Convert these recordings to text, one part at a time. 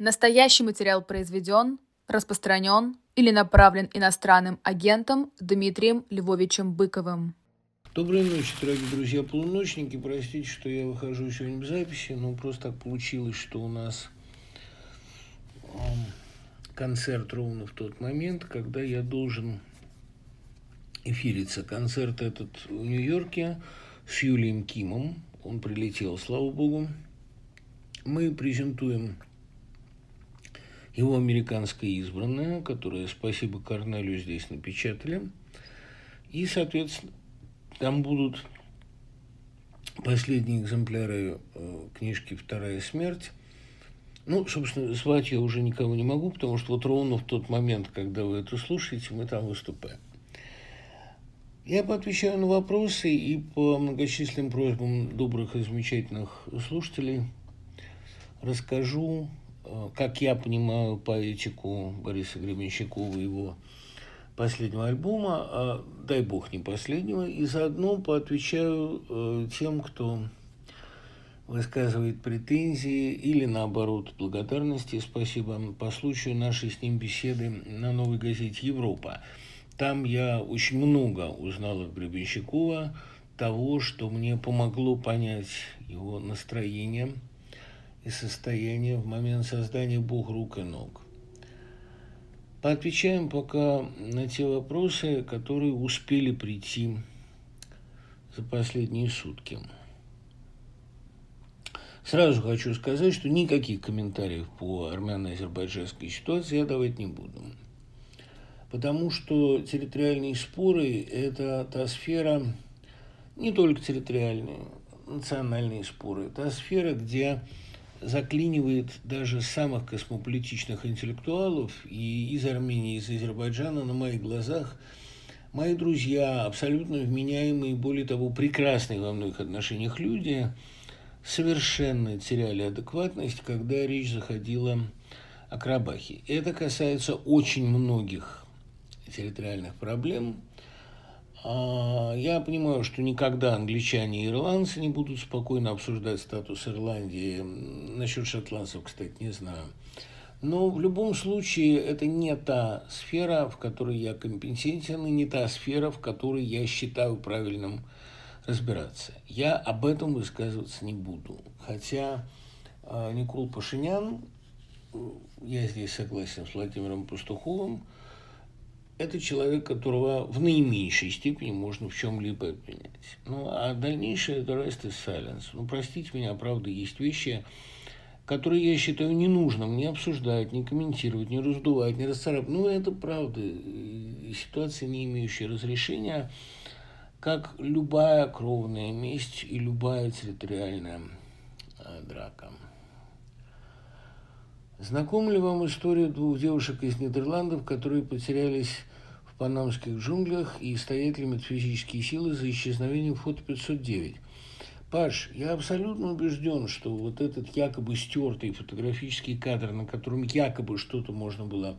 Настоящий материал произведен, распространен или направлен иностранным агентом Дмитрием Львовичем Быковым. Доброй ночи, дорогие друзья-полуночники. Простите, что я выхожу сегодня в записи, но просто так получилось, что у нас концерт ровно в тот момент, когда я должен эфириться. Концерт этот в Нью-Йорке с Юлием Кимом. Он прилетел, слава богу. Мы презентуем его «Американское избранное», которое, спасибо Корнелю, здесь напечатали. И, соответственно, там будут последние экземпляры книжки «Вторая смерть». Ну, собственно, звать я уже никого не могу, потому что вот ровно в тот момент, когда вы это слушаете, мы там выступаем. Я поотвечаю на вопросы и по многочисленным просьбам добрых и замечательных слушателей расскажу, как я понимаю поэтику Бориса Гребенщикова, его последнего альбома, а, дай бог, не последнего, и заодно поотвечаю тем, кто высказывает претензии или, наоборот, благодарности и спасибо по случаю нашей с ним беседы на новой газете «Европа». Там я очень много узнал от Гребенщикова того, что мне помогло понять его настроение и состояние в момент создания «Бог рук и ног». Поотвечаем пока на те вопросы, которые успели прийти за последние сутки. Сразу хочу сказать, что никаких комментариев по армяно-азербайджанской ситуации я давать не буду. Потому что территориальные споры – это та сфера, не только территориальные, национальные споры, та сфера, где заклинивает даже самых космополитичных интеллектуалов, и из Армении, и из Азербайджана на моих глазах мои друзья, абсолютно вменяемые, более того, прекрасные во многих отношениях люди, совершенно теряли адекватность, когда речь заходила о Карабахе. Это касается очень многих территориальных проблем. Я понимаю, что никогда англичане и ирландцы не будут спокойно обсуждать статус Ирландии. Насчет шотландцев, кстати, не знаю. Но в любом случае это не та сфера, в которой я компетентен, и не та сфера, в которой я считаю правильным разбираться. Я об этом высказываться не буду. Хотя Никол Пашинян, я здесь согласен с Владимиром Пастуховым, это человек, которого в наименьшей степени можно в чем-либо обвинять. Ну, а дальнейшее – это rest is silence. Ну, простите меня, правда, есть вещи, которые я считаю не нужным не обсуждать, не комментировать, не раздувать, не расцарапать. Ну, это правда. И ситуация, не имеющая разрешения, как любая кровная месть и любая территориальная драка. Знакома ли вам история двух девушек из Нидерландов, которые потерялись в панамских джунглях и стоят ли метафизические силы за исчезновением фото 509? Паш, я абсолютно убежден, что вот этот якобы стертый фотографический кадр, на котором якобы что-то можно было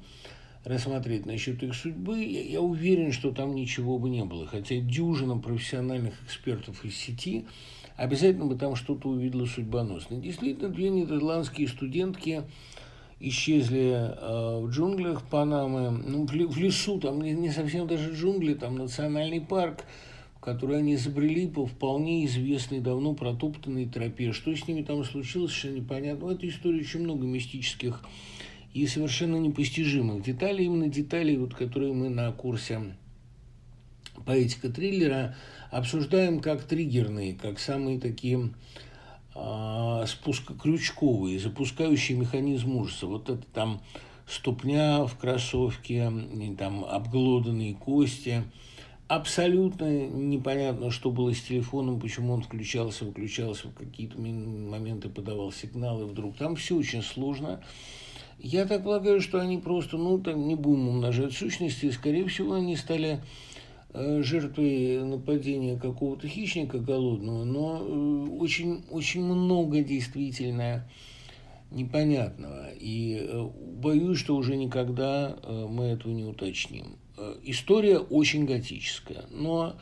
рассмотреть насчет их судьбы, я уверен, что там ничего бы не было. Хотя дюжина профессиональных экспертов из сети обязательно бы там что-то увидела судьбоносное. Действительно, две нидерландские студентки исчезли в джунглях Панамы, ну, в лесу, там не совсем даже джунгли, там национальный парк, в который они забрели по вполне известной, давно протоптанной тропе. Что с ними там случилось, совершенно непонятно. В этой истории очень много мистических и совершенно непостижимых деталей, именно деталей, вот, которые мы на курсе «Поэтика триллера» обсуждаем как триггерные, как самые такие спуско-крючковые, запускающие механизм ужаса. Вот это там ступня в кроссовке, там обглоданные кости. Абсолютно непонятно, что было с телефоном, почему он включался, выключался, в какие-то моменты подавал сигналы вдруг. Там все очень сложно. Я так полагаю, что они просто, ну, там не будем умножать сущности, и, скорее всего, они стали жертвой нападения какого-то хищника голодного, но очень, очень много действительно непонятного. И боюсь, что уже никогда мы этого не уточним. История очень готическая, но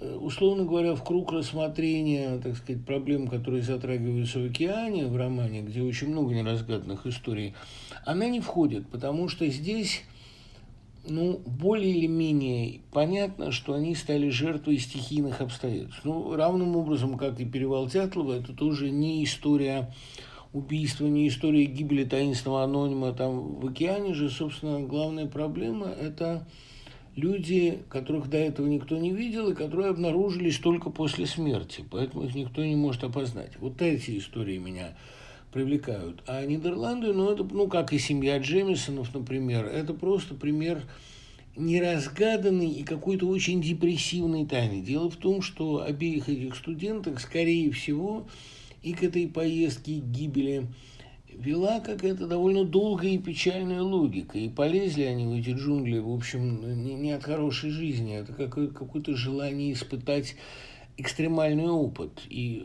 условно говоря, в круг рассмотрения, так сказать, проблем, которые затрагиваются в океане, в романе, где очень много неразгаданных историй, она не входит, потому что здесь, ну, более или менее понятно, что они стали жертвой стихийных обстоятельств. Ну, равным образом, как и «Перевал Дятлова», это тоже не история убийства, не история гибели таинственного анонима там в океане же. Собственно, главная проблема – это люди, которых до этого никто не видел и которые обнаружились только после смерти, поэтому их никто не может опознать. Вот эти истории меня привлекают. А Нидерланды, ну, это, ну, как и семья Джемисонов, например, это просто пример неразгаданной и какой-то очень депрессивной тайны. Дело в том, что обеих этих студенток, скорее всего, и к этой поездке, и к гибели вела какая-то довольно долгая и печальная логика. И полезли они в эти джунгли, в общем, не от хорошей жизни, это какое-то желание испытать экстремальный опыт. И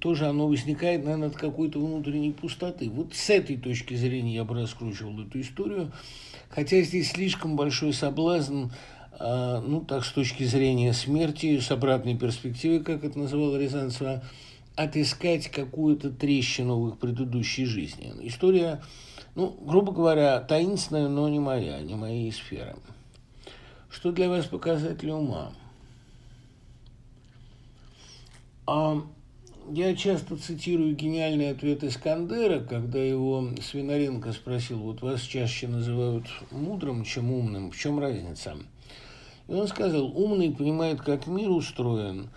тоже оно возникает, наверное, от какой-то внутренней пустоты. Вот с этой точки зрения я бы раскручивал эту историю. Хотя здесь слишком большой соблазн, ну, так, с точки зрения смерти, с обратной перспективы, как это называла Рязанцева, отыскать какую-то трещину в их предыдущей жизни. История, ну, грубо говоря, таинственная, но не моя, не моей сферы. Что для вас показатели ума? Я часто цитирую гениальный ответ Искандера, когда его Свинаренко спросил: вот вас чаще называют мудрым, чем умным, в чем разница? И он сказал: умный понимает, как мир устроен,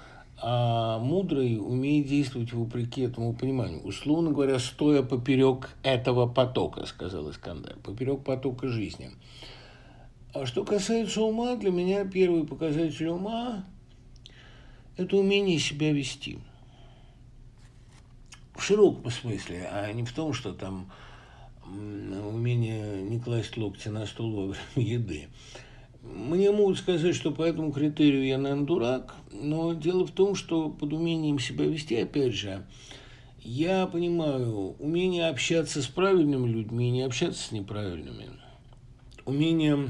а мудрый умеет действовать вопреки этому пониманию. Условно говоря, стоя поперек этого потока, сказал Искандер, поперек потока жизни. А что касается ума, для меня первый показатель ума – это умение себя вести. В широком смысле, а не в том, что там умение не класть локти на стол во время еды. Мне могут сказать, что по этому критерию я, наверное, дурак, но дело в том, что под умением себя вести, опять же, я понимаю умение общаться с правильными людьми и не общаться с неправильными, умение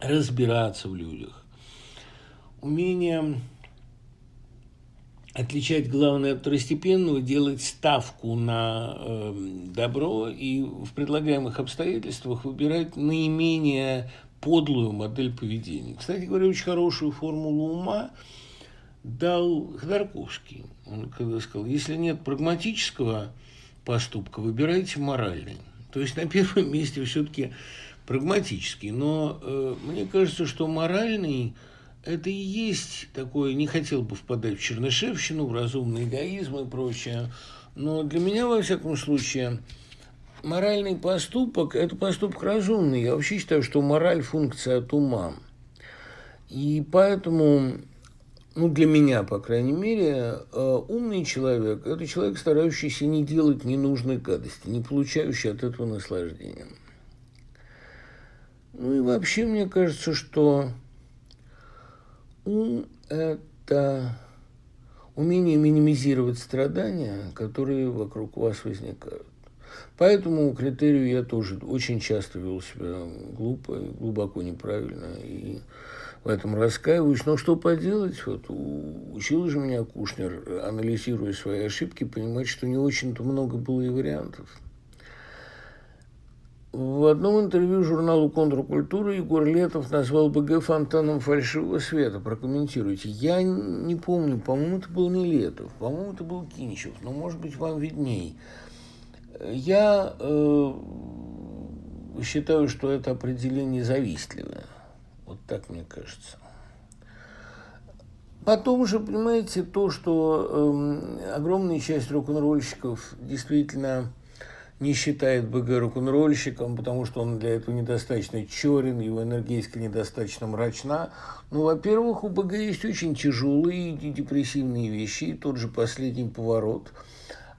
разбираться в людях, умение отличать главное от второстепенного, делать ставку на добро и в предлагаемых обстоятельствах выбирать наименее подлую модель поведения. Кстати говоря, очень хорошую формулу ума дал Ходорковский. Он когда сказал: если нет прагматического поступка, выбирайте моральный. То есть на первом месте все-таки прагматический. Но мне кажется, что моральный – это и есть такое, не хотел бы впадать в чернышевщину, в разумный эгоизм и прочее. Но для меня, во всяком случае, моральный поступок – это поступок разумный. Я вообще считаю, что мораль – функция от ума. И поэтому, ну, для меня, по крайней мере, умный человек – это человек, старающийся не делать ненужной гадости, не получающий от этого наслаждения. Ну и вообще, мне кажется, что ум – это умение минимизировать страдания, которые вокруг вас возникают. По этому критерию я тоже очень часто вел себя глупо, глубоко неправильно, и в этом раскаиваюсь. Но что поделать? Вот, учил же меня Кушнер, анализируя свои ошибки, понимать, что не очень-то много было и вариантов. В одном интервью журналу «Контркультура» Егор Летов назвал БГ фонтаном фальшивого света. Прокомментируйте. Я не помню, по-моему, это был не Летов, по-моему, это был Кинчев, но, может быть, вам видней. Я считаю, что это определение завистливое. Вот так мне кажется. Потом же, понимаете, то, что огромная часть рок-н-ролльщиков действительно не считает БГ рок-н-ролльщиком, потому что он для этого недостаточно черен, его энергетика недостаточно мрачна. Ну, во-первых, у БГ есть очень тяжелые и депрессивные вещи, и тот же «Последний поворот».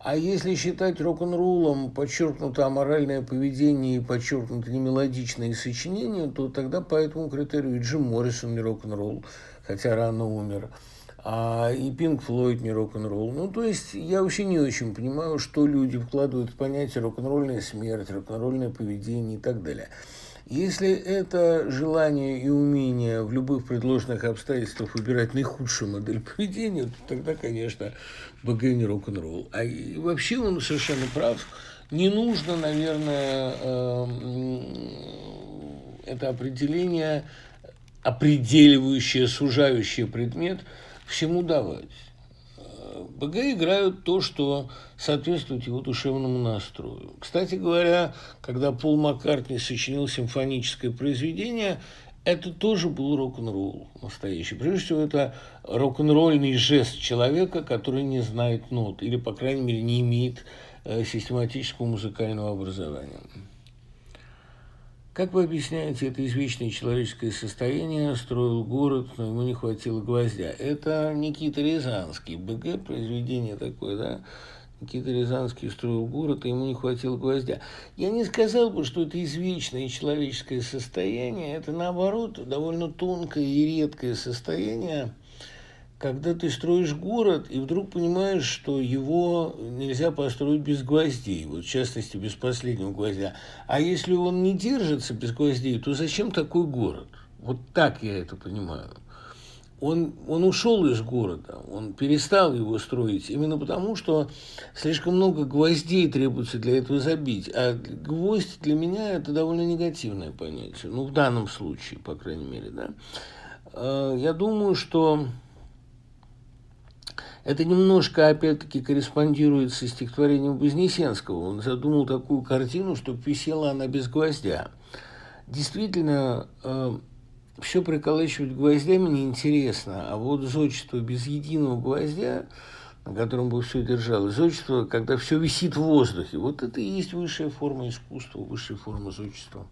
А если считать рок-н-роллом подчеркнуто аморальное поведение и подчеркнуто немелодичные сочинения, то тогда по этому критерию Джим Моррисон не рок-н-ролл, хотя рано умер, и Pink Floyd не рок-н-ролл. Ну, то есть я вообще не очень понимаю, что люди вкладывают в понятие рок-н-ролльная смерть, рок-н-ролльное поведение и так далее. Если это желание и умение в любых предложенных обстоятельствах выбирать наихудшую модель поведения, то тогда, конечно, богиня рок-н-ролл. А и вообще он совершенно прав. Не нужно, наверное, это определение, определивающее, сужающее предмет, всему давать. БГ играют то, что соответствует его душевному настрою. Кстати говоря, когда Пол Маккартни сочинил симфоническое произведение, это тоже был рок-н-ролл настоящий. Прежде всего, это рок-н-ролльный жест человека, который не знает нот, или, по крайней мере, не имеет систематического музыкального образования. Как вы объясняете это извечное человеческое состояние? Строил город, но ему не хватило гвоздя. Это Никита Рязанский. БГ, произведение такое, да? Никита Рязанский строил город, и ему не хватило гвоздя. Я не сказал бы, что это извечное человеческое состояние. Это, наоборот, довольно тонкое и редкое состояние, когда ты строишь город, и вдруг понимаешь, что его нельзя построить без гвоздей, вот, в частности, без последнего гвоздя. А если он не держится без гвоздей, то зачем такой город? Вот так я это понимаю. Он ушел из города, он перестал его строить, именно потому, что слишком много гвоздей требуется для этого забить. А гвоздь для меня – это довольно негативное понятие. Ну, в данном случае, по крайней мере, да. Я думаю, что... Это немножко, опять-таки, корреспондирует со стихотворением Бузнесенского. Он задумал такую картину, что висела она без гвоздя. Действительно, все приколачивать гвоздями неинтересно. А вот зодчество без единого гвоздя, на котором бы все держалось, зодчество, когда все висит в воздухе, вот это и есть высшая форма искусства, высшая форма зодчества.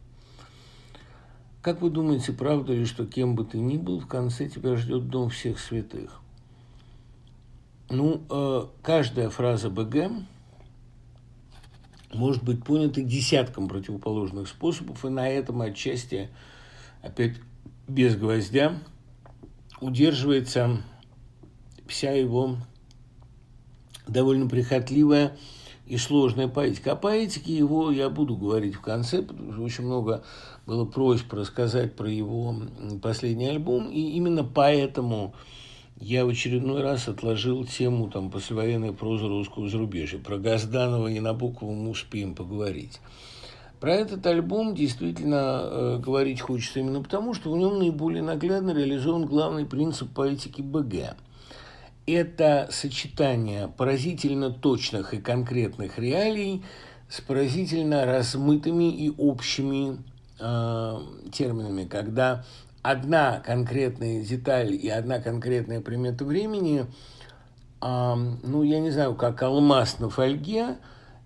Как вы думаете, правда ли, что кем бы ты ни был, в конце тебя ждет дом всех святых? Ну, каждая фраза БГ может быть понята десятком противоположных способов, и на этом отчасти, опять без гвоздя, удерживается вся его довольно прихотливая и сложная поэтика. О поэтике его я буду говорить в конце, потому что очень много было просьб рассказать про его последний альбом, и именно поэтому... Я в очередной раз отложил тему там, послевоенной прозы русского зарубежья. Про Газданова и Набокова мы успеем поговорить. Про этот альбом действительно говорить хочется именно потому, что в нем наиболее наглядно реализован главный принцип поэтики БГ. Это сочетание поразительно точных и конкретных реалий с поразительно размытыми и общими терминами, когда... Одна конкретная деталь и одна конкретная примета времени, ну, я не знаю, как алмаз на фольге,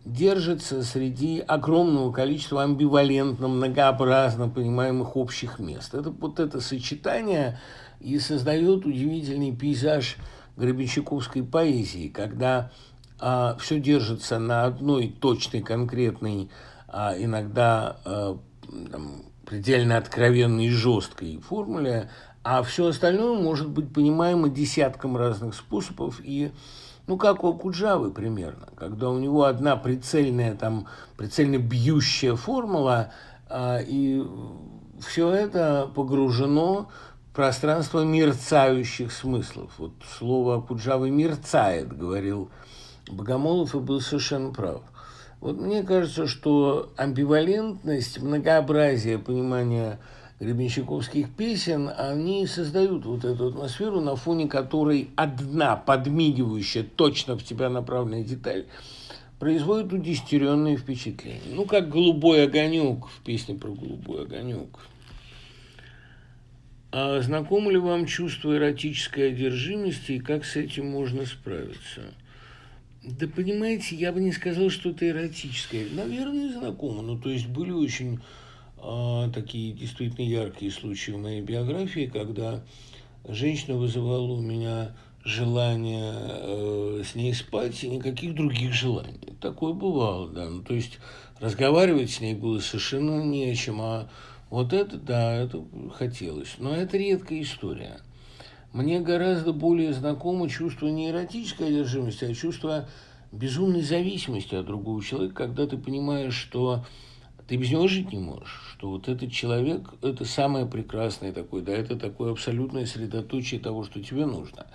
держится среди огромного количества амбивалентно, многообразно понимаемых общих мест. Это вот это сочетание и создает удивительный пейзаж гребенщиковской поэзии, когда все держится на одной точной, конкретной, иногда там, предельно откровенной и жесткой формуле, а все остальное может быть понимаемо десятком разных способов. И, ну, как у Акуджавы примерно, когда у него одна прицельная, там, прицельно бьющая формула, и все это погружено в пространство мерцающих смыслов. Вот слово Акуджавы «мерцает», говорил Богомолов, и был совершенно прав. Вот мне кажется, что амбивалентность, многообразие понимания гребенщиковских песен, они создают вот эту атмосферу, на фоне которой одна подмигивающая, точно в тебя направленная деталь производит удесятеренные впечатления. Ну, как «Голубой огонек» в песне про «Голубой огонек». А знакомо ли вам чувство эротической одержимости и как с этим можно справиться? Да, понимаете, я бы не сказал, что это эротическое. Наверное, знакомо. Ну, то есть, были очень такие действительно яркие случаи в моей биографии, когда женщина вызывала у меня желание с ней спать и никаких других желаний. Такое бывало, да. Ну, то есть, разговаривать с ней было совершенно не о чем. А вот это, да, это хотелось. Но это редкая история. Мне гораздо более знакомо чувство не эротической одержимости, а чувство безумной зависимости от другого человека, когда ты понимаешь, что ты без него жить не можешь, что вот этот человек – это самое прекрасное такое, да, это такое абсолютное средоточие того, что тебе нужно.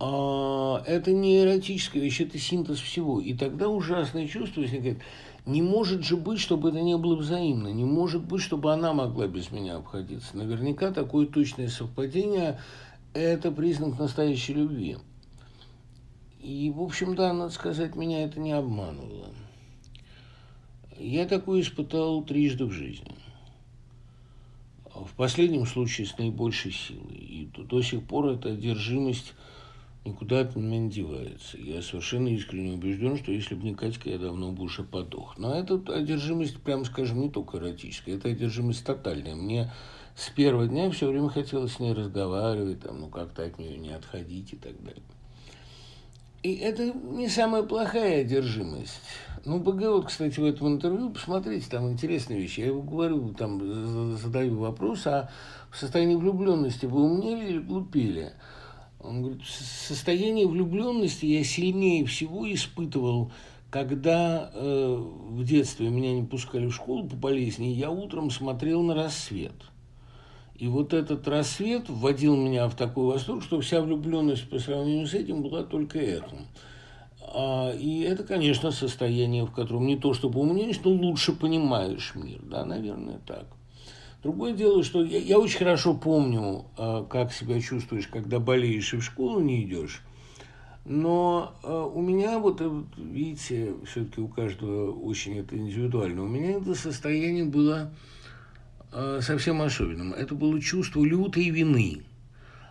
А это не эротическая вещь, это синтез всего. И тогда ужасное чувство возникает. Не может же быть, чтобы это не было взаимно, не может быть, чтобы она могла без меня обходиться. Наверняка такое точное совпадение – это признак настоящей любви. И, в общем, да, надо сказать, меня это не обманывало. Я такое испытал трижды в жизни. В последнем случае с наибольшей силой. И до сих пор эта одержимость никуда от меня не девается. Я совершенно искренне убежден, что если бы не Катька, я давно бы уже подох. Но эта одержимость, прямо скажем, не только эротическая. Это одержимость тотальная. Мне с первого дня все время хотелось с ней разговаривать, там, ну как-то от нее не отходить и так далее. И это не самая плохая одержимость. Ну, Быков, вот, кстати, в этом интервью, посмотрите, там интересные вещи. Я его говорю, там, задаю вопрос, а в состоянии влюбленности вы умнели или глупели? Он говорит, состояние влюбленности я сильнее всего испытывал, когда в детстве меня не пускали в школу по болезни, и я утром смотрел на рассвет. И вот этот рассвет вводил меня в такой восторг, что вся влюбленность по сравнению с этим была только этому. И это, конечно, состояние, в котором не то чтобы умнеешь, но лучше понимаешь мир. Да, наверное, так. Другое дело, что я очень хорошо помню, как себя чувствуешь, когда болеешь и в школу не идешь. Но у меня, вот видите, все-таки у каждого очень это индивидуально, у меня это состояние было совсем особенным. Это было чувство лютой вины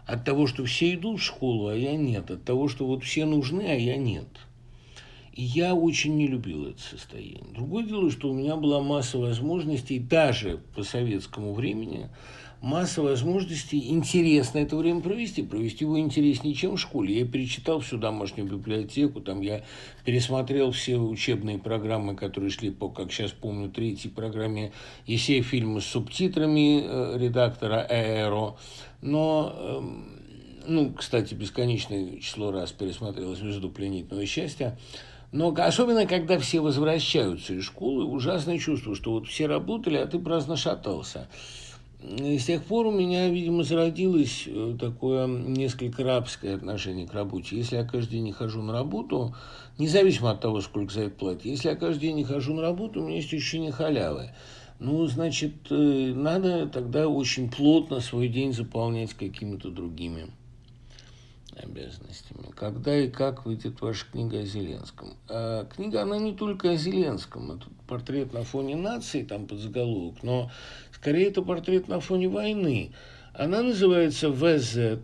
от того, что все идут в школу, а я нет, от того, что вот все нужны, а я нет. И я очень не любил это состояние. Другое дело, что у меня была масса возможностей, даже по советскому времени, масса возможностей интересно это время провести. Провести его интереснее, чем в школе. Я перечитал всю домашнюю библиотеку, там я пересмотрел все учебные программы, которые шли по, как сейчас помню, третьей программе, и все фильмы с субтитрами редактора Аэро. Но, ну, кстати, бесконечное число раз пересмотрел «Звезду пленительного счастья». Но особенно, когда все возвращаются из школы, ужасное чувство, что вот все работали, а ты праздно шатался. И с тех пор у меня, видимо, зародилось такое несколько рабское отношение к работе. Если я каждый день не хожу на работу, независимо от того, сколько за это платят, если я каждый день не хожу на работу, у меня есть ощущение халявы. Ну, значит, надо тогда очень плотно свой день заполнять какими-то другими обязанностями. Когда и как выйдет ваша книга о Зеленском? Книга, она не только о Зеленском. Это портрет на фоне нации, там подзаголовок, но скорее это портрет на фоне войны. Она называется «ВЗ»,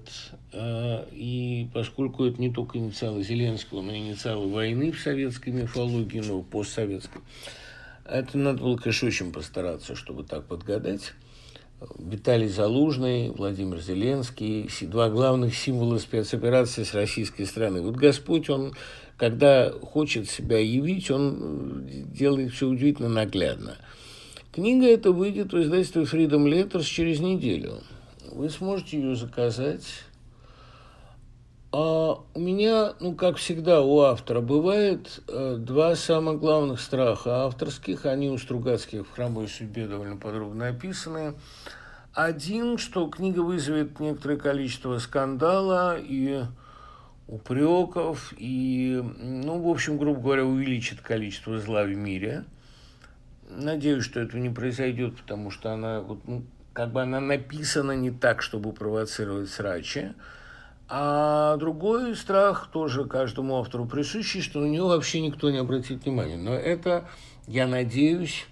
и поскольку это не только инициалы Зеленского, но и инициалы войны в советской мифологии, но в постсоветской, это надо было, конечно, очень постараться, чтобы так подгадать. Виталий Залужный, Владимир Зеленский, два главных символа спецоперации с российской стороны. Вот Господь, он, когда хочет себя явить, он делает все удивительно наглядно. Книга эта выйдет в издательстве Freedom Letters через неделю. Вы сможете ее заказать. А у меня, ну, как всегда у автора бывает, два самых главных страха авторских. Они у Стругацких в «Хромой судьбе» довольно подробно описаны. Один, что книга вызовет некоторое количество скандала и упреков, и, ну, в общем, грубо говоря, увеличит количество зла в мире. Надеюсь, что этого не произойдет, потому что она, вот, ну, как бы она написана не так, чтобы провоцировать срачи. А другой страх, тоже каждому автору присущий, что на него вообще никто не обратит внимания. Но это, я надеюсь,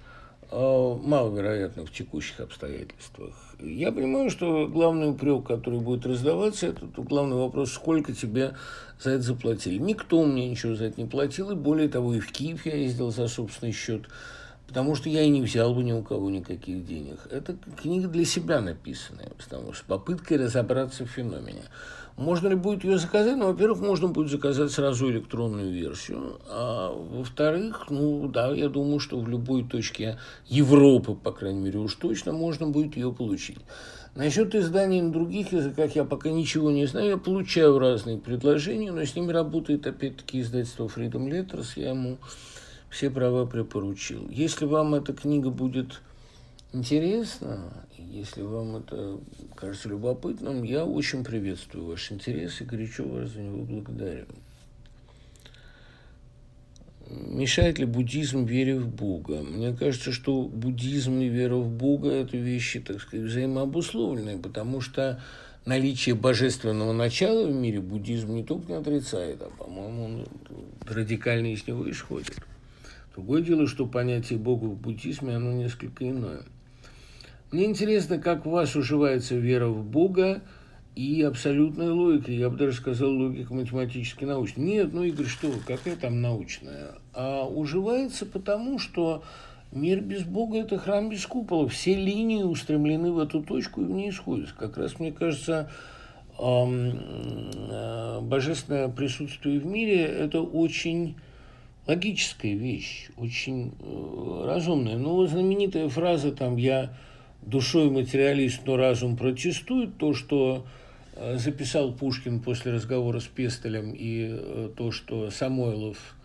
маловероятно в текущих обстоятельствах. Я понимаю, что главный упрек, который будет раздаваться, это главный вопрос, сколько тебе за это заплатили. Никто мне ничего за это не платил, и более того, и в Киев я ездил за собственный счет, потому что я и не взял бы ни у кого никаких денег. Это книга для себя написанная, потому что с попыткой разобраться в феномене. Можно ли будет ее заказать? Ну, во-первых, можно будет заказать сразу электронную версию. А во-вторых, ну да, я думаю, что в любой точке Европы, по крайней мере, уж точно можно будет ее получить. Насчет издания на других языках я пока ничего не знаю. Я получаю разные предложения, но с ними работает опять-таки издательство Freedom Letters. Я ему все права препоручил. Если вам эта книга будет интересна, если вам это кажется любопытным, я очень приветствую ваш интерес и горячо вас за него благодарю. Мешает ли буддизм вере в Бога? Мне кажется, что буддизм и вера в Бога – это вещи, так сказать, взаимообусловленные, потому что наличие божественного начала в мире буддизм не только не отрицает, а, по-моему, он радикально из него исходит. Другое дело, что понятие Бога в буддизме, оно несколько иное. Мне интересно, как у вас уживается вера в Бога и абсолютная логика. Я бы даже сказал, логика математически научная. Нет, ну, Игорь, что вы, какая там научная? А уживается потому, что мир без Бога – это храм без купола. Все линии устремлены в эту точку и в ней сходятся. Как раз, мне кажется, божественное присутствие в мире – это очень логическая вещь, очень разумная. Но знаменитая фраза там «я душой материалист, но разум протестует», то, что записал Пушкин после разговора с Пестелем, и то, что Самойлов...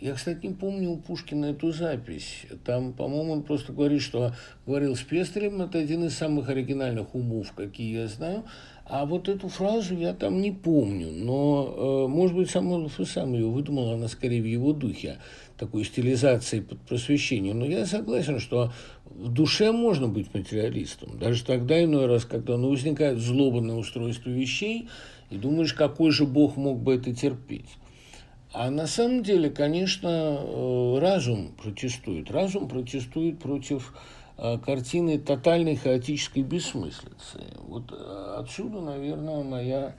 Я, кстати, не помню у Пушкина эту запись. Там, по-моему, он просто говорит, что говорил с Пестелем, это один из самых оригинальных умов, какие я знаю. А вот эту фразу я там не помню, но, может быть, Самойлов и сам ее выдумал, она скорее в его духе, такой стилизации под просвещение. Но я согласен, что в душе можно быть материалистом, даже тогда иной раз, когда ну, возникает злоба на устройство вещей, и думаешь, какой же Бог мог бы это терпеть. А на самом деле, конечно, разум протестует. Разум протестует против картины тотальной хаотической бессмыслицы. Вот отсюда, наверное, моя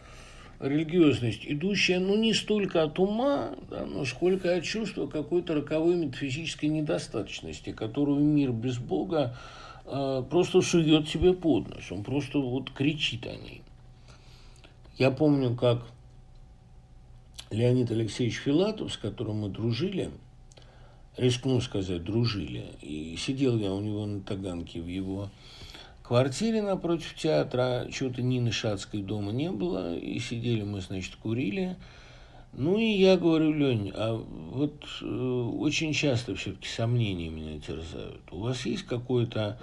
религиозность, идущая, ну, не столько от ума, да, но сколько от чувства какой-то роковой метафизической недостаточности, которую мир без Бога просто сует себе под нос. Он просто вот кричит о ней. Я помню, как Леонид Алексеевич Филатов, с которым мы дружили, рискну сказать, дружили. И сидел я у него на Таганке в его квартире напротив театра. Чего-то Нины Шацкой дома не было. И сидели мы, значит, курили. Ну, и я говорю: Лень, а вот очень часто все-таки сомнения меня терзают. У вас есть какое-то,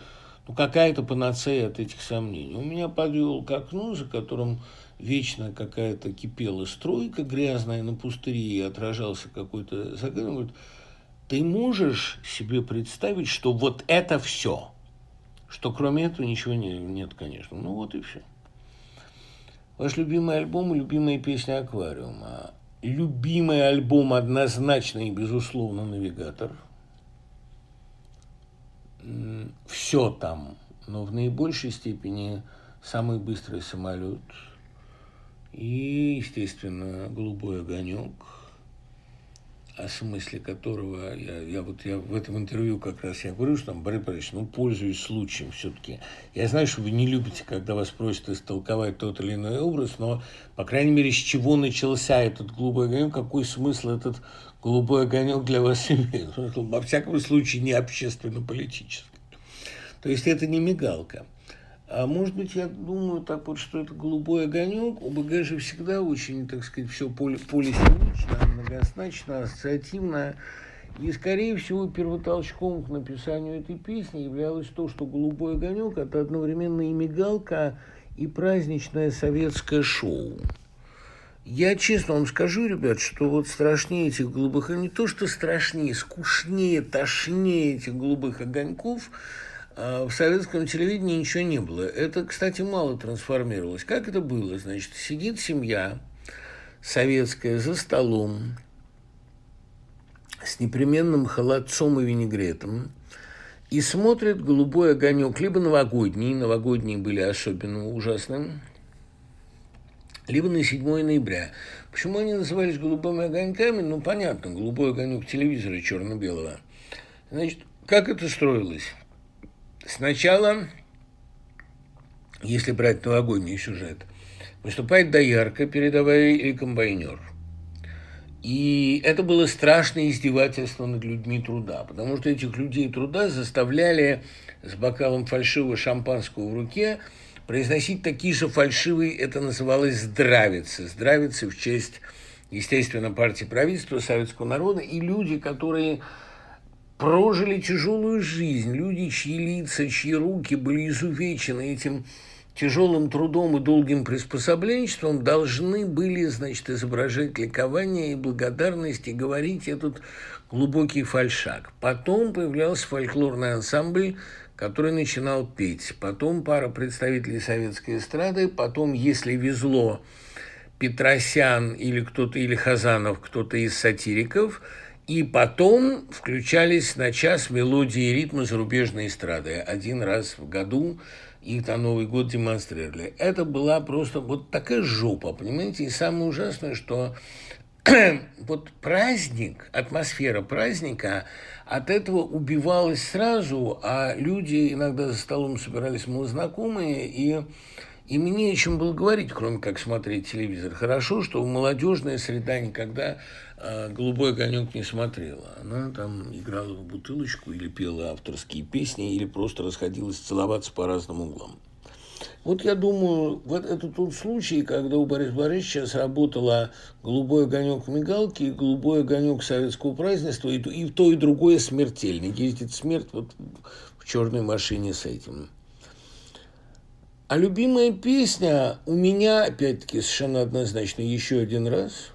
ну, какая-то панацея от этих сомнений? Он меня подвел к окну, за которым вечно какая-то кипела стройка грязная на пустыре, и отражался какой-то загадок. Говорит: ты можешь себе представить, что вот это все? Что кроме этого ничего нет, конечно. Ну вот и все. Ваш любимый альбом и любимая песня «Аквариума». Любимый альбом однозначно и безусловно «Навигатор». Все там, но в наибольшей степени «Самый быстрый самолет». И, естественно, «Голубой огонек», о смысле которого я в этом интервью как раз я говорю, что там: Борис Борисович, ну, пользуюсь случаем все-таки. Я знаю, что вы не любите, когда вас просят истолковать тот или иной образ, но, по крайней мере, с чего начался этот «Голубой огонек», какой смысл этот «Голубой огонек» для вас имеет? Во всяком случае, не общественно-политический. То есть это не мигалка. А может быть, я думаю так вот, что это «Голубой огонек». У БГ же всегда очень, так сказать, все полисемично, многозначно, ассоциативно. И, скорее всего, первотолчком к написанию этой песни являлось то, что «Голубой огонек» – это одновременно и мигалка, и праздничное советское шоу. Я честно вам скажу, ребят, что вот страшнее этих голубых огоньков, не то что страшнее, скучнее, тошнее этих голубых огоньков – в советском телевидении ничего не было. Это, кстати, мало трансформировалось. Как это было? Значит, сидит семья советская за столом с непременным холодцом и винегретом и смотрит «Голубой огонек», либо новогодний, новогодние были особенно ужасным, либо на 7 ноября. Почему они назывались «Голубыми огоньками»? Ну, понятно, «Голубой огонек» телевизора черно-белого. Значит, как это строилось? Сначала, если брать новогодний сюжет, выступает доярка, передовая или комбайнер. И это было страшное издевательство над людьми труда, потому что этих людей труда заставляли с бокалом фальшивого шампанского в руке произносить такие же фальшивые, это называлось «здравицы». Здравицы в честь, естественно, партии правительства, советского народа, и люди, которые прожили тяжелую жизнь, люди, чьи лица, чьи руки были изувечены этим тяжелым трудом и долгим приспособленчеством, должны были, значит, изображать ликование и благодарность и говорить этот глубокий фальшак. Потом появлялся фольклорный ансамбль, который начинал петь. Потом пара представителей советской эстрады, потом, если везло, Петросян или кто-то, или Хазанов, кто-то из сатириков, и потом включались на час мелодии и ритмы зарубежной эстрады. Один раз в году их на Новый год демонстрировали. Это была просто вот такая жопа, понимаете? И самое ужасное, что вот праздник, атмосфера праздника от этого убивалась сразу, а люди иногда за столом собирались малознакомые, и им нечем было говорить, кроме как смотреть телевизор. Хорошо, что молодежная среда никогда «Голубой огонек» не смотрела. Она там играла в бутылочку или пела авторские песни, или просто расходилась целоваться по разным углам. Вот я думаю, вот это тот случай, когда у Бориса Борисовича сработало «Голубой огонек» мигалки и «Голубой огонек» советского празднества, и то, и другое смертельно. Ездит смерть вот в черной машине с этим. А любимая песня у меня, опять-таки, совершенно однозначно «Еще один раз».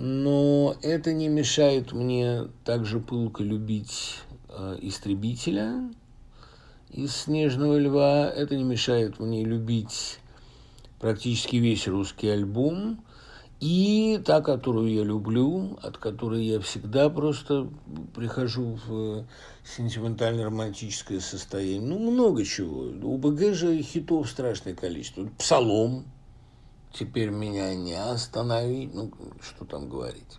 Но это не мешает мне также пылко любить «Истребителя» из «Снежного льва». Это не мешает мне любить практически весь русский альбом. И та, которую я люблю, от которой я всегда просто прихожу в сентиментально-романтическое состояние. Ну, много чего. У БГ же хитов страшное количество. «Псалом». «Теперь меня не остановить», ну, что там говорить.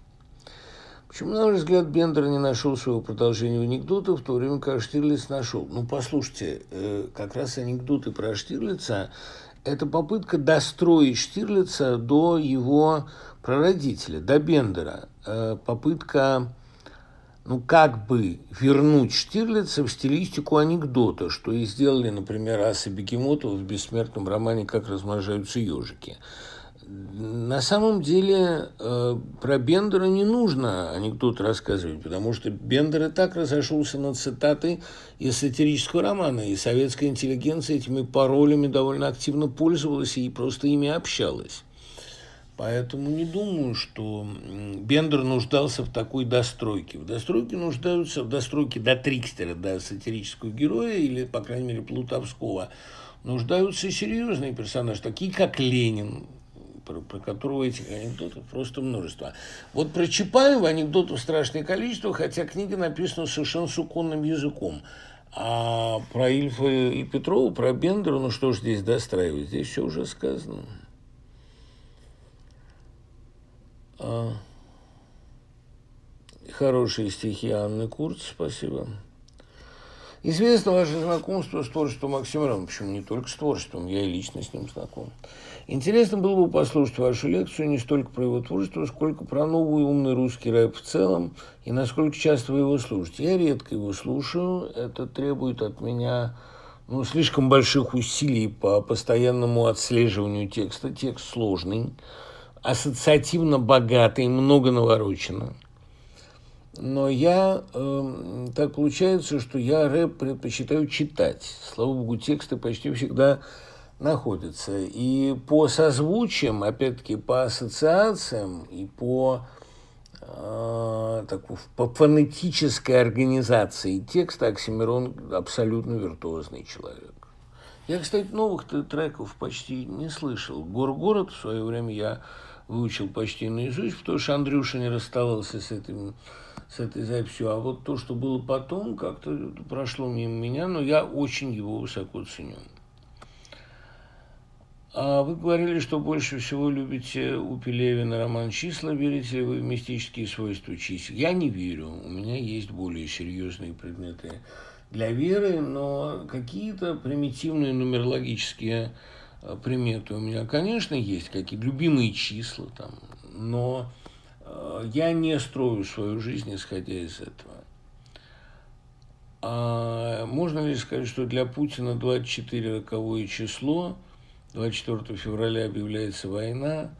Почему, на мой взгляд, Бендер не нашел своего продолжения анекдота, в то время как Штирлиц нашел? Ну, послушайте, как раз анекдоты про Штирлица – это попытка достроить Штирлица до его прародителя, до Бендера. Попытка, ну, как бы вернуть Штирлица в стилистику анекдота, что и сделали, например, Аса Бегемотова в бессмертном романе «Как размножаются ежики». На самом деле про Бендера не нужно анекдот рассказывать, потому что Бендер и так разошелся на цитаты из сатирического романа, и советская интеллигенция этими паролями довольно активно пользовалась и просто ими общалась. Поэтому не думаю, что Бендер нуждался в такой достройке. В достройке нуждаются, в достройке до трикстера, до сатирического героя или, по крайней мере, плутовского, нуждаются серьезные персонажи, такие как Ленин, про которого этих анекдотов просто множество. Вот про Чапаева анекдотов страшное количество, хотя книга написана совершенно суконным языком. А про Ильфа и Петрова, про Бендера, ну что ж здесь достраивать, здесь все уже сказано. Хорошие стихи Анны Курц, спасибо. Известно ваше знакомство с творчеством Максима Романова. Почему не только с творчеством, я и лично с ним знаком. Интересно было бы послушать вашу лекцию не столько про его творчество, сколько про новый умный русский рэп в целом и насколько часто вы его слушаете. Я редко его слушаю, это требует от меня слишком больших усилий по постоянному отслеживанию текста. Текст сложный, ассоциативно богатый, много наворочено. Но я, так получается, что я рэп предпочитаю читать. Слава богу, тексты почти всегда находятся. И по созвучиям, опять-таки, по ассоциациям и по фонетической организации текста Оксимирон абсолютно виртуозный человек. Я, кстати, новых треков почти не слышал. «Гор-город» в свое время я выучил почти наизусть, потому что Андрюша не расставался с этой записью. А вот то, что было потом, как-то прошло мимо меня, но я очень его высоко ценю. А вы говорили, что больше всего любите у Пелевина роман «Числа». Верите ли вы в мистические свойства чисел? Я не верю. У меня есть более серьезные предметы для веры, но какие-то примитивные нумерологические приметы у меня, конечно, есть, какие-то любимые числа, там, но я не строю свою жизнь, исходя из этого. А можно ли сказать, что для Путина 24 роковое число, 24 февраля объявляется война,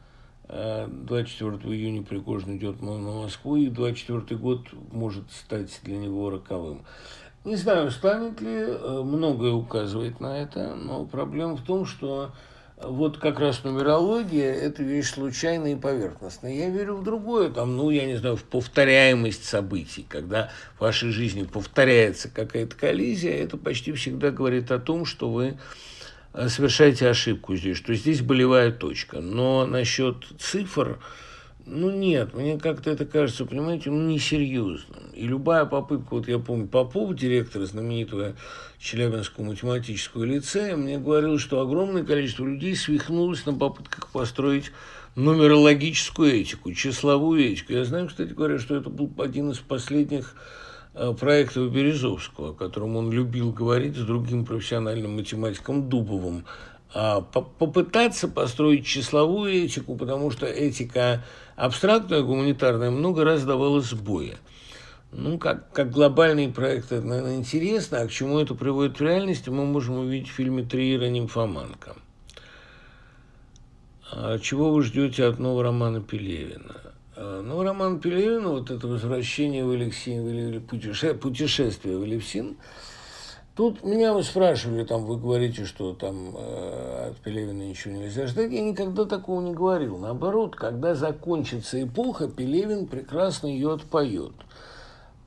24 июня Пригожин идет на Москву, и 24-й год может стать для него роковым. Не знаю, станет ли, многое указывает на это, но проблема в том, что вот как раз нумерология – это вещь случайная и поверхностная. Я верю в другое, там, ну, я не знаю, в повторяемость событий. Когда в вашей жизни повторяется какая-то коллизия, это почти всегда говорит о том, что вы совершаете ошибку здесь, что здесь болевая точка. Но насчет цифр, ну, нет, мне как-то это кажется, понимаете, ну, несерьезным. И любая попытка, вот я помню, Попов, директор знаменитого Челябинского математического лицея, мне говорил, что огромное количество людей свихнулось на попытках построить нумерологическую этику, числовую этику. Я знаю, кстати говоря, что это был один из последних проектов Березовского, о котором он любил говорить с другим профессиональным математиком Дубовым. Попытаться построить числовую этику, потому что этика абстрактная, гуманитарная, много раз давала сбои. Ну, как глобальный проект, это, наверное, интересно, а к чему это приводит в реальности, мы можем увидеть в фильме Триера «Нимфоманка». Чего вы ждете от нового романа Пелевина? Ну, роман Пелевина, вот это «Возвращение в Элексин» или «Путешествие в Элексин», тут меня вы спрашивали, там, вы говорите, что там от Пелевина ничего нельзя ждать. Я никогда такого не говорил. Наоборот, когда закончится эпоха, Пелевин прекрасно ее отпоет.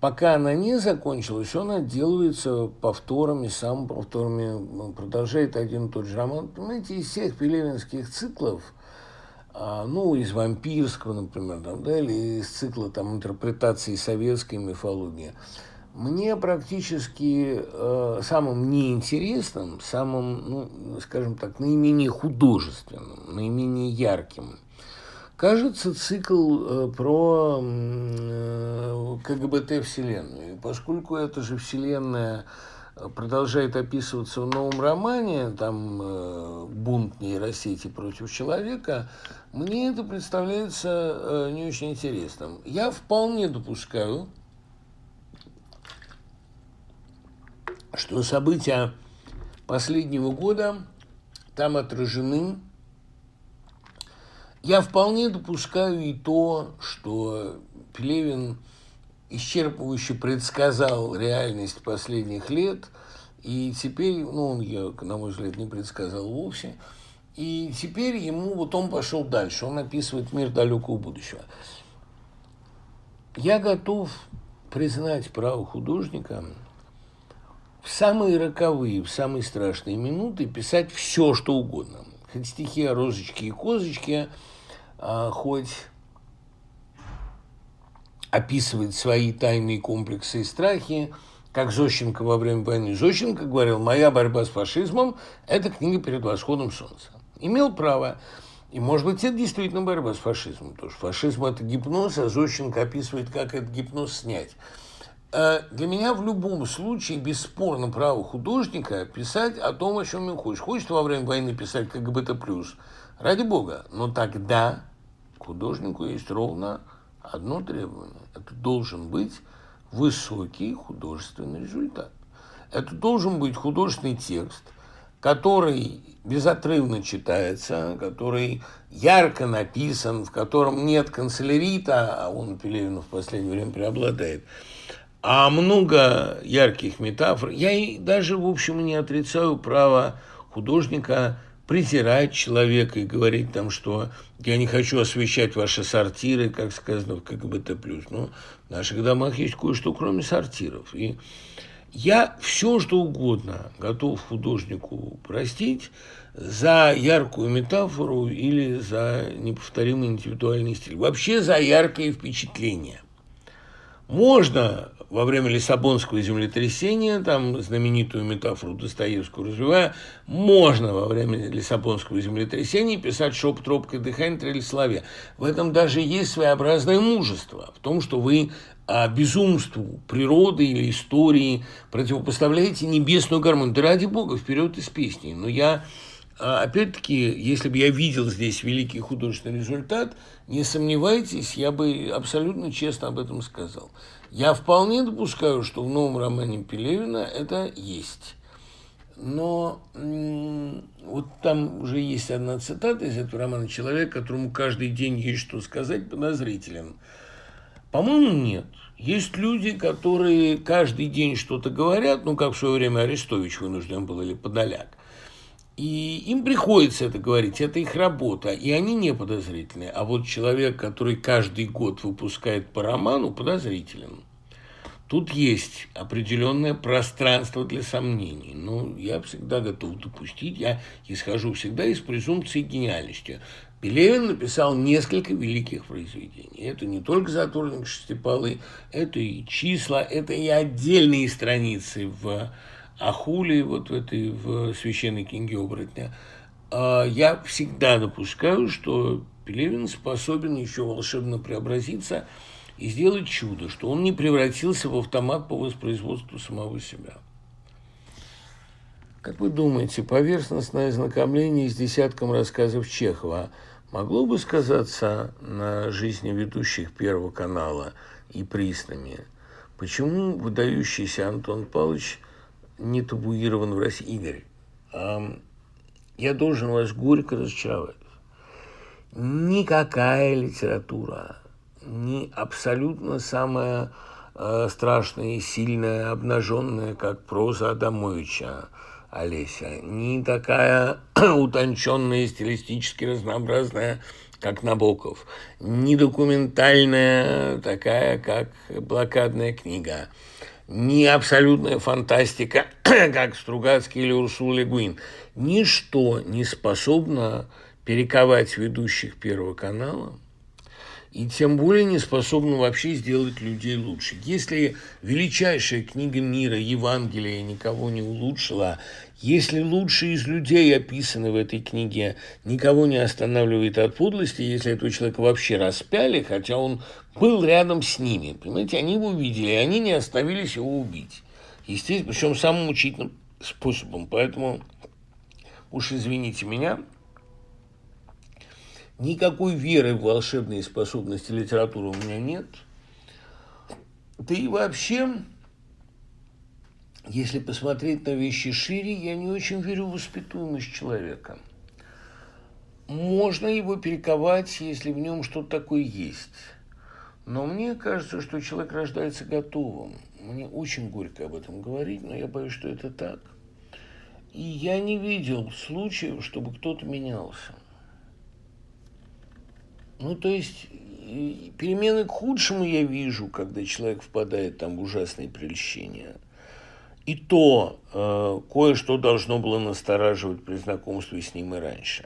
Пока она не закончилась, он отделывается повторами, самоповторами, продолжает один и тот же роман. Понимаете, из всех пелевинских циклов, ну, из «Вампирского», например, там, да, или из цикла там, интерпретации советской мифологии, мне практически самым неинтересным, самым, ну, скажем так, наименее художественным, наименее ярким, кажется цикл про КГБТ-вселенную. И поскольку эта же вселенная продолжает описываться в новом романе, там бунт нейросети против человека, мне это представляется не очень интересным. Я вполне допускаю, что события последнего года там отражены. Я вполне допускаю и то, что Пелевин исчерпывающе предсказал реальность последних лет, и теперь, ну, он ее, на мой взгляд, не предсказал вовсе, и теперь ему, вот он пошел дальше, он описывает мир далекого будущего. Я готов признать право художника в самые роковые, в самые страшные минуты писать все, что угодно. Хоть стихи о розочке и козочке, хоть описывать свои тайные комплексы и страхи, как Зощенко во время войны. Зощенко говорил: «Моя борьба с фашизмом – это книга перед восходом солнца». Имел право. И, может быть, это действительно борьба с фашизмом. Потому что фашизм – это гипноз, а Зощенко описывает, как этот гипноз снять. Для меня в любом случае бесспорно право художника писать о том, о чем он хочет. Хочет во время войны писать КГБТ+, ради бога. Но тогда к художнику есть ровно одно требование. Это должен быть высокий художественный результат. Это должен быть художественный текст, который безотрывно читается, который ярко написан, в котором нет канцелярита, а он, Пелевин, в последнее время преобладает, а много ярких метафор. Я и даже, в общем, не отрицаю право художника презирать человека и говорить там, что я не хочу освещать ваши сортиры, как сказано в КГБТ+. Но в наших домах есть кое-что, кроме сортиров. И я все, что угодно готов художнику простить за яркую метафору или за неповторимый индивидуальный стиль. Вообще за яркое впечатление. Можно во время Лиссабонского землетрясения, там знаменитую метафору Достоевскую развивая, можно во время Лиссабонского землетрясения писать шепот, робкое дыхание, трель в слове. В этом даже есть своеобразное мужество, в том, что вы безумству природы или истории противопоставляете небесную гармонию. Да ради бога, вперед из песни. Но я, опять-таки, если бы я видел здесь великий художественный результат, не сомневайтесь, я бы абсолютно честно об этом сказал. Я вполне допускаю, что в новом романе Пелевина это есть. Но вот там уже есть одна цитата из этого романа: «Человек, которому каждый день есть что сказать, подозрителен». По-моему, нет. Есть люди, которые каждый день что-то говорят, ну, как в свое время Арестович вынужден был, или Подоляк. И им приходится это говорить, это их работа, и они не подозрительны. А вот человек, который каждый год выпускает по роману, подозрителен. Тут есть определенное пространство для сомнений. Но я всегда готов допустить, я исхожу всегда из презумпции гениальности. Пелевин написал несколько великих произведений. Это не только «Затворник шестипалый», это и «Числа», это и отдельные страницы в «Ахуле», вот в этой, в «Священной книге оборотня». Я всегда допускаю, что Пелевин способен еще волшебно преобразиться и сделать чудо, что он не превратился в автомат по воспроизводству самого себя. Как вы думаете, поверхностное ознакомление с десятком рассказов Чехова могло бы сказаться на жизни ведущих Первого канала и приснами? Почему выдающийся Антон Павлович не табуирован в России? Игорь, я должен вас горько разочаровать. Никакая литература, не абсолютно самая страшная и сильная, обнаженная, как проза Адамовича Олеся, не такая утонченная и стилистически разнообразная, как Набоков, не документальная, такая, как «Блокадная книга», не абсолютная фантастика, как Стругацкий или Урсула Ле Гуин. Ничто не способно перековать ведущих Первого канала, и тем более не способна вообще сделать людей лучше. Если величайшая книга мира, Евангелие, никого не улучшила, если лучшие из людей, описаны в этой книге, никого не останавливает от подлости, если этого человека вообще распяли, хотя он был рядом с ними, понимаете, они его видели, и они не остановились его убить. Естественно, причем самым мучительным способом. Поэтому, уж извините меня, никакой веры в волшебные способности литературы у меня нет. Да и вообще, если посмотреть на вещи шире, я не очень верю в воспитуемость человека. Можно его перековать, если в нем что-то такое есть. Но мне кажется, что человек рождается готовым. Мне очень горько об этом говорить, но я боюсь, что это так. И я не видел случаев, чтобы кто-то менялся. Ну, то есть, перемены к худшему я вижу, когда человек впадает там в ужасные прельщения. И то кое-что должно было настораживать при знакомстве с ним и раньше.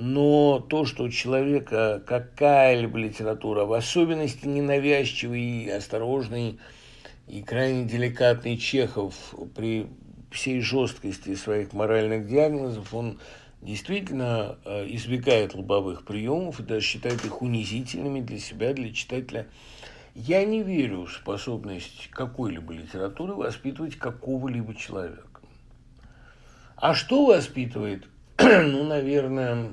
Но то, что у человека какая-либо литература, в особенности ненавязчивый, и осторожный и крайне деликатный Чехов, при всей жесткости своих моральных диагнозов, он действительно избегает лобовых приемов и даже считает их унизительными для себя, для читателя. Я не верю в способность какой-либо литературы воспитывать какого-либо человека. А что воспитывает? Ну, наверное,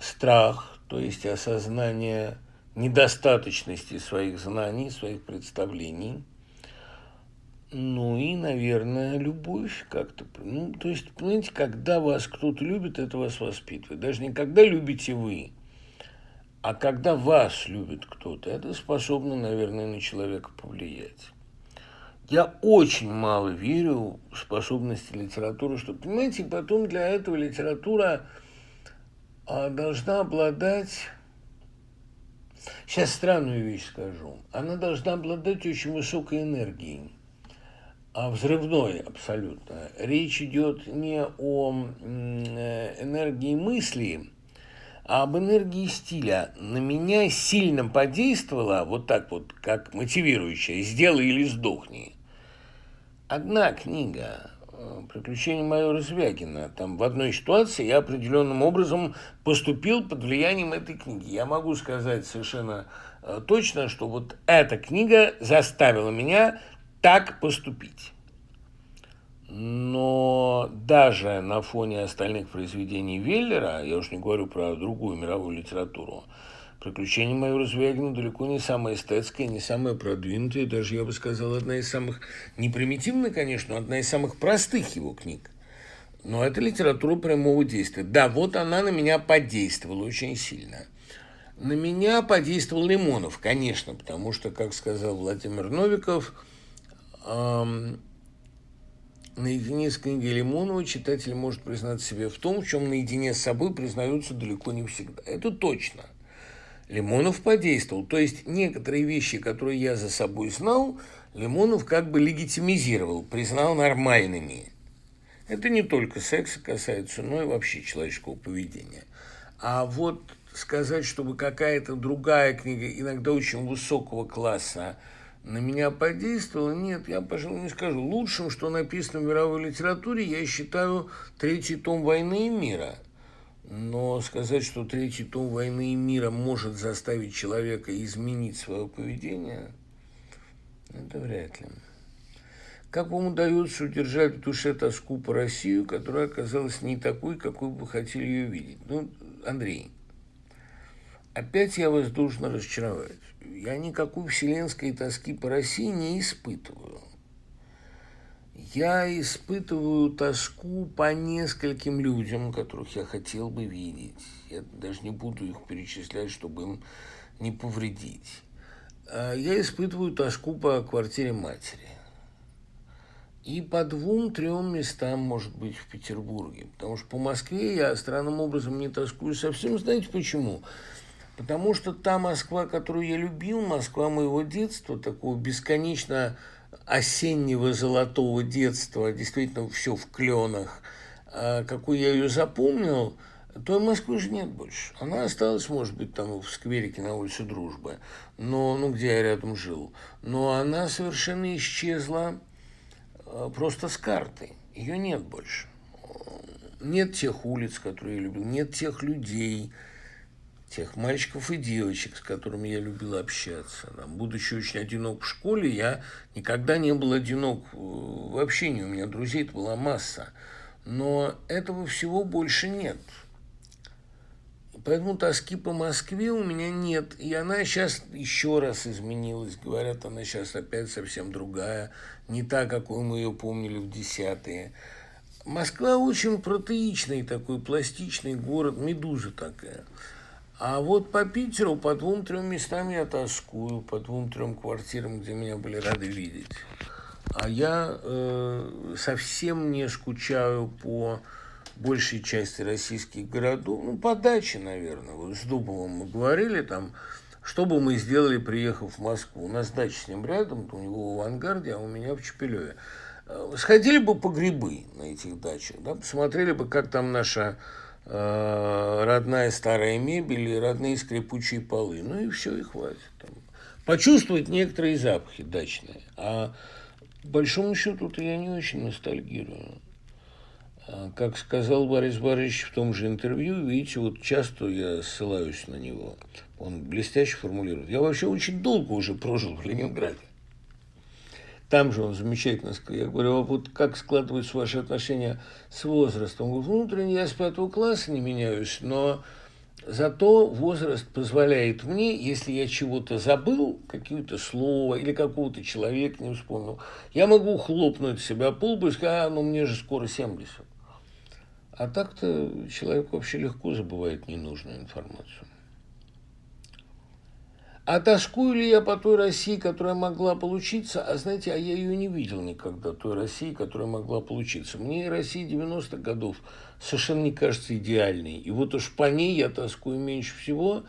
страх, то есть осознание недостаточности своих знаний, своих представлений. Ну и, наверное, любовь как-то. Ну, то есть, понимаете, когда вас кто-то любит, это вас воспитывает. Даже не когда любите вы, а когда вас любит кто-то, это способно, наверное, на человека повлиять. Я очень мало верю в способности литературы, что, понимаете, потом для этого литература должна обладать... Сейчас странную вещь скажу. Она должна обладать очень высокой энергией. Взрывной абсолютно. Речь идет не о энергии мысли, а об энергии стиля. На меня сильно подействовала, вот так вот, как мотивирующая, «Сделай или сдохни». Одна книга «Приключения майора Звягина». Там в одной ситуации я определенным образом поступил под влиянием этой книги. Я могу сказать совершенно точно, что вот эта книга заставила меня так поступить. Но даже на фоне остальных произведений Веллера, я уж не говорю про другую мировую литературу, «Приключения майора Звягина» далеко не самая эстетская, не самая продвинутая, даже, я бы сказал, одна из самых, не примитивная, конечно, одна из самых простых его книг. Но это литература прямого действия. Да, вот она на меня подействовала очень сильно. На меня подействовал Лимонов, конечно, потому что, как сказал Владимир Новиков, наедине с книгой Лимонова читатель может признаться себе в том, в чем наедине с собой признаются далеко не всегда. Это точно. Лимонов подействовал. То есть некоторые вещи, которые я за собой знал, Лимонов как бы легитимизировал, признал нормальными. Это не только секса касается, но и вообще человеческого поведения. А вот сказать, чтобы какая-то другая книга, иногда очень высокого класса, на меня подействовала, нет, я, пожалуй, не скажу. Лучшим, что написано в мировой литературе, я считаю третий том «Войны и мира». Но сказать, что третий том «Войны и мира» может заставить человека изменить свое поведение, это вряд ли. Как вам удается удержать в душе тоску по России, которая оказалась не такой, какой бы хотели ее видеть? Ну, Андрей, опять я вас должен разочаровать. Я никакой вселенской тоски по России не испытываю. Я испытываю тоску по нескольким людям, которых я хотел бы видеть. Я даже не буду их перечислять, чтобы им не повредить. Я испытываю тоску по квартире матери. И по двум-трем местам, может быть, в Петербурге. Потому что по Москве я странным образом не тоскую совсем. Знаете почему? Потому что та Москва, которую я любил, Москва моего детства, такого бесконечно осеннего золотого детства, действительно все в кленах, какой я ее запомнил, той Москвы же нет больше. Она осталась, может быть, там в скверике на улице Дружбы, но, ну, где я рядом жил. Но она совершенно исчезла просто с карты. Ее нет больше. Нет тех улиц, которые я любил, нет тех людей, тех мальчиков и девочек, с которыми я любил общаться. Там, будучи очень одинок в школе, я никогда не был одинок в общении. У меня друзей это была масса. Но этого всего больше нет. Поэтому тоски по Москве у меня нет. И она сейчас еще раз изменилась. Говорят, она сейчас опять совсем другая. Не та, какую мы ее помнили в 10-е. Москва очень протеичный такой, пластичный город. Медуза такая. А вот по Питеру, по двум-трем местам я тоскую, по двум-трем квартирам, где меня были рады видеть. А я совсем не скучаю по большей части российских городов. Ну, по даче, наверное. Вот с Дубовым мы говорили, там, что бы мы сделали, приехав в Москву. У нас дача с ним рядом, у него в Авангарде, а у меня в Чапелеве. Сходили бы по грибы на этих дачах, да, посмотрели бы, как там наша родная старая мебель и родные скрипучие полы. Ну и все, и хватит. Там. Почувствовать некоторые запахи дачные. А по большому счету-то я не очень ностальгирую. Как сказал Борис Борисович в том же интервью, видите, вот часто я ссылаюсь на него. Он блестяще формулирует. Я вообще очень долго уже прожил в Ленинграде. Там же он замечательно сказал. Я говорю, а вот как складываются ваши отношения с возрастом? Он говорит, внутренне я с 5 класса не меняюсь, но зато возраст позволяет мне, если я чего-то забыл, какое-то слово или какого-то человека не вспомнил, я могу хлопнуть себя по лбу и сказать, а, ну мне же скоро 70. А так-то человек вообще легко забывает ненужную информацию. А тоскую ли я по той России, которая могла получиться? А знаете, а я ее не видел никогда, той России, которая могла получиться. Мне Россия 90-х годов совершенно не кажется идеальной. И вот уж по ней я тоскую меньше всего,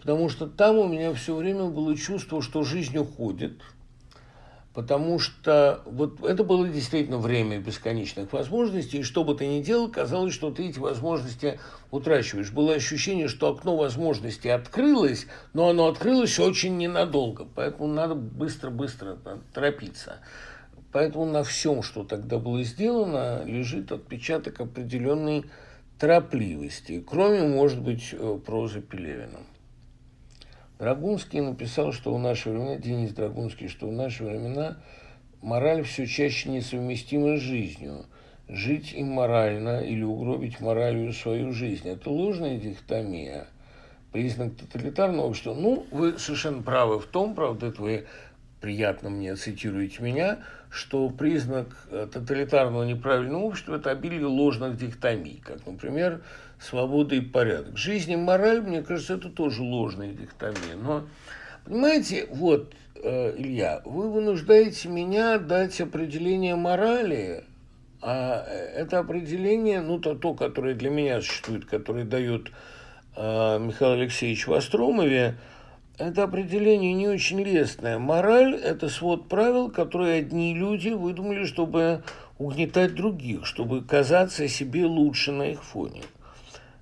потому что там у меня все время было чувство, что жизнь уходит. Потому что вот это было действительно время бесконечных возможностей. И что бы ты ни делал, казалось, что ты эти возможности утрачиваешь. Было ощущение, что окно возможностей открылось, но оно открылось очень ненадолго. Поэтому надо быстро-быстро торопиться. Поэтому на всем, что тогда было сделано, лежит отпечаток определенной торопливости. Кроме, может быть, прозы Пелевина. Драгунский написал, что в наши времена, Денис Драгунский, что в наши времена мораль все чаще несовместима с жизнью. Жить им морально или угробить моралью свою жизнь – это ложная дихотомия, признак тоталитарного, что, ну, вы совершенно правы в том, правда, это вы приятно мне цитируете меня, что признак тоталитарного неправильного общества – это обилие ложных диктомий, как, например, свобода и порядок. Жизнь и мораль, мне кажется, это тоже ложные диктомии. Но, понимаете, вот, Илья, вы вынуждаете меня дать определение морали, а это определение, ну, то, которое для меня существует, которое дает Михаил Алексеевич в Остромове, это определение не очень лестное. Мораль – это свод правил, которые одни люди выдумали, чтобы угнетать других, чтобы казаться себе лучше на их фоне.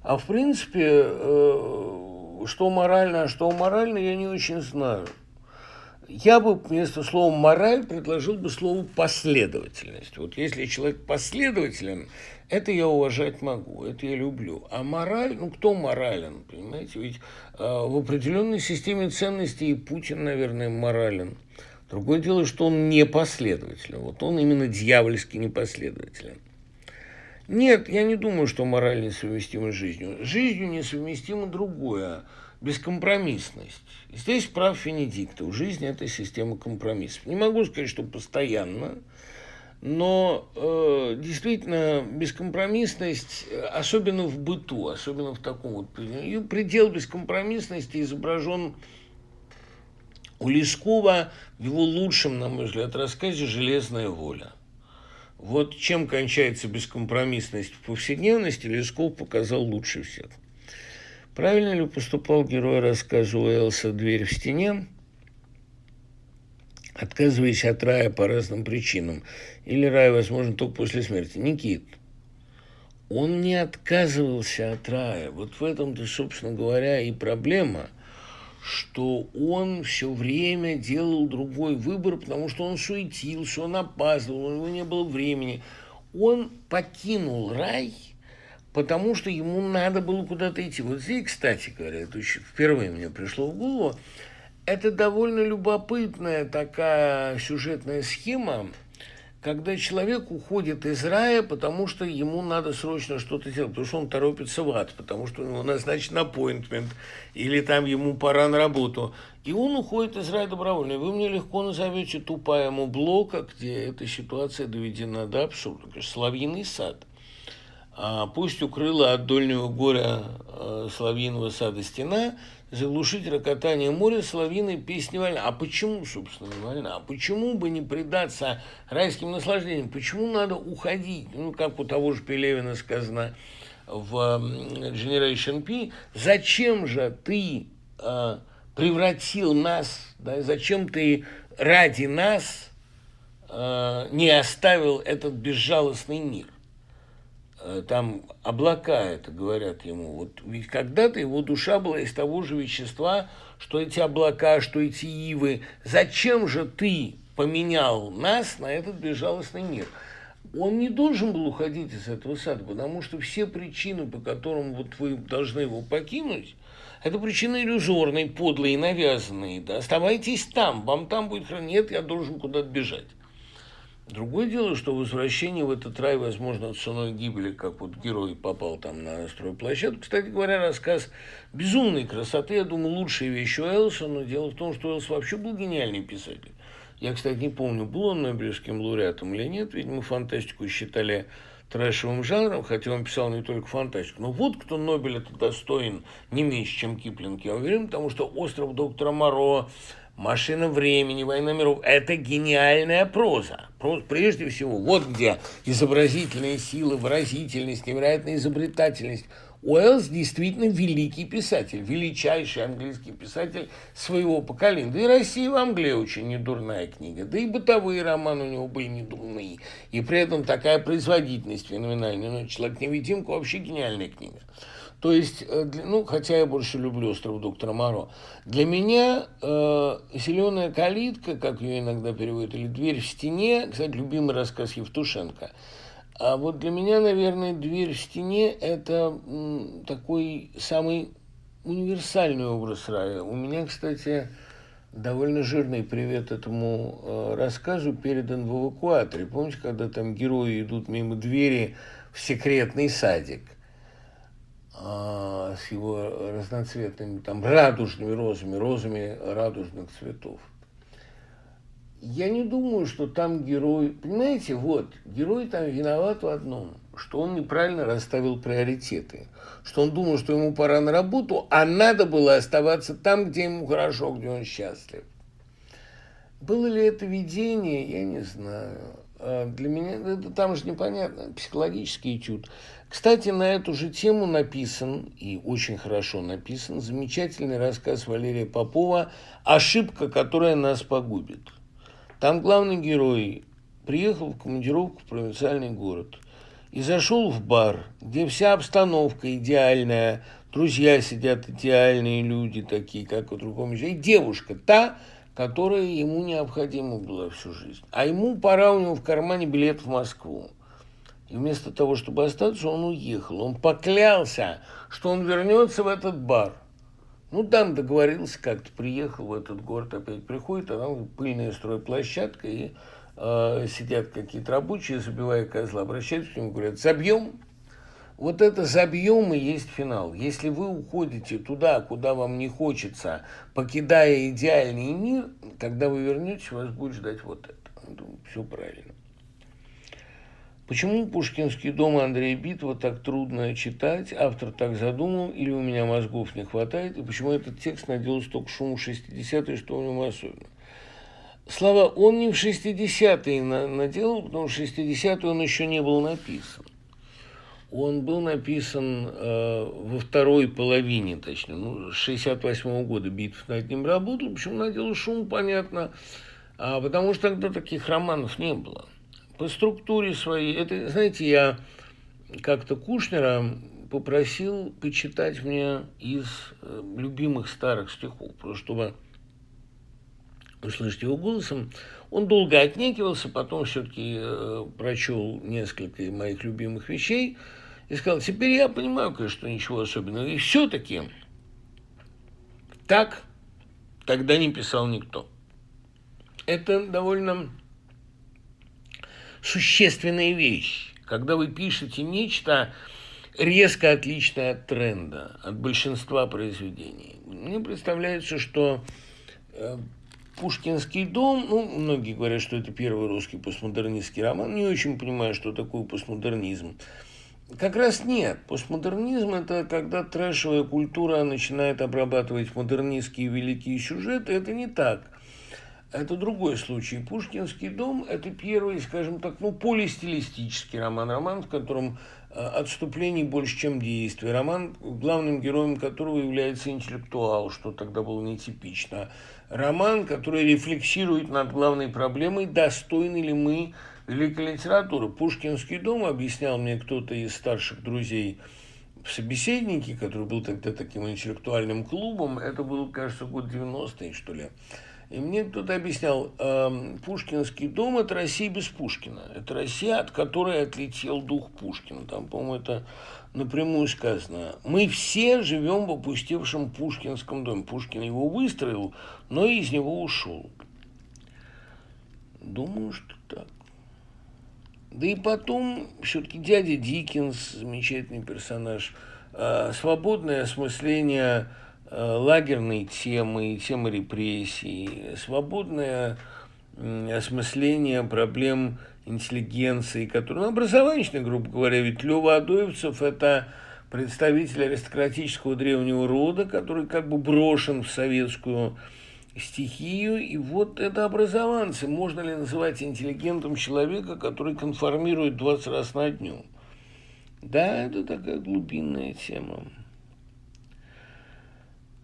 А в принципе, что морально, я не очень знаю. Я бы вместо слова «мораль» предложил бы слово «последовательность». Вот если человек последователен, это я уважать могу, это я люблю. А мораль, ну кто морален, понимаете? Ведь в определенной системе ценностей и Путин, наверное, морален. Другое дело, что он непоследователен. Вот он именно дьявольски непоследователен. Нет, я не думаю, что мораль несовместима с жизнью. Жизнью несовместимо другое. Бескомпромиссность. Здесь прав Венедиктов. Жизнь – это система компромиссов. Не могу сказать, что постоянно, но действительно бескомпромиссность, особенно в быту, особенно в таком вот... Ее предел бескомпромиссности изображен у Лескова в его лучшем, на мой взгляд, рассказе «Железная воля». Вот чем кончается бескомпромиссность в повседневности, Лесков показал лучше всех. Правильно ли поступал герой рассказа Уэллса «Дверь в стене», отказываясь от рая по разным причинам? Или рай возможен только после смерти? Никит, он не отказывался от рая. Вот в этом-то, собственно говоря, и проблема, что он все время делал другой выбор, потому что он суетился, он опаздывал, у него не было времени. Он покинул рай, потому что ему надо было куда-то идти. Вот здесь, кстати говоря, это впервые мне пришло в голову, это довольно любопытная такая сюжетная схема, когда человек уходит из рая, потому что ему надо срочно что-то делать, потому что он торопится в ад, потому что у него назначен аппоинтмент, или там ему пора на работу. И он уходит из рая добровольно. И вы мне легко назовете «Тупая Блока», где эта ситуация доведена до абсурда. Конечно, «Соловьиный сад». Пусть укрыла от дольнего горя соловьиного сада стена, заглушить рокотание моря соловьиной песни вольна. А почему, собственно, вольна? А почему бы не предаться райским наслаждениям? Почему надо уходить? Ну, как у того же Пелевина сказано в Generation P, зачем же ты превратил нас, да, зачем ты ради нас не оставил этот безжалостный мир? Там облака, это говорят ему. Вот, ведь когда-то его душа была из того же вещества, что эти облака, что эти ивы. Зачем же ты поменял нас на этот безжалостный мир? Он не должен был уходить из этого сада, потому что все причины, по которым вот вы должны его покинуть, это причины иллюзорные, подлые, навязанные. Да? Оставайтесь там, вам там будет хранить. Нет, я должен куда-то бежать. Другое дело, что возвращение в этот рай возможно ценой гибели, как вот герой попал там на стройплощадку. Кстати говоря, рассказ безумной красоты, я думаю, лучшая вещь Уэллса, но дело в том, что Уэллс вообще был гениальный писатель. Я, кстати, не помню, был он Нобелевским лауреатом или нет, видимо, фантастику считали трэшевым жанром, хотя он писал не только фантастику. Но вот кто Нобеля-то достоин не меньше, чем Киплинг, я уверен, потому что «Остров доктора Моро», «Машина времени», «Война миров» – это гениальная проза. Прежде всего, вот где изобразительные силы, выразительность, невероятная изобретательность. Уэллс действительно великий писатель, величайший английский писатель своего поколения. Да и «Россия в Англии» очень недурная книга, да и бытовые романы у него были недурные. И при этом такая производительность феноменальная. Но «Человек-невидимка» – вообще гениальная книга. То есть, ну, хотя я больше люблю «Остров доктора Моро». Для меня «Зеленая калитка», как ее иногда переводят, или «Дверь в стене», кстати, любимый рассказ Евтушенко. А вот для меня, наверное, «Дверь в стене» – это такой самый универсальный образ рая. У меня, кстати, довольно жирный привет этому рассказу передан в «Эвакуаторе». Помните, когда там герои идут мимо двери в секретный садик? с его разноцветными, там, радужными розами, розами радужных цветов. Я не думаю, что там герой... Понимаете, вот, герой там виноват в одном, что он неправильно расставил приоритеты, что он думал, что ему пора на работу, а надо было оставаться там, где ему хорошо, где он счастлив. Было ли это видение, я не знаю. Для меня это там же непонятно, психологический этюд. Кстати, на эту же тему написан, и очень хорошо написан, замечательный рассказ Валерия Попова «Ошибка, которая нас погубит». Там главный герой приехал в командировку в провинциальный город и зашел в бар, где вся обстановка идеальная, друзья сидят, идеальные люди такие, как у другого, и девушка та, которая ему необходима была всю жизнь. А ему пора, у него в кармане билет в Москву. И вместо того, чтобы остаться, он уехал. Он поклялся, что он вернется в этот бар. Ну, там договорился как-то, приехал в этот город, опять приходит, а там пыльная стройплощадка, и сидят какие-то рабочие, забивая козла, обращаются к нему, говорят, забьем. Вот это забьем и есть финал. Если вы уходите туда, куда вам не хочется, покидая идеальный мир, когда вы вернетесь, вас будет ждать вот это. Думаю, все правильно. Почему «Пушкинский дом» Андрея Битова так трудно читать? Автор так задумал, или у меня мозгов не хватает? И почему этот текст наделал столько шума в 60-е, что в нем особенно? Слова «он» не в 60-е наделал, потому что в 60-е он еще не был написан. Он был написан во второй половине, точнее, ну, с 1968 года Битов над ним работал. Почему наделал шум, понятно, потому что тогда таких романов не было. По структуре своей, это, знаете, я как-то Кушнера попросил почитать мне из любимых старых стихов, просто чтобы услышать его голосом. Он долго отнекивался, потом все-таки прочел несколько моих любимых вещей и сказал, теперь я понимаю, конечно, что ничего особенного. И все-таки так тогда не писал никто. Это довольно существенная вещь, когда вы пишете нечто резко отличное от тренда, от большинства произведений. Мне представляется, что... «Пушкинский дом», ну, многие говорят, что это первый русский постмодернистский роман, не очень понимаю, что такое постмодернизм. Как раз нет. Постмодернизм – это когда трэшевая культура начинает обрабатывать модернистские великие сюжеты. Это не так. Это другой случай. «Пушкинский дом» – это первый, скажем так, ну, полистилистический роман. Роман, в котором отступлений больше, чем действий. Роман, главным героем которого является интеллектуал, что тогда было нетипично. Роман, который рефлексирует над главной проблемой, достойны ли мы великой литературы. «Пушкинский дом», объяснял мне кто-то из старших друзей в собеседнике, который был тогда таким интеллектуальным клубом, это был, кажется, год 90-й, что ли. И мне кто-то объяснял, «Пушкинский дом» – это Россия без Пушкина. Это Россия, от которой отлетел дух Пушкина. Там, по-моему, это напрямую сказано. Мы все живем в опустевшем Пушкинском доме. Пушкин его выстроил, но из него ушел. Думаю, что так. Да и потом, все-таки дядя Диккенс, замечательный персонаж, свободное осмысление лагерные темы, темы репрессий, свободное осмысление проблем интеллигенции, которые, ну, образованичные, грубо говоря, ведь Лёва Адоевцев – это представитель аристократического древнего рода, который как бы брошен в советскую стихию, и вот это образованцы. Можно ли называть интеллигентом человека, который конформирует 20 раз на дню? Да, это такая глубинная тема.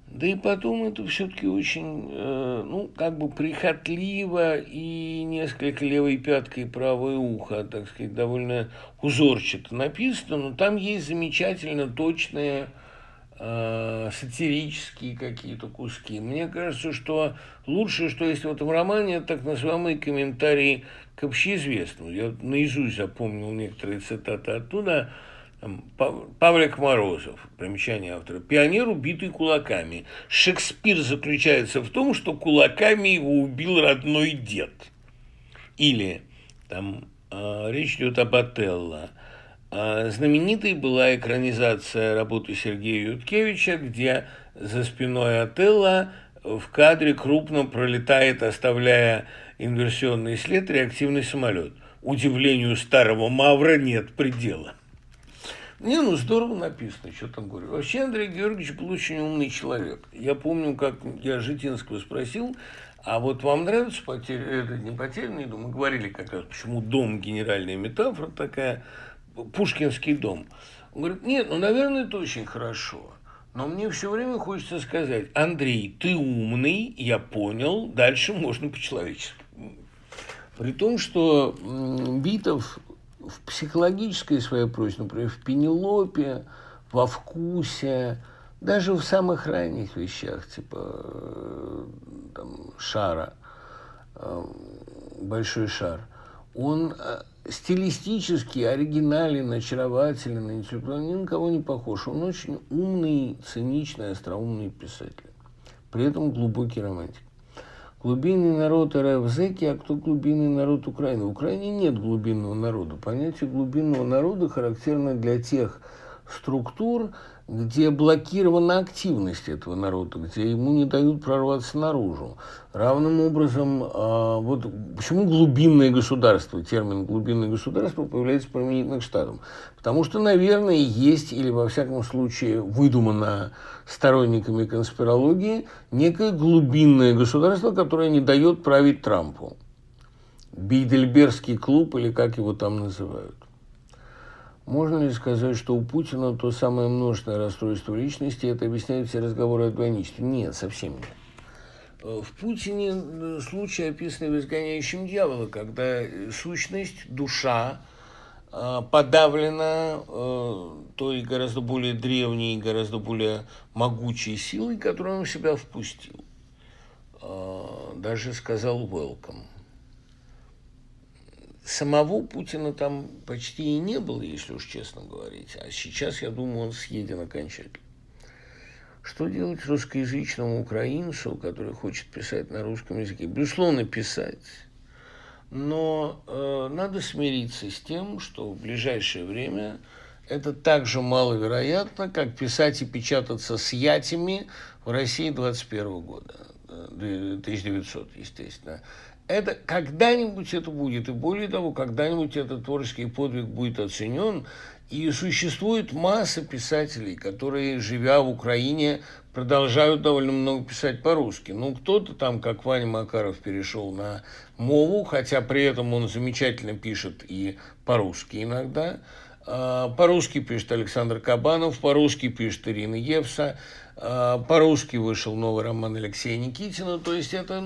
Да и потом это все-таки очень, ну, как бы прихотливо и несколько левой пяткой и правое ухо, так сказать, довольно узорчато написано, но там есть замечательно точные сатирические какие-то куски. Мне кажется, что лучшее, что есть в этом романе, это так называемые комментарии к общеизвестному. Я наизусть запомнил некоторые цитаты оттуда. Павлик Морозов, примечание автора, пионер, убитый кулаками. Шекспир заключается в том, что кулаками его убил родной дед. Или там речь идет об Отелло. Знаменитой была экранизация работы Сергея Юткевича, где за спиной Отелло в кадре крупно пролетает, оставляя инверсионный след, реактивный самолет. Удивлению старого мавра нет предела. Ну здорово написано, что там говорю. Вообще Андрей Георгиевич был очень умный человек. Я помню, как я Житинского спросил, а вот вам нравится это не потерянный дом? Мы говорили как раз, почему дом генеральная метафора такая, пушкинский дом. Он говорит, нет, ну, наверное, это очень хорошо. Но мне все время хочется сказать, Андрей, ты умный, я понял, дальше можно по-человечески. При том, что Битов в психологической своей прозе, например, в «Пенелопе», во «Вкусе», даже в самых ранних вещах, типа там, «Шара», «Большой шар», он стилистически оригинален, очарователен, интеллектуален, ни на кого не похож. Он очень умный, циничный, остроумный писатель. При этом глубокий романтик. Глубинный народ РФ зэки, а кто глубинный народ Украины? В Украине нет глубинного народа. Понятие глубинного народа характерно для тех структур, где блокирована активность этого народа, где ему не дают прорваться наружу. Равным образом, вот почему глубинное государство, термин «глубинное государство» появляется применительно к Штатам? Потому что, наверное, есть, или во всяком случае выдумано сторонниками конспирологии, некое глубинное государство, которое не дает править Трампу. Бейдельбергский клуб, или как его там называют. Можно ли сказать, что у Путина то самое множественное расстройство личности, это объясняет все разговоры о двойничестве? Нет, совсем нет. В Путине случай, описанный в «Изгоняющем дьявола», когда сущность, душа подавлена той гораздо более древней, гораздо более могучей силой, которую он в себя впустил. Даже сказал «welcome». Самого Путина там почти и не было, если уж честно говорить. А сейчас, я думаю, он съеден окончательно. Что делать русскоязычному украинцу, который хочет писать на русском языке? Безусловно, писать. Но надо смириться с тем, что в ближайшее время это так же маловероятно, как писать и печататься с ятями в России 21 года. 1900, естественно. Это когда-нибудь это будет, и более того, когда-нибудь этот творческий подвиг будет оценен. И существует масса писателей, которые, живя в Украине, продолжают довольно много писать по-русски. Ну, кто-то там, как Ваня Макаров, перешел на мову, хотя при этом он замечательно пишет и по-русски иногда. По-русски пишет Александр Кабанов, по-русски пишет Ирина Евса, по-русски вышел новый роман Алексея Никитина. То есть это,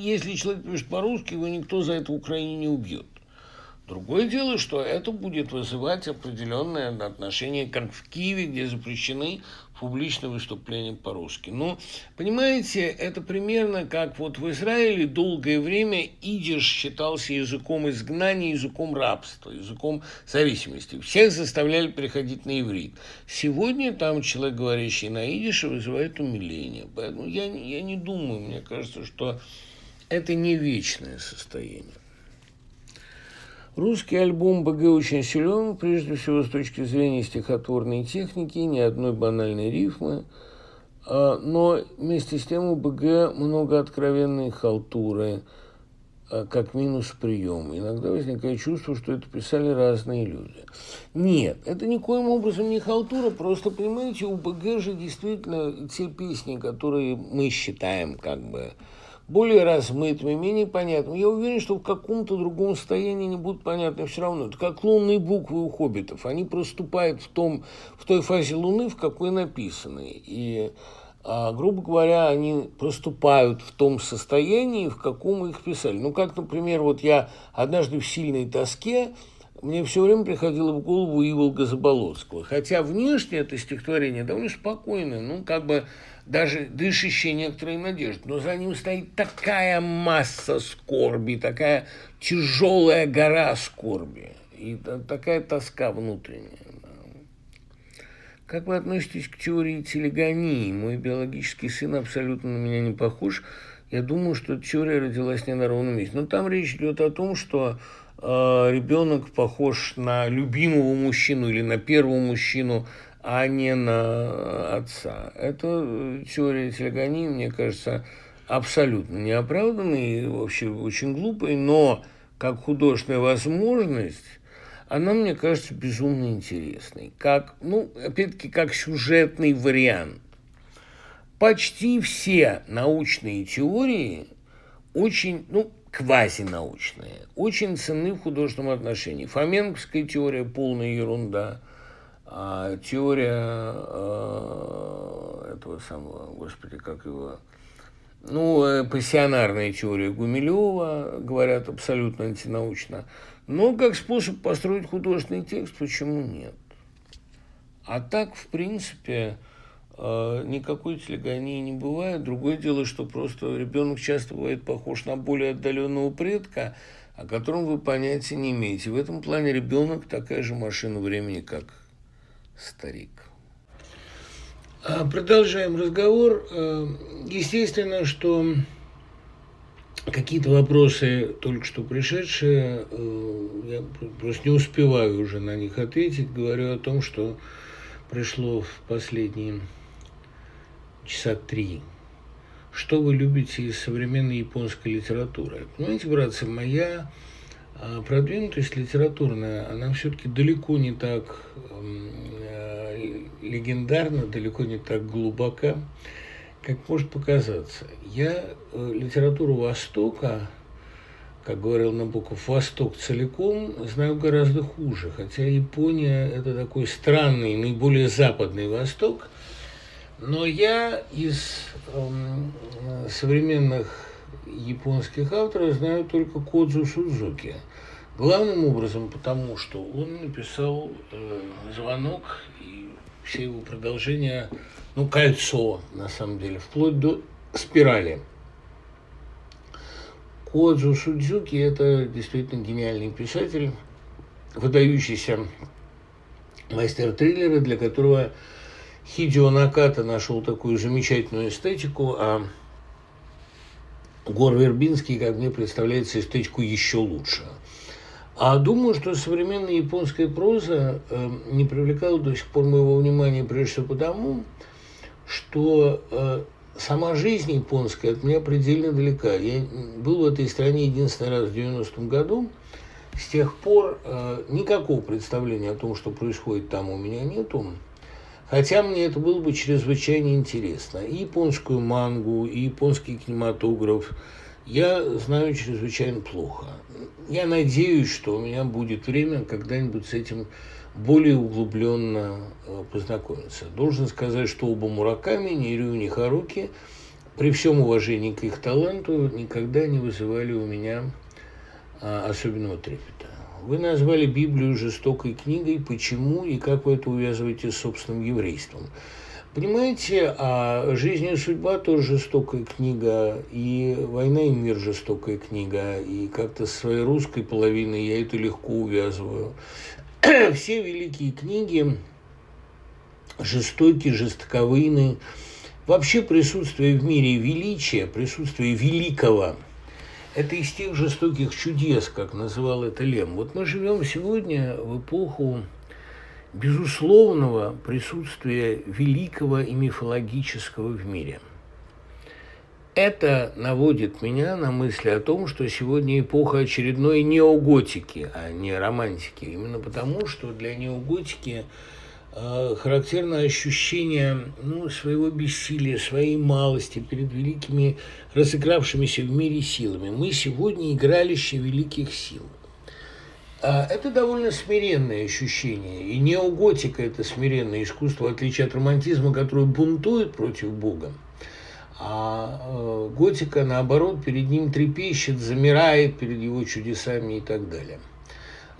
если человек пишет по-русски, его никто за это в Украине не убьет. Другое дело, что это будет вызывать определенное отношение, как в Киеве, где запрещены публичные выступления по-русски. Но, понимаете, это примерно как вот в Израиле долгое время идиш считался языком изгнания, языком рабства, языком зависимости. Всех заставляли переходить на иврит. Сегодня там человек, говорящий на идише, вызывает умиление. Поэтому я не думаю, мне кажется, что это не вечное состояние. Русский альбом БГ очень силен, прежде всего, с точки зрения стихотворной техники, ни одной банальной рифмы. Но вместе с тем у БГ много откровенной халтуры, как минус прием. Иногда возникает чувство, что это писали разные люди. Нет, это никоим образом не халтура, просто, понимаете, у БГ же действительно те песни, которые мы считаем как бы более размытыми, менее понятными. Я уверен, что в каком-то другом состоянии не будут понятны все равно. Это как лунные буквы у хоббитов. Они проступают в той фазе Луны, в какой написаны. И, грубо говоря, они проступают в том состоянии, в каком их писали. Ну, как, например, вот я однажды в сильной тоске, мне все время приходило в голову Иволга Заболоцкого. Хотя внешне это стихотворение довольно спокойное, как бы даже дышащее некоторой надеждой. Но за ним стоит такая масса скорби, такая тяжелая гора скорби. И такая тоска внутренняя. Как вы относитесь к теории телегонии? Мой биологический сын абсолютно на меня не похож. Я думаю, что теория родилась не на ровном месте. Но там речь идет о том, что ребенок похож на любимого мужчину или на первого мужчину, а не на отца. Это теория телегонии, мне кажется, абсолютно неоправданной и вообще очень глупой, но как художественная возможность она, мне кажется, безумно интересной. Как, ну, опять-таки, как сюжетный вариант. Почти все научные теории очень, ну, квазинаучные, очень ценны в художественном отношении. Фоменковская теория – полная ерунда. А теория этого самого, господи, как его... Ну, пассионарная теория Гумилева, говорят, абсолютно антинаучно. Но как способ построить художественный текст, почему нет? А так, в принципе, никакой телегонии не бывает. Другое дело, что просто ребенок часто бывает похож на более отдаленного предка, о котором вы понятия не имеете. В этом плане ребенок такая же машина времени, как старик. Продолжаем разговор. Естественно, что какие-то вопросы, только что пришедшие, я просто не успеваю уже на них ответить. Говорю о том, что пришло в последние часа 3. Что вы любите из современной японской литературы? Понимаете, братцы, моя продвинутость литературная, она все-таки далеко не так легендарна, далеко не так глубока, как может показаться. Я литературу Востока, как говорил Набоков, Восток целиком, знаю гораздо хуже. Хотя Япония – это такой странный, наиболее западный Восток. Но я из современных японских авторов знаю только Кодзу Судзуки. Главным образом потому, что он написал «Звонок» и все его продолжения, ну, «Кольцо», на самом деле, вплоть до «Спирали». Кодзу Судзуки – это действительно гениальный писатель, выдающийся мастер триллера, для которого Хидео Наката нашел такую замечательную эстетику, а Гор Вербинский, как мне представляется, эстетику еще лучше. А думаю, что современная японская проза не привлекала до сих пор моего внимания, прежде всего потому, что сама жизнь японская от меня предельно далека. Я был в этой стране единственный раз в 90-м году. С тех пор никакого представления о том, что происходит там, у меня нету. Хотя мне это было бы чрезвычайно интересно. И японскую мангу, и японский кинематограф я знаю чрезвычайно плохо. Я надеюсь, что у меня будет время когда-нибудь с этим более углубленно познакомиться. Должен сказать, что оба Мураками, ни Рю, ни Харуки, при всем уважении к их таланту, никогда не вызывали у меня особенного трепета. Вы назвали Библию жестокой книгой. Почему и как вы это увязываете с собственным еврейством? Понимаете, «Жизнь и судьба» тоже жестокая книга, и «Война и мир» жестокая книга, и как-то со своей русской половиной я это легко увязываю. Все великие книги жестокие, жестоковыйные. Вообще присутствие в мире величия, присутствие великого – это из тех жестоких чудес, как называл это Лем. Вот мы живем сегодня в эпоху безусловного присутствия великого и мифологического в мире. Это наводит меня на мысли о том, что сегодня эпоха очередной неоготики, а не романтики. Именно потому, что для неоготики характерно ощущение, ну, своего бессилия, своей малости перед великими, разыгравшимися в мире силами. Мы сегодня игралище великих сил. Это довольно смиренное ощущение. И неоготика – это смиренное искусство, в отличие от романтизма, который бунтует против Бога. А готика, наоборот, перед ним трепещет, замирает перед его чудесами и так далее.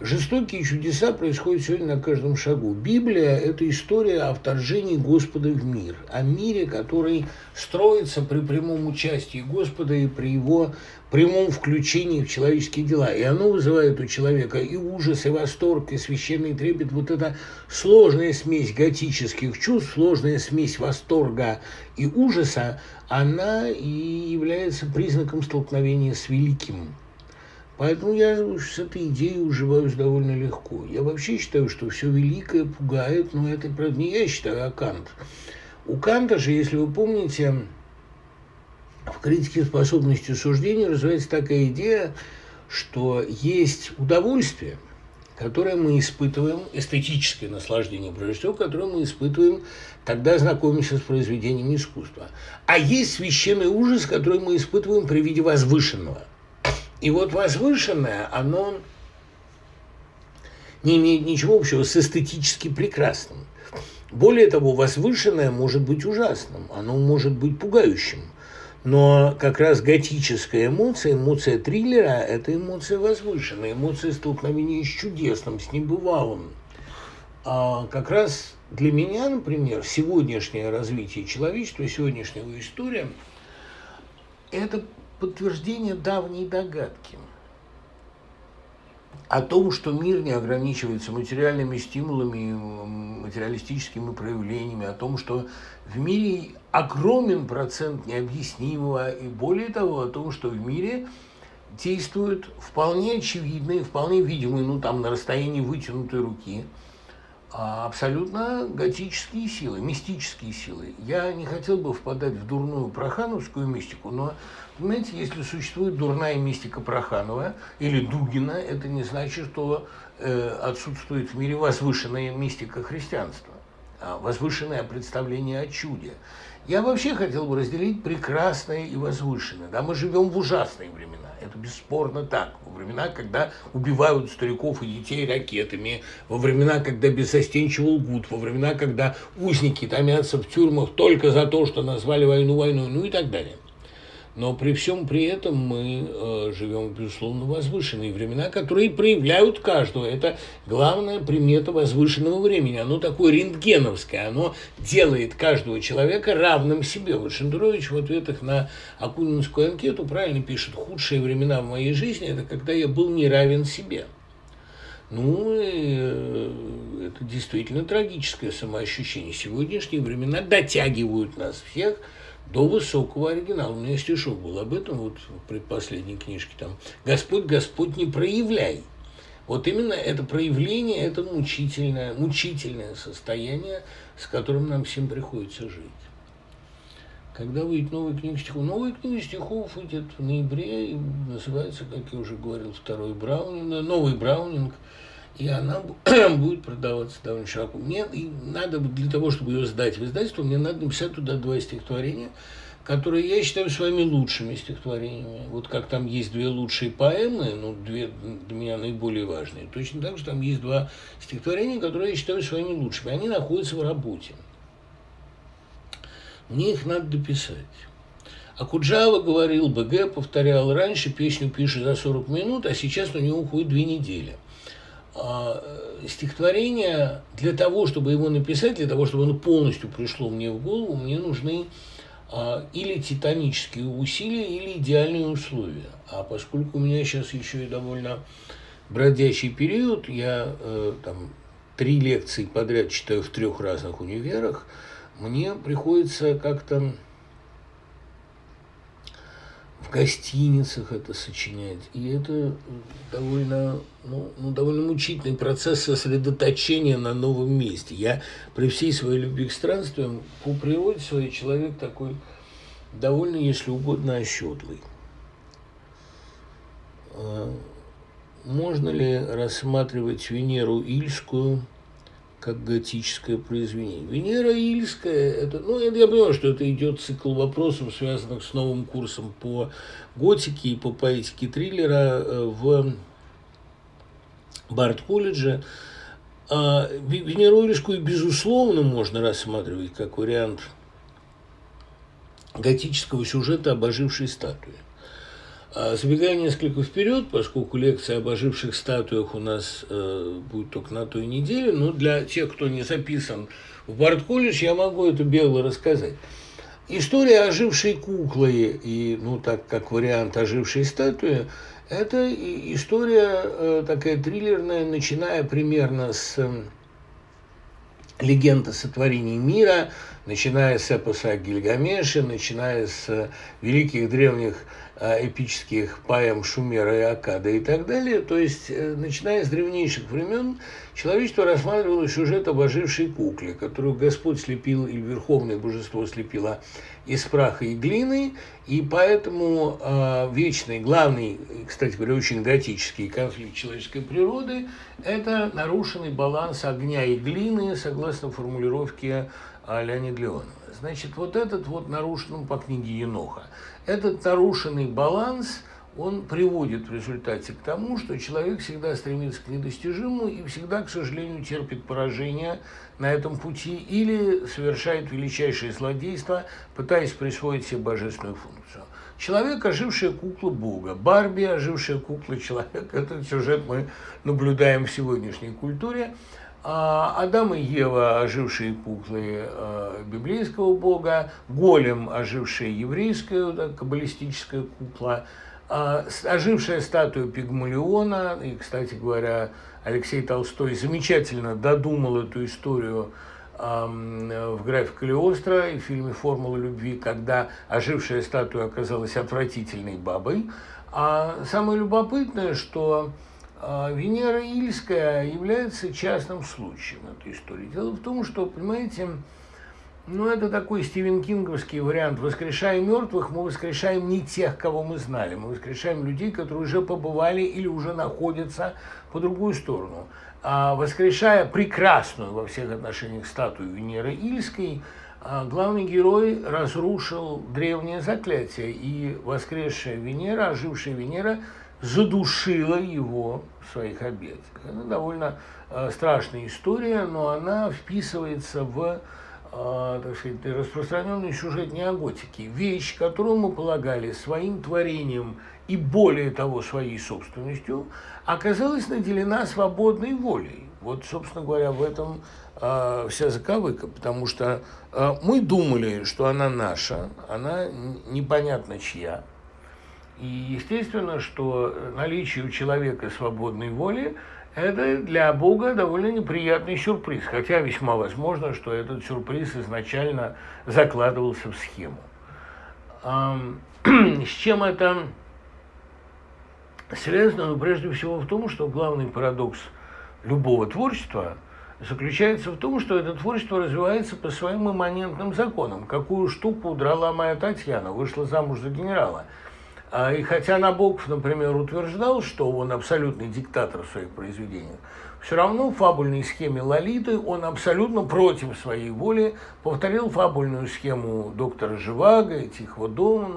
Жестокие чудеса происходят сегодня на каждом шагу. Библия – это история о вторжении Господа в мир, о мире, который строится при прямом участии Господа и при его прямом включении в человеческие дела. И оно вызывает у человека и ужас, и восторг, и священный трепет. Вот эта сложная смесь готических чувств, сложная смесь восторга и ужаса, она и является признаком столкновения с великим. Поэтому я с этой идеей уживаюсь довольно легко. Я вообще считаю, что все великое пугает, но это, правда, не я считаю, а Кант. У Канта же, если вы помните, в критике способности суждения развивается такая идея, что есть удовольствие, которое мы испытываем, эстетическое наслаждение, прежде всего, которое мы испытываем, когда знакомимся с произведениями искусства. А есть священный ужас, который мы испытываем при виде возвышенного. И вот возвышенное, оно не имеет ничего общего с эстетически прекрасным. Более того, возвышенное может быть ужасным, оно может быть пугающим. Но как раз готическая эмоция, эмоция триллера – это эмоция возвышенная, эмоция столкновения с чудесным, с небывалым. А как раз для меня, например, сегодняшнее развитие человечества, сегодняшняя история – это подтверждение давней догадки о том, что мир не ограничивается материальными стимулами, материалистическими проявлениями, о том, что в мире огромен процент необъяснимого, и более того, о том, что в мире действуют вполне очевидные, вполне видимые, ну там на расстоянии вытянутой руки, абсолютно готические силы, мистические силы. Я не хотел бы впадать в дурную прохановскую мистику, но, понимаете, если существует дурная мистика Проханова или Дугина, это не значит, что отсутствует в мире возвышенная мистика христианства, возвышенное представление о чуде. Я вообще хотел бы разделить прекрасное и возвышенное. Да, мы живем в ужасные времена, это бесспорно так. Во времена, когда убивают стариков и детей ракетами, во времена, когда беззастенчиво лгут, во времена, когда узники томятся в тюрьмах только за то, что назвали войну войной, ну и так далее. Но при всем при этом мы живем, безусловно, в возвышенные времена, которые проявляют каждого. Это главная примета возвышенного времени. Оно такое рентгеновское, оно делает каждого человека равным себе. Вот Шендерович в ответах на Акунинскую анкету правильно пишет: «Худшие времена в моей жизни – это когда я был не равен себе». Ну, это действительно трагическое самоощущение. Сегодняшние времена дотягивают нас всех до высокого оригинала. У меня стишок был об этом, вот в предпоследней книжке там. «Господь, Господь, не проявляй». Вот именно это проявление, это мучительное состояние, с которым нам всем приходится жить. Когда выйдет новая книга стихов? Новая книга стихов выйдет в ноябре, и называется, как я уже говорил, «Второй Браунинг», «Новый Браунинг». И она будет продаваться довольно широко. Мне надо, для того, чтобы ее сдать в издательство, мне надо написать туда 2 стихотворения, которые я считаю своими лучшими стихотворениями. Вот как там есть 2 лучшие поэмы, ну, 2 для меня наиболее важные. Точно так же там есть 2 стихотворения, которые я считаю своими лучшими. Они находятся в работе. Мне их надо дописать. Акуджава говорил, БГ повторял раньше, песню пишет за 40 минут, а сейчас у него уходит 2 недели. Стихотворение, для того, чтобы его написать, для того, чтобы оно полностью пришло мне в голову, мне нужны или титанические усилия, или идеальные условия. А поскольку у меня сейчас еще и довольно бродячий период, я там 3 лекции подряд читаю в 3 разных универах, мне приходится как-то в гостиницах это сочинять. И это довольно, довольно мучительный процесс сосредоточения на новом месте. Я при всей своей любви к странствиям по природе своей человек такой довольно, если угодно, ощетлый. Можно ли рассматривать Венеру Ильскую как готическое произведение? Венера Ильская, это, я понимаю, что это идет цикл вопросов, связанных с новым курсом по готике и по поэтике триллера в Барт-колледже. Венеру Ильскую, безусловно, можно рассматривать как вариант готического сюжета об ожившей статуе. Забегая несколько вперед, поскольку лекция об оживших статуях у нас будет только на той неделе, но для тех, кто не записан в Барт-колледж, я могу это бело рассказать. История ожившей куклы и, так как вариант ожившей статуи, это история такая триллерная, начиная примерно с «Легенда сотворения мира», начиная с эпоса Гильгамеша, начиная с великих древних эпических поэм Шумера и Аккада и так далее. То есть, начиная с древнейших времен, человечество рассматривало сюжет об ожившей кукле, которую Господь слепил, и Верховное Божество слепило из праха и глины, и поэтому вечный, главный, кстати говоря, очень готический конфликт человеческой природы – это нарушенный баланс огня и глины, согласно формулировке Леонида Леонова. Значит, вот этот вот нарушенный по книге Еноха. Этот нарушенный баланс, он приводит в результате к тому, что человек всегда стремится к недостижимому и всегда, к сожалению, терпит поражение на этом пути или совершает величайшие злодейства, пытаясь присвоить себе божественную функцию. Человек – ожившая кукла Бога. Барби – ожившая кукла человека. Этот сюжет мы наблюдаем в сегодняшней культуре. Адам и Ева – ожившие куклы библейского бога, голем – ожившая еврейская каббалистическая кукла, ожившая статуя Пигмалиона, и, кстати говоря, Алексей Толстой замечательно додумал эту историю в «Графе Калиостро» и в фильме «Формула любви», когда ожившая статуя оказалась отвратительной бабой. А самое любопытное, что Венера Ильская является частным случаем этой истории. Дело в том, что, понимаете, ну это такой Стивен Кинговский вариант. Воскрешая мертвых, мы воскрешаем не тех, кого мы знали. Мы воскрешаем людей, которые уже побывали или уже находятся по другую сторону. А воскрешая прекрасную во всех отношениях статую Венеры Ильской, главный герой разрушил древнее заклятие. И воскресшая Венера, ожившая Венера, задушила его в своих обетах. Это довольно страшная история, но она вписывается в, так сказать, распространенный сюжет неоготики. Вещь, которую мы полагали своим творением и, более того, своей собственностью, оказалась наделена свободной волей. Вот, собственно говоря, в этом вся заковыка, потому что мы думали, что она наша, она непонятно чья. И естественно, что наличие у человека свободной воли – это для Бога довольно неприятный сюрприз, хотя весьма возможно, что этот сюрприз изначально закладывался в схему. С чем это связано? Ну, прежде всего в том, что главный парадокс любого творчества заключается в том, что это творчество развивается по своим имманентным законам. Какую штуку драла моя Татьяна, вышла замуж за генерала. И хотя Набоков, например, утверждал, что он абсолютный диктатор в своих произведениях, все равно в фабульной схеме «Лолиты» он абсолютно против своей воли повторил фабульную схему «Доктора Живаго», «Тихого дома»,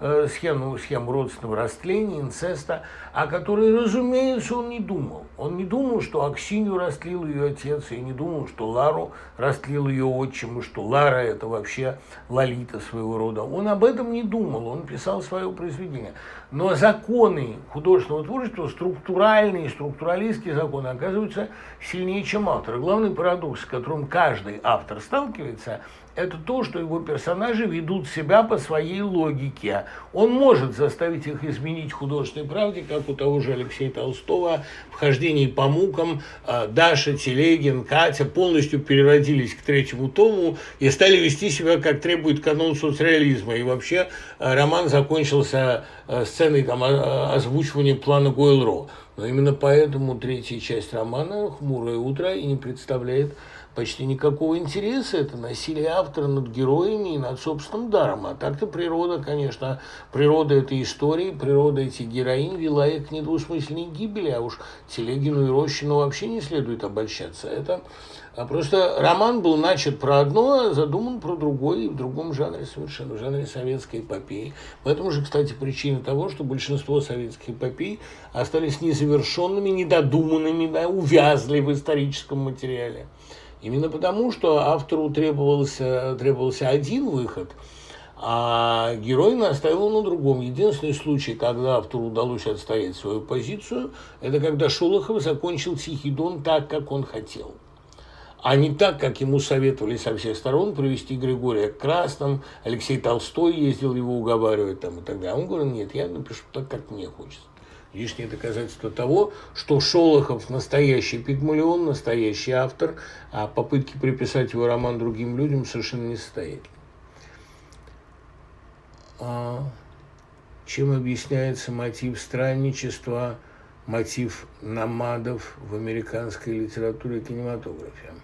ну, схему родственного растления, инцеста, о которой, разумеется, он не думал. Он не думал, что Аксинью растлил ее отец, и не думал, что Лару растлил ее отчим, и что Лара – это вообще Лолита своего рода. Он об этом не думал, он писал свое произведение. Но законы художественного творчества, структуральные, структуралистские законы, оказываются сильнее, чем автор. Главный парадокс, с которым каждый автор сталкивается, это то, что его персонажи ведут себя по своей логике. Он может заставить их изменить художественной правде, как у того же Алексея Толстого в «Хождении по мукам». Даша, Телегин, Катя полностью переродились к третьему тому и стали вести себя, как требует канон соцреализма. И вообще роман закончился сценой там озвучивания плана Гойл-Ро. Но именно поэтому третья часть романа «Хмурое утро» и не представляет почти никакого интереса. Это насилие автора над героями и над собственным даром. А так-то природа, конечно, природа этой истории, природа этих героинь вела их к недвусмысленной гибели. А уж Телегину и Рощину вообще не следует обольщаться. Это просто роман был начат про одно, а задуман про другое, и в другом жанре совершенно, в жанре советской эпопеи. Поэтому же, кстати, причина того, что большинство советских эпопей остались незавершенными, недодуманными, да, увязли в историческом материале. Именно потому, что автору требовался один выход, а герой настаивал на другом. Единственный случай, когда автору удалось отстоять свою позицию, это когда Шолохов закончил «Тихий дон» так, как он хотел, а не так, как ему советовали со всех сторон привести Григория к красным. Алексей Толстой ездил его уговаривать там, и так далее. Он говорил: нет, я напишу так, как мне хочется. Лишнее доказательство того, что Шолохов настоящий пигмалион, настоящий автор, а попытки приписать его роман другим людям совершенно не состоят. А чем объясняется мотив странничества, мотив номадов в американской литературе и кинематографе?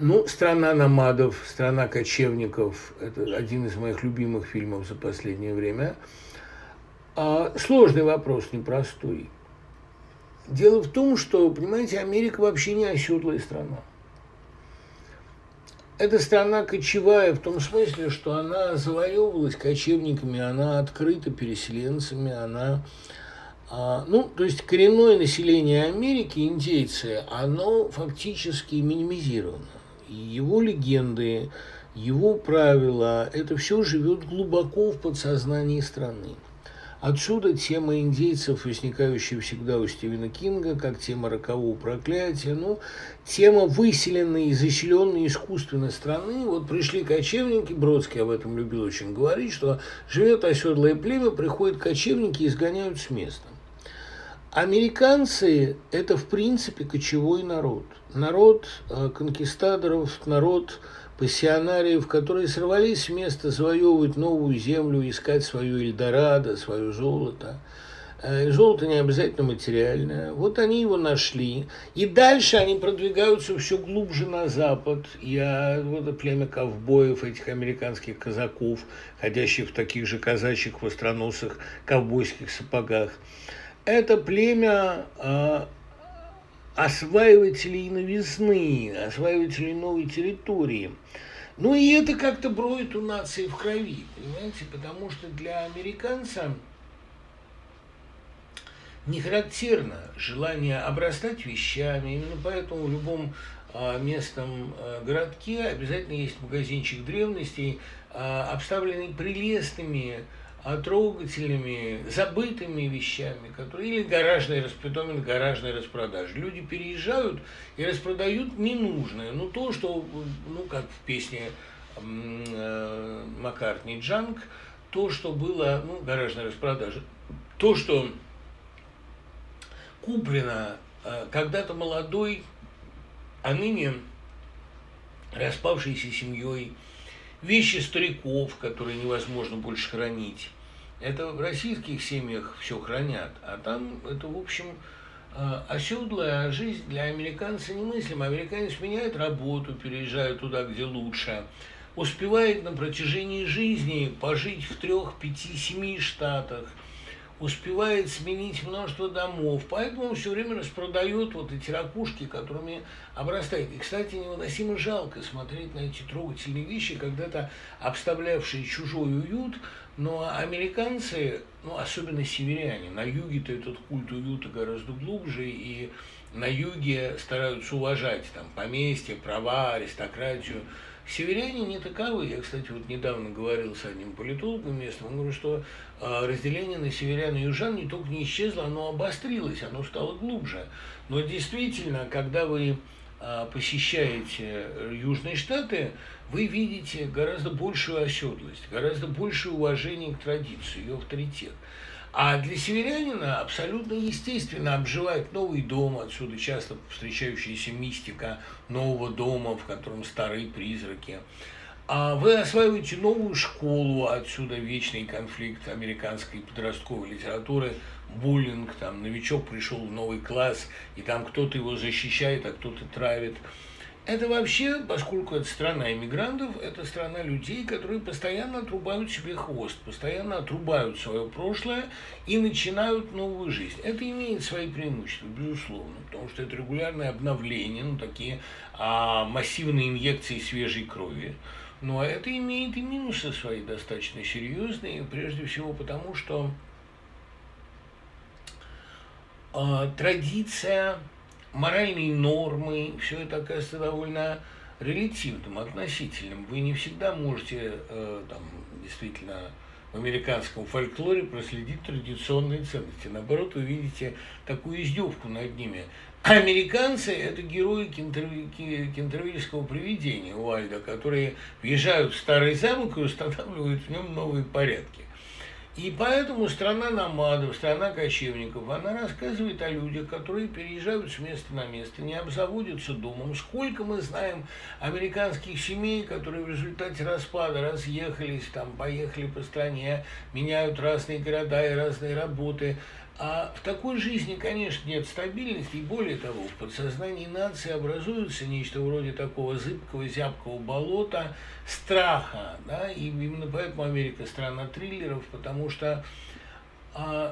Ну, «Страна номадов», «Страна кочевников» – это один из моих любимых фильмов за последнее время. Сложный вопрос, непростой. Дело в том, что, понимаете, Америка вообще не оседлая страна. Это страна кочевая в том смысле, что она завоевывалась кочевниками, она открыта переселенцами, она... Ну, то есть коренное население Америки, индейцы, оно фактически минимизировано. Его легенды, его правила, это все живет глубоко в подсознании страны. Отсюда тема индейцев, возникающая всегда у Стивена Кинга, как тема рокового проклятия, ну, тема выселенной и заселенной искусственной страны. Вот пришли кочевники, Бродский об этом любил очень говорить, что живет оседлое племя, приходят кочевники и изгоняют с места. Американцы – это, в принципе, кочевой народ. Народ конкистадоров, народ пассионариев, которые сорвались с места завоевывать новую землю, искать свою Эльдорадо, свое золото. И золото не обязательно материальное. Вот они его нашли. И дальше они продвигаются все глубже на запад. Вот это племя ковбоев, этих американских казаков, ходящих в таких же казачьих востроносых ковбойских сапогах. Это племя осваивателей новизны, осваивателей новой территории. Ну и это как-то броет у нации в крови, понимаете? Потому что для американца не характерно желание обрастать вещами. Именно поэтому в любом местном городке обязательно есть магазинчик древностей, обставленный прелестными, трогательными, забытыми вещами, которые или гаражный распитомен, гаражный распродаж. Люди переезжают и распродают ненужное. Ну, то, что, ну, как в песне Маккартни «Джанк», то, что было, ну, гаражная распродажа, то, что куплено когда-то молодой, а ныне распавшейся семьей, вещи стариков, которые невозможно больше хранить. Это в российских семьях все хранят, а там это, в общем, оседлая жизнь для американца немыслима. Американец меняет работу, переезжает туда, где лучше, успевает на протяжении жизни пожить в 3, 5, 7 штатах, успевает сменить множество домов, поэтому он все время распродает вот эти ракушки, которыми обрастает. И, кстати, невыносимо жалко смотреть на эти трогательные вещи, когда-то обставлявшие чужой уют, но американцы, ну, особенно северяне, на юге-то этот культ уюта гораздо глубже, и на юге стараются уважать там поместье, права, аристократию. Северяне не таковы. Я, кстати, вот недавно говорил с одним политологом местным, он говорит, что разделение на северян и южан не только не исчезло, оно обострилось, оно стало глубже. Но действительно, когда вы посещаете Южные Штаты, вы видите гораздо большую оседлость, гораздо большее уважение к традиции, ее авторитет. А для северянина абсолютно естественно обживать новый дом, отсюда часто встречающаяся мистика нового дома, в котором старые призраки. А вы осваиваете новую школу, отсюда вечный конфликт американской подростковой литературы, буллинг, там новичок пришел в новый класс, и там кто-то его защищает, а кто-то травит. Это вообще, поскольку это страна иммигрантов, это страна людей, которые постоянно отрубают себе хвост, постоянно отрубают свое прошлое и начинают новую жизнь. Это имеет свои преимущества, безусловно, потому что это регулярное обновление, ну, такие массивные инъекции свежей крови. Но это имеет и минусы свои достаточно серьезные, прежде всего потому, что традиция, моральные нормы, все это оказывается довольно релятивным, относительным. Вы не всегда можете там, действительно в американском фольклоре проследить традиционные ценности. Наоборот, вы видите такую издевку над ними. Американцы – это герои кентервильского привидения Уальда, которые въезжают в старый замок и устанавливают в нем новые порядки. И поэтому «Страна номадов», «Страна кочевников», она рассказывает о людях, которые переезжают с места на место, не обзаводятся домом. Сколько мы знаем американских семей, которые в результате распада разъехались, там, поехали по стране, меняют разные города и разные работы. А в такой жизни, конечно, нет стабильности, и более того, в подсознании нации образуется нечто вроде такого зыбкого, зябкого болота страха, да, и именно поэтому Америка страна триллеров, потому что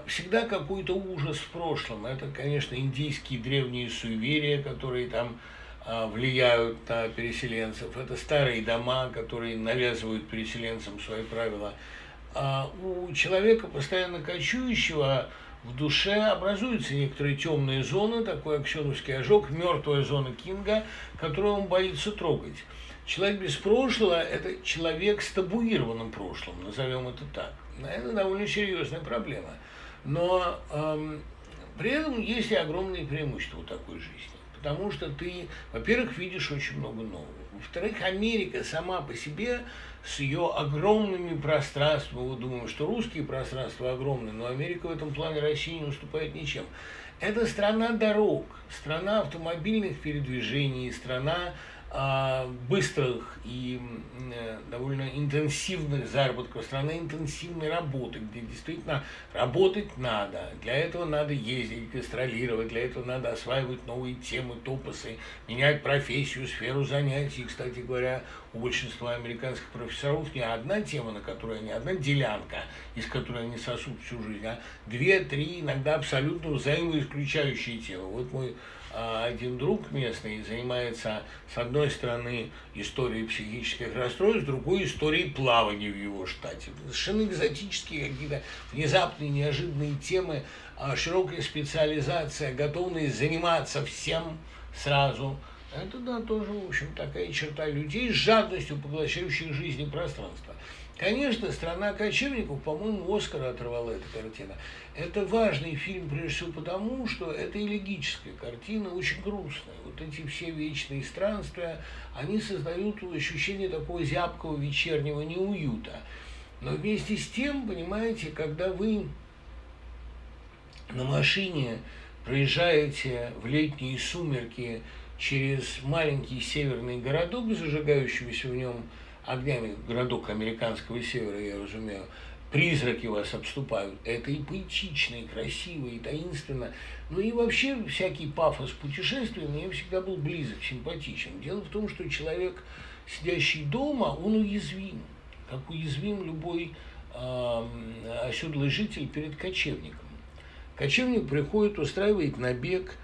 всегда какой-то ужас в прошлом. Это, конечно, индийские древние суеверия, которые там влияют на переселенцев, это старые дома, которые навязывают переселенцам свои правила. У человека, постоянно кочующего, в душе образуются некоторые темные зоны, такой аксеновский ожог, мертвая зона Кинга, которую он боится трогать. Человек без прошлого – это человек с табуированным прошлым, назовем это так. Это довольно серьезная проблема. Но при этом есть и огромные преимущества у такой жизни. Потому что ты, во-первых, видишь очень много нового. Во-вторых, Америка сама по себе с ее огромными пространствами, мы думаем, что русские пространства огромные, но Америка в этом плане России не уступает ничем. Это страна дорог, страна автомобильных передвижений, страна быстрых и довольно интенсивных заработков, страна интенсивной работы, где действительно работать надо. Для этого надо ездить, гастролировать, для этого надо осваивать новые темы, топосы, менять профессию, сферу занятий. Кстати говоря, у большинства американских профессоров не одна тема, на которой они, одна делянка, из которой они сосут всю жизнь, а две, три, иногда абсолютно взаимоисключающие темы. Вот мой один друг местный занимается, с одной стороны, историей психических расстройств, с другой – историей плавания в его штате. Совершенно экзотические какие-то внезапные, неожиданные темы, широкая специализация, готовность заниматься всем сразу. Это, да, тоже, в общем, такая черта людей с жадностью, поглощающих жизнь и пространство. Конечно, «Страна кочевников», по-моему, Оскара оторвала эта картина. Это важный фильм, прежде всего, потому что это элегическая картина, очень грустная. Вот эти все вечные странствия, они создают ощущение такого зябкого вечернего неуюта. Но вместе с тем, понимаете, когда вы на машине проезжаете в летние сумерки через маленький северный городок, зажигающийся в нем огнями, городок американского севера, я разумею, призраки вас обступают. Это и поэтично, и красиво, и таинственно. Ну и вообще всякий пафос путешествия мне всегда был близок, симпатичен. Дело в том, что человек, сидящий дома, он уязвим. Как уязвим любой оседлый житель перед кочевником. Кочевник приходит, устраивает набег.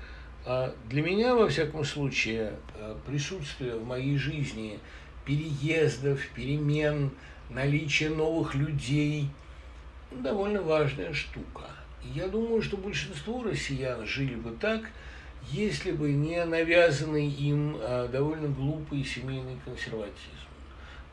Для меня, во всяком случае, присутствие в моей жизни переездов, перемен, наличие новых людей – довольно важная штука. Я думаю, что большинство россиян жили бы так, если бы не навязанный им довольно глупый семейный консерватизм.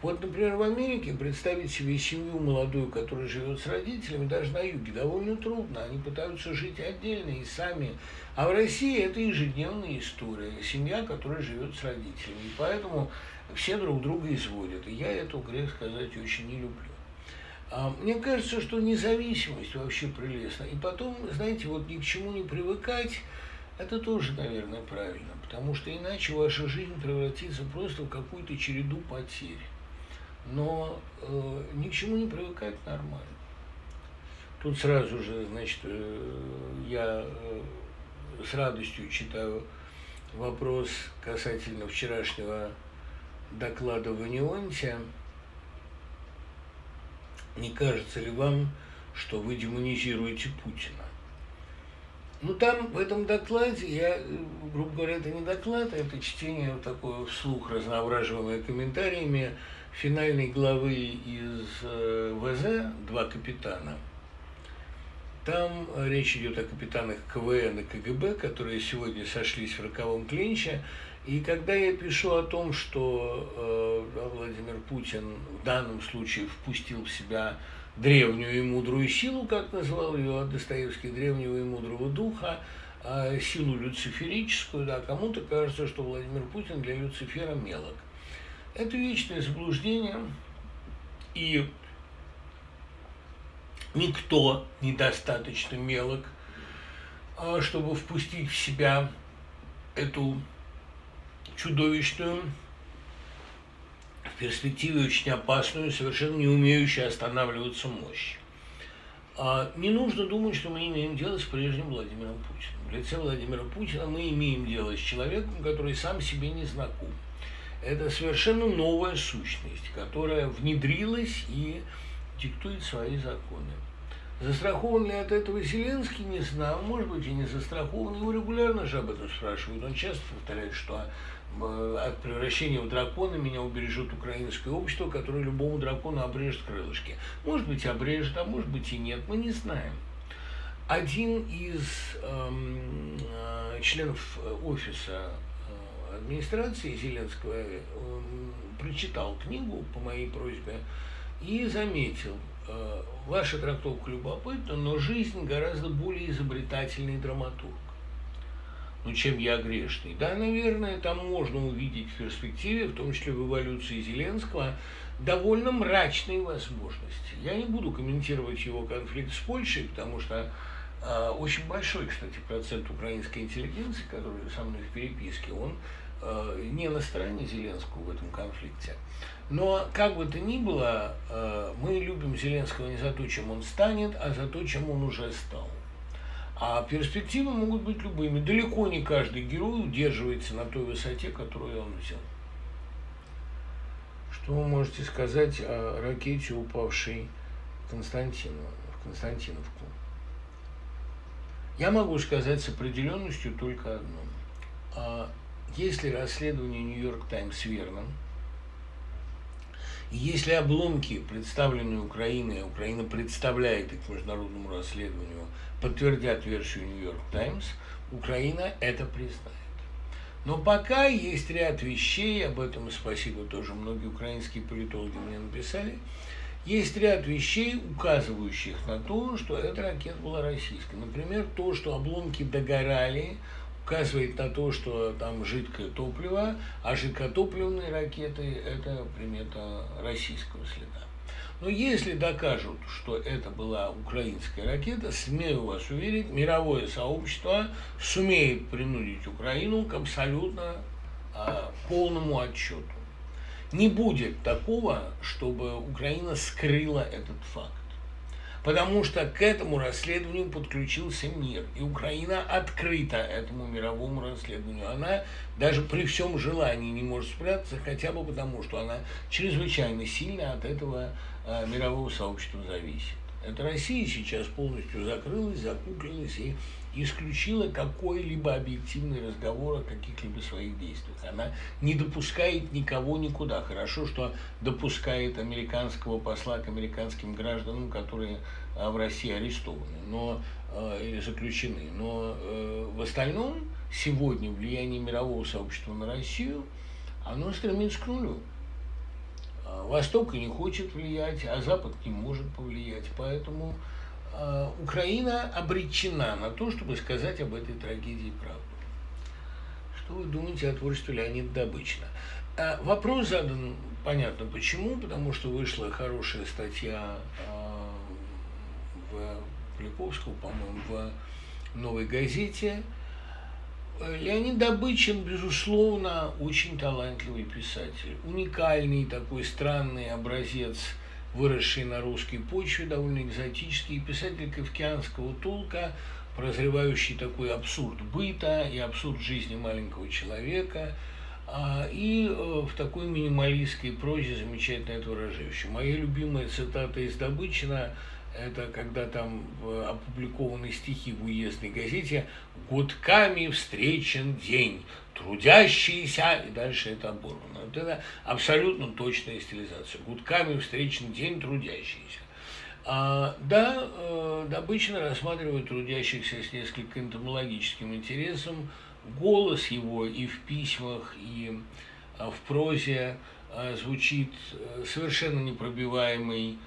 Вот, например, в Америке представить себе семью молодую, которая живет с родителями, даже на юге, довольно трудно. Они пытаются жить отдельно и сами. А в России это ежедневная история. Семья, которая живет с родителями. И поэтому все друг друга изводят. И я эту, грех сказать, очень не люблю. Мне кажется, что независимость вообще прелестна. И потом, знаете, вот ни к чему не привыкать. Это тоже, наверное, правильно. Потому что иначе ваша жизнь превратится просто в какую-то череду потерь. Но ни к чему не привыкать нормально. Тут сразу же, значит, я с радостью читаю вопрос касательно вчерашнего доклада в Анионте. Не кажется ли вам, что вы демонизируете Путина? Ну, там, в этом докладе, я, грубо говоря, это не доклад, а это чтение вот такое вслух, разноображиваемое комментариями, финальной главы из ВЗ «Два капитана». Там речь идет о капитанах КВН и КГБ, которые сегодня сошлись в роковом клинче. И когда я пишу о том, что Владимир Путин в данном случае впустил в себя древнюю и мудрую силу, как назвал ее Достоевский, древнего и мудрого духа, силу люциферическую, да, кому-то кажется, что Владимир Путин для Люцифера мелок. Это вечное заблуждение, и никто недостаточно мелок, чтобы впустить в себя эту чудовищную, в перспективе очень опасную, совершенно не умеющую останавливаться мощь. Не нужно думать, что мы имеем дело с прежним Владимиром Путиным. В лице Владимира Путина мы имеем дело с человеком, который сам себе не знаком. Это совершенно новая сущность, которая внедрилась и диктует свои законы. Застрахован ли от этого Зеленский, не знаю, может быть, и не застрахован. Его регулярно же об этом спрашивают. Он часто повторяет, что от превращения в дракона меня убережет украинское общество, которое любому дракону обрежет крылышки. Может быть, обрежет, а может быть и нет, мы не знаем. Один из членов офиса администрации Зеленского прочитал книгу по моей просьбе и заметил: ваша трактовка любопытна, но жизнь гораздо более изобретательный драматург. Ну, чем я грешный? Да, наверное, там можно увидеть в перспективе, в том числе в эволюции Зеленского, довольно мрачные возможности. Я не буду комментировать его конфликт с Польшей, потому что очень большой, кстати, процент украинской интеллигенции, который со мной в переписке, он не на стороне Зеленского в этом конфликте. Но, как бы то ни было, мы любим Зеленского не за то, чем он станет, а за то, чем он уже стал. А перспективы могут быть любыми. Далеко не каждый герой удерживается на той высоте, которую он взял. Что вы можете сказать о ракете, упавшей в Константиновку? Я могу сказать с определенностью только одно. Если расследование «Нью-Йорк Таймс» верно, если обломки, представленные Украиной, а Украина представляет их к международному расследованию, подтвердят версию «Нью-Йорк Таймс», Украина это признает. Но пока есть ряд вещей, об этом спасибо тоже многие украинские политологи мне написали, есть ряд вещей, указывающих на то, что эта ракета была российская. Например, то, что обломки догорали, указывает на то, что там жидкое топливо, а жидкотопливные ракеты – это примета российского следа. Но если докажут, что это была украинская ракета, смею вас уверить, мировое сообщество сумеет принудить Украину к абсолютно полному отчету. Не будет такого, чтобы Украина скрыла этот факт. Потому что к этому расследованию подключился мир. И Украина открыта этому мировому расследованию. Она даже при всем желании не может спрятаться, хотя бы потому, что она чрезвычайно сильно от этого мирового сообщества зависит. Это Россия сейчас полностью закрылась, закуклилась и исключила какой-либо объективный разговор о каких-либо своих действиях. Она не допускает никого никуда. Хорошо, что допускает американского посла к американским гражданам, которые в России арестованы, но, или заключены. Но в остальном сегодня влияние мирового сообщества на Россию, оно стремится к нулю. Восток и не хочет влиять, а Запад не может повлиять. Поэтому Украина обречена на то, чтобы сказать об этой трагедии правду. Что вы думаете о творчестве Леонида Добычина? Вопрос задан, понятно почему, потому что вышла хорошая статья в Поляковского, по-моему, в «Новой газете». Леонид Добычин, безусловно, очень талантливый писатель. Уникальный такой странный образец, выросший на русской почве, довольно экзотический. Писатель кавказского толка, прозревающий такой абсурд быта и абсурд жизни маленького человека. И в такой минималистской прозе замечательно это выражающее. Моя любимая цитата из Добычина – это когда там опубликованы стихи в уездной газете «Гудками встречен день, трудящиеся...» И дальше это оборвано. Вот это абсолютно точная стилизация. «Гудками встречен день, трудящиеся». Добычина рассматривает трудящихся с несколько энтомологическим интересом. Голос его и в письмах, и в прозе звучит совершенно непробиваемый,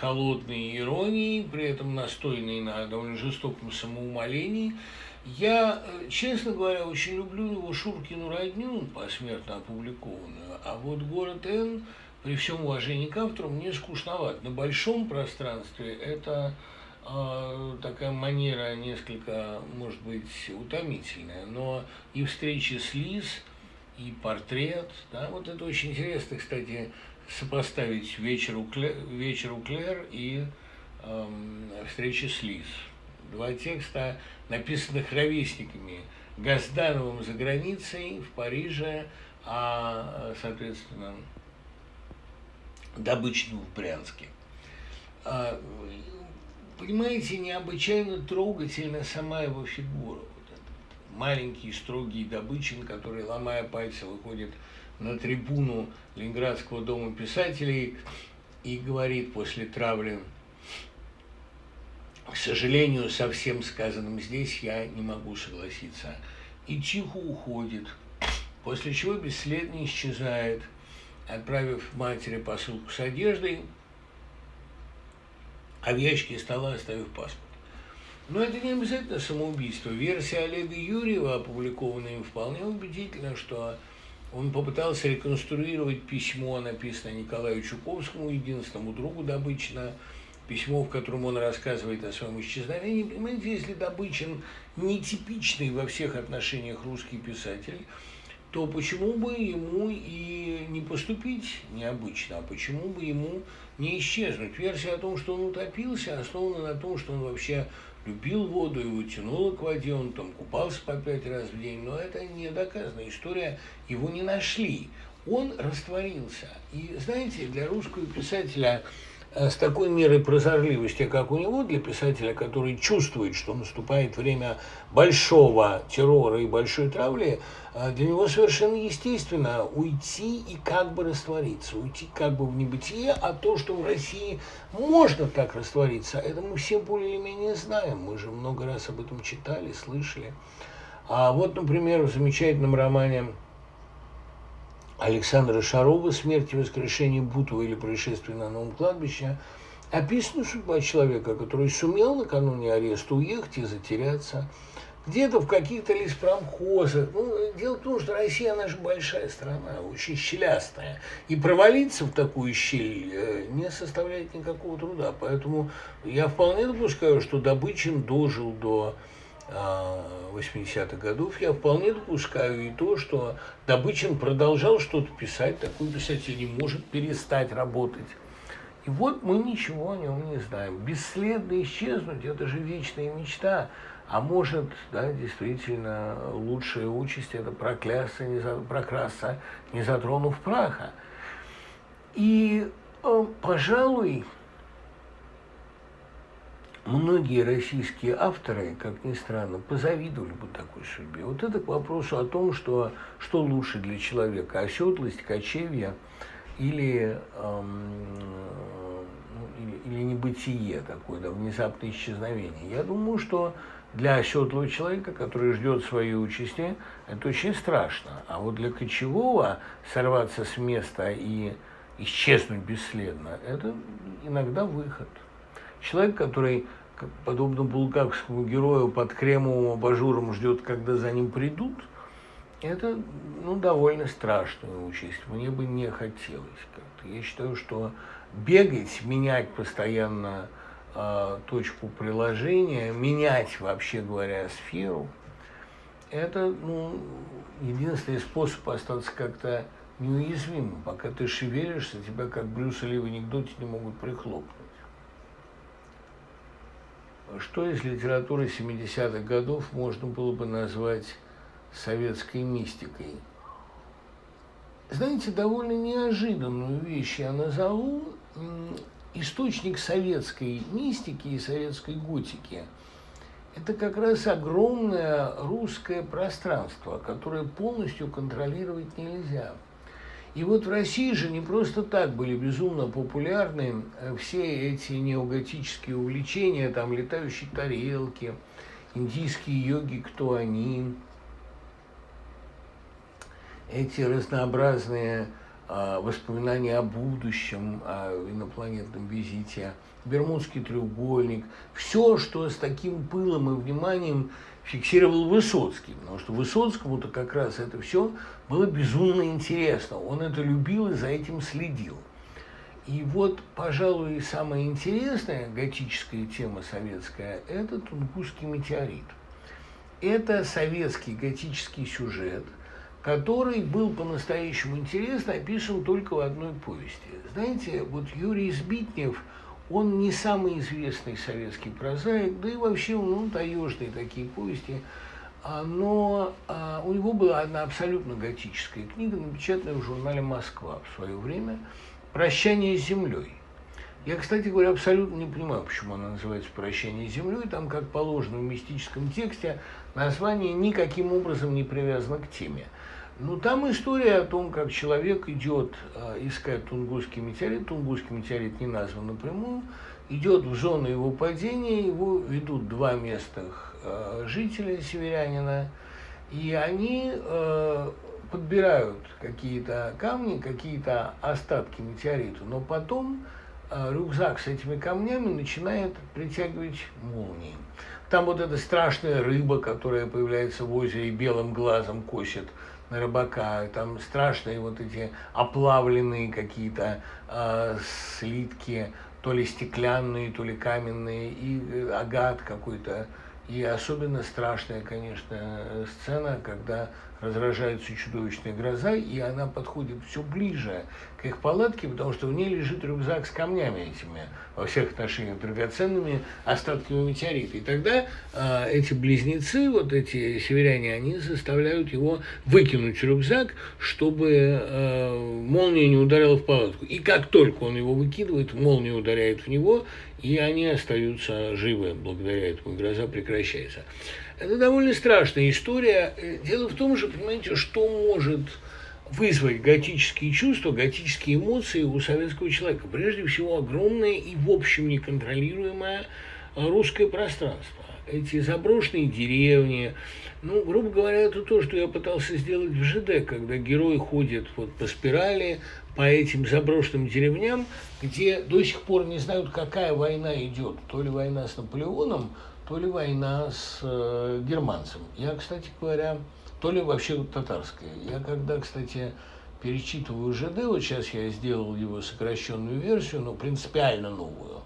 холодной иронии, при этом настойной на довольно жестоком самоумолении. Я, честно говоря, очень люблю его Шуркину родню, посмертно опубликованную, а вот «Город Н» при всем уважении к автору, мне скучновато. На большом пространстве это такая манера несколько, может быть, утомительная, но и встречи с Лиз, и портрет, да, вот это очень интересно, кстати, сопоставить вечер у Клэр и встречи с Лиз. Два текста, написанных ровесниками, Газдановым за границей, в Париже, а, соответственно, Добычину в Брянске. Понимаете, необычайно трогательна сама его фигура. Вот этот маленький, строгий Добычин, который, ломая пальцы, выходит на трибуну Ленинградского дома писателей и говорит после травли: к сожалению, со всем сказанным здесь я не могу согласиться. И тихо уходит, после чего бесследно исчезает, отправив матери посылку с одеждой, а в ящике стола оставив паспорт. Но это не обязательно самоубийство. Версия Олега Юрьева, опубликованная им, вполне убедительна, что он попытался реконструировать письмо, написанное Николаю Чуковскому, единственному другу Добычина, письмо, в котором он рассказывает о своем исчезновении. Понимаете, если Добычин нетипичный во всех отношениях русский писатель, то почему бы ему и не поступить необычно, а почему бы ему не исчезнуть? Версия о том, что он утопился, основана на том, что он вообще любил воду, его тянуло к воде, он там купался по 5 раз в день, но это не доказана история, его не нашли, он растворился. И знаете, для русского писателя с такой мерой прозорливости, как у него, для писателя, который чувствует, что наступает время большого террора и большой травли, для него совершенно естественно уйти и как бы раствориться, уйти как бы в небытие, а то, что в России можно так раствориться, это мы все более или менее знаем, мы же много раз об этом читали, слышали. А вот, например, в замечательном романе Александра Шарова «Смерть и воскрешение Бутова или происшествие на новом кладбище» описана судьба человека, который сумел накануне ареста уехать и затеряться где-то в каких-то леспромхозах. Ну, дело в том, что Россия, она же большая страна, очень щелястая. И провалиться в такую щель не составляет никакого труда. Поэтому я вполне допускаю, что Добычин дожил до 80-х годов, я вполне допускаю и то, что Добычин продолжал что-то писать, такой писатель не может перестать работать. И вот мы ничего о нем не знаем. Бесследно исчезнуть – это же вечная мечта, а может, да, действительно, лучшая участь – это прокрасться, не затронув праха. И, пожалуй, многие российские авторы, как ни странно, позавидовали бы такой судьбе. Вот это к вопросу о том, что лучше для человека – оседлость, кочевье или небытие такое, да, внезапное исчезновение. Я думаю, что для оседлого человека, который ждет своей участи, это очень страшно. А вот для кочевого сорваться с места и исчезнуть бесследно – это иногда выход. Человек, который, подобно булгаковскому герою, под кремовым абажуром ждет, когда за ним придут, это, ну, довольно страшная участь. Мне бы не хотелось как-то. Я считаю, что бегать, менять постоянно точку приложения, менять, вообще говоря, сферу, это, ну, единственный способ остаться как-то неуязвимым. Пока ты шевелишься, тебя, как Брюса Ли в анекдоте, не могут прихлопнуть. Что из литературы 70-х годов можно было бы назвать советской мистикой? Знаете, довольно неожиданную вещь я назову. Источник советской мистики и советской готики – это как раз огромное русское пространство, которое полностью контролировать нельзя. И вот в России же не просто так были безумно популярны все эти неоготические увлечения, там летающие тарелки, индийские йоги, кто они, эти разнообразные воспоминания о будущем, о инопланетном визите, Бермудский треугольник, все, что с таким пылом и вниманием фиксировал Высоцкий, потому что Высоцкому-то как раз это все было безумно интересно. Он это любил и за этим следил. И вот, пожалуй, самая интересная готическая тема советская – это «Тунгусский метеорит». Это советский готический сюжет, который был по-настоящему интересно описан только в одной повести. Знаете, вот Юрий Збитнев, он не самый известный советский прозаик, да и вообще, ну, таежные такие повести, но у него была одна абсолютно готическая книга, напечатанная в журнале «Москва» в свое время, «Прощание с землей». Я, кстати говоря, абсолютно не понимаю, почему она называется «Прощание с землей». Там, как положено в мистическом тексте, название никаким образом не привязано к теме. Но там история о том, как человек идет искать Тунгусский метеорит. Тунгусский метеорит не назван напрямую. Идет в зону его падения, его ведут два местных жителя, северянина, и они подбирают какие-то камни, какие-то остатки метеорита, но потом рюкзак с этими камнями начинает притягивать молнии. Там вот эта страшная рыба, которая появляется в озере и белым глазом косит на рыбака, там страшные вот эти оплавленные какие-то слитки, то ли стеклянные, то ли каменные, и агат какой-то. И особенно страшная, конечно, сцена, когда разражается чудовищная гроза, и она подходит все ближе к их палатке, потому что в ней лежит рюкзак с камнями этими, во всех отношениях драгоценными, остатками метеорита. И тогда эти близнецы, вот эти северяне, они заставляют его выкинуть рюкзак, чтобы молния не ударила в палатку. И как только он его выкидывает, молния ударяет в него, и они остаются живы благодаря этому. Гроза прекращается. Это довольно страшная история. Дело в том же, понимаете, что может вызвать готические чувства, готические эмоции у советского человека. Прежде всего, огромное и, в общем, неконтролируемое русское пространство. Эти заброшенные деревни. Ну, грубо говоря, это то, что я пытался сделать в ЖД, когда герой ходит вот по спирали, по этим заброшенным деревням, где до сих пор не знают, какая война идет. То ли война с Наполеоном, то ли война с германцем. Я, кстати говоря, то ли вообще татарская. Я когда, кстати, перечитываю ЖД, вот сейчас я сделал его сокращенную версию, но принципиально новую,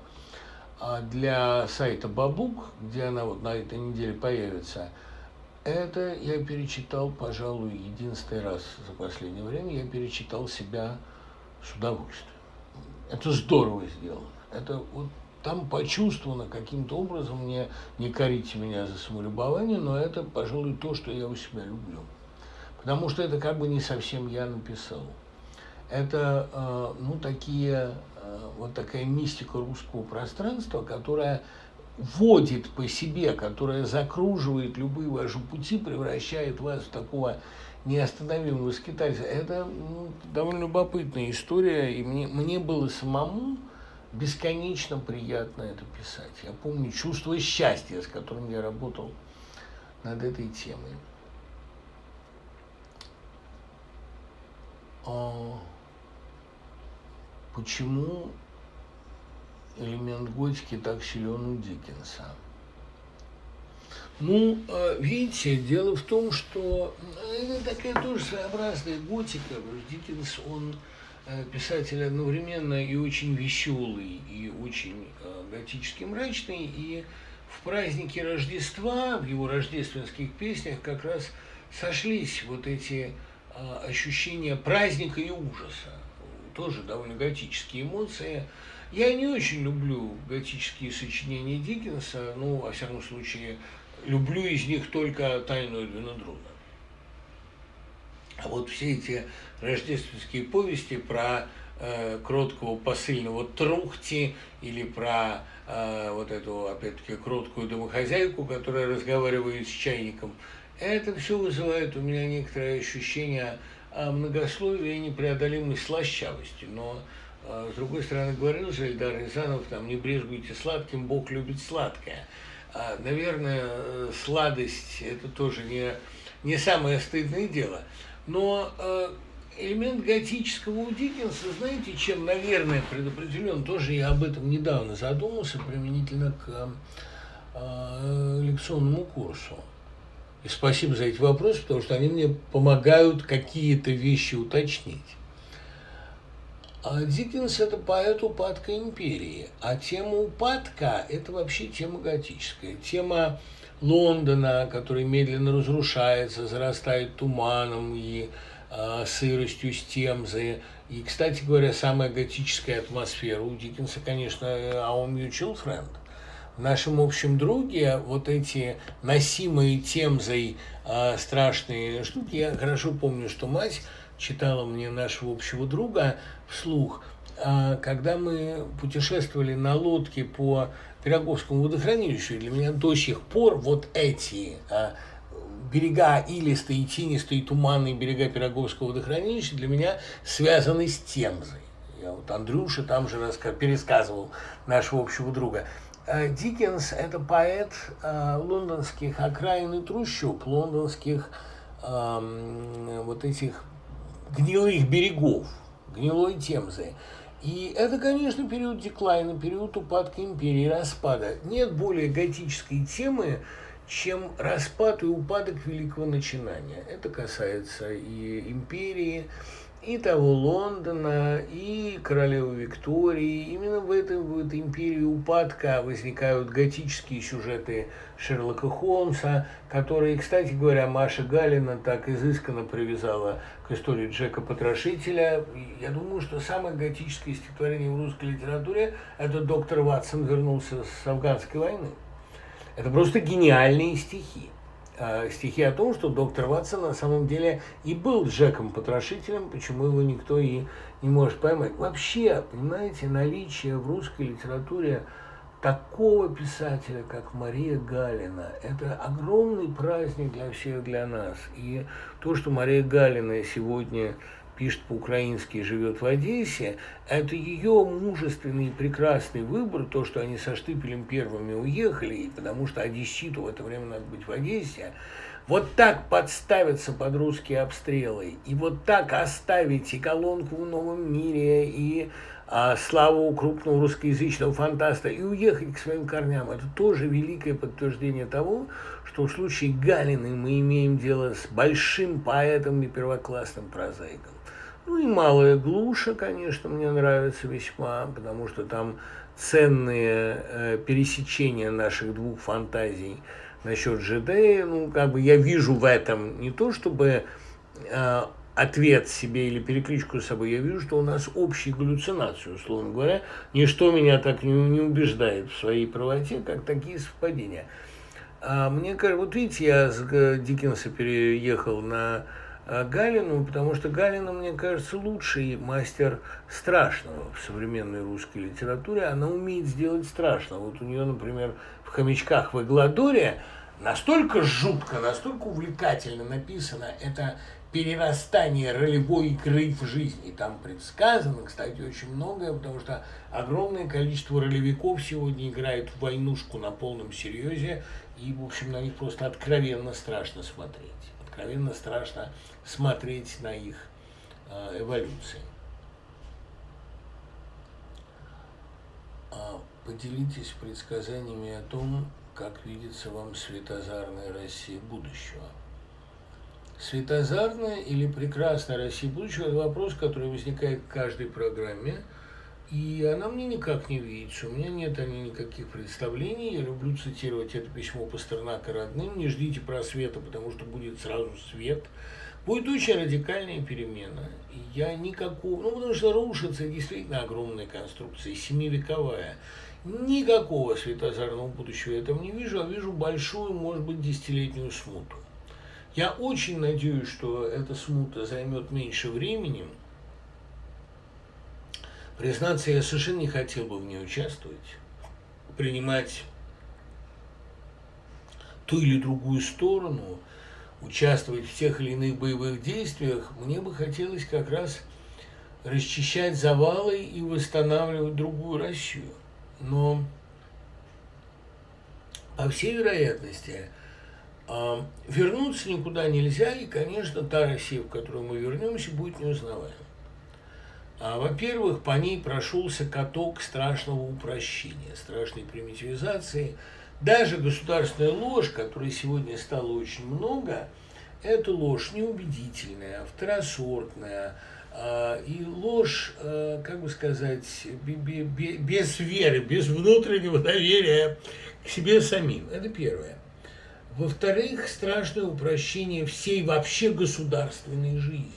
для сайта «Бабук», где она вот на этой неделе появится, это я перечитал, пожалуй, единственный раз за последнее время, я перечитал себя с удовольствием. Это здорово сделано. Это вот там почувствовано каким-то образом, не корите меня за самолюбование, но это, пожалуй, то, что я у себя люблю. Потому что это как бы не совсем я написал. Это, вот такая мистика русского пространства, которая водит по себе, которая закруживает любые ваши пути, превращает вас в такого неостановимого скитальца. Это довольно любопытная история, и мне было самому бесконечно приятно это писать. Я помню чувство счастья, с которым я работал над этой темой. Почему элемент готики так силен у Диккенса? Ну, видите, дело в том, что это такая тоже своеобразная готика. Диккенс, он писатель одновременно и очень веселый, и очень готически мрачный, и в празднике Рождества, в его рождественских песнях как раз сошлись вот эти ощущения праздника и ужаса, тоже довольно готические эмоции. Я не очень люблю готические сочинения Диккенса, но, во всяком случае, люблю из них только «Тайну Эдвина Друна». А вот все эти рождественские повести про кроткого посыльного Трухти или про вот эту, опять-таки, кроткую домохозяйку, которая разговаривает с чайником, это все вызывает у меня некоторое ощущение многословия и непреодолимой слащавости. Но, с другой стороны, говорил же Эльдар Рязанов, там, не брезгуйте сладким, Бог любит сладкое. Наверное, сладость – это тоже не самое стыдное дело. Но элемент готического у Диккенса, знаете, чем, наверное, предопределен, тоже я об этом недавно задумался, применительно к лекционному курсу. И спасибо за эти вопросы, потому что они мне помогают какие-то вещи уточнить. Диккенс – это поэт упадка империи, а тема упадка – это вообще тема готическая. Тема Лондона, который медленно разрушается, зарастает туманом и сыростью с Темзы. И, кстати говоря, самая готическая атмосфера у Диккенса, конечно, «Our Mutual Friend». В нашем общем друге вот эти носимые Темзой страшные штуки. Я хорошо помню, что мать читала мне нашего общего друга вслух, когда мы путешествовали на лодке по Пироговскому водохранилищу. И для меня до сих пор вот эти берега илистые, тинистые, туманные берега Пироговского водохранилища для меня связаны с Темзой. Я вот Андрюша там же пересказывал нашего общего друга. Диккенс – это поэт лондонских окраин и трущоб, лондонских вот этих гнилых берегов, гнилой Темзы. И это, конечно, период деклайна, период упадка империи, распада. Нет более готической темы, чем распад и упадок великого начинания. Это касается и империи, и того Лондона, и королевы Виктории. Именно в этой империи упадка возникают готические сюжеты Шерлока Холмса, которые, кстати говоря, Маша Галина так изысканно привязала к истории Джека Потрошителя. Я думаю, что самое готическое стихотворение в русской литературе – это «Доктор Ватсон вернулся с афганской войны». Это просто гениальные стихи. Стихи о том, что доктор Ватсон на самом деле и был Джеком-потрошителем, почему его никто и не может поймать. Вообще, понимаете, наличие в русской литературе такого писателя, как Мария Галина, это огромный праздник для всех, для нас. И то, что Мария Галина сегодня пишет по-украински и живет в Одессе, это ее мужественный и прекрасный выбор, то, что они со Штыпелем первыми уехали, потому что одесситу в это время надо быть в Одессе, вот так подставиться под русские обстрелы, и вот так оставить и колонку в «Новом мире», и славу крупного русскоязычного фантаста, и уехать к своим корням. Это тоже великое подтверждение того, что в случае Галины мы имеем дело с большим поэтом и первоклассным прозаиком. Ну и «Малая глуша», конечно, мне нравится весьма, потому что там ценные пересечения наших двух фантазий насчет Жидея. Ну, как бы я вижу в этом не то чтобы ответ себе или перекличку с собой, я вижу, что у нас общие галлюцинации, условно говоря. Ничто меня так не убеждает в своей правоте, как такие совпадения. А мне кажется, вот видите, я с Диккенса переехал на Галину, потому что Галина, мне кажется, лучший мастер страшного в современной русской литературе. Она умеет сделать страшно. Вот у нее, например, в «Хомячках в Игладоре» настолько жутко, настолько увлекательно написано это перерастание ролевой игры в жизни. Там предсказано, кстати, очень многое, потому что огромное количество ролевиков сегодня играют в войнушку на полном серьезе, и, в общем, на них просто откровенно страшно смотреть. Откровенно страшно смотреть на их эволюции. Поделитесь предсказаниями о том, как видится вам светозарная Россия будущего. Светозарная или прекрасная Россия будущего – это вопрос, который возникает в каждой программе, и она мне никак не видится, у меня нет о ней никаких представлений. Я люблю цитировать это письмо Пастернака родным: не ждите просвета, потому что будет сразу свет. Будет очень радикальная перемена. Я никакого, ну, потому что рушится действительно огромная конструкция, семивековая. Никакого светозарного будущего я там не вижу, а вижу большую, может быть, десятилетнюю смуту. Я очень надеюсь, что эта смута займет меньше времени. Признаться, я совершенно не хотел бы в ней участвовать, принимать ту или другую сторону, участвовать в тех или иных боевых действиях. Мне бы хотелось как раз расчищать завалы и восстанавливать другую Россию. Но, по всей вероятности, вернуться никуда нельзя, и, конечно, та Россия, в которую мы вернемся, будет неузнаваема. Во-первых, по ней прошелся каток страшного упрощения, страшной примитивизации. Даже государственная ложь, которой сегодня стало очень много, это ложь неубедительная, второсортная, И ложь, как бы сказать, без веры, без внутреннего доверия к себе самим. Это первое. Во-вторых, страшное упрощение всей вообще государственной жизни.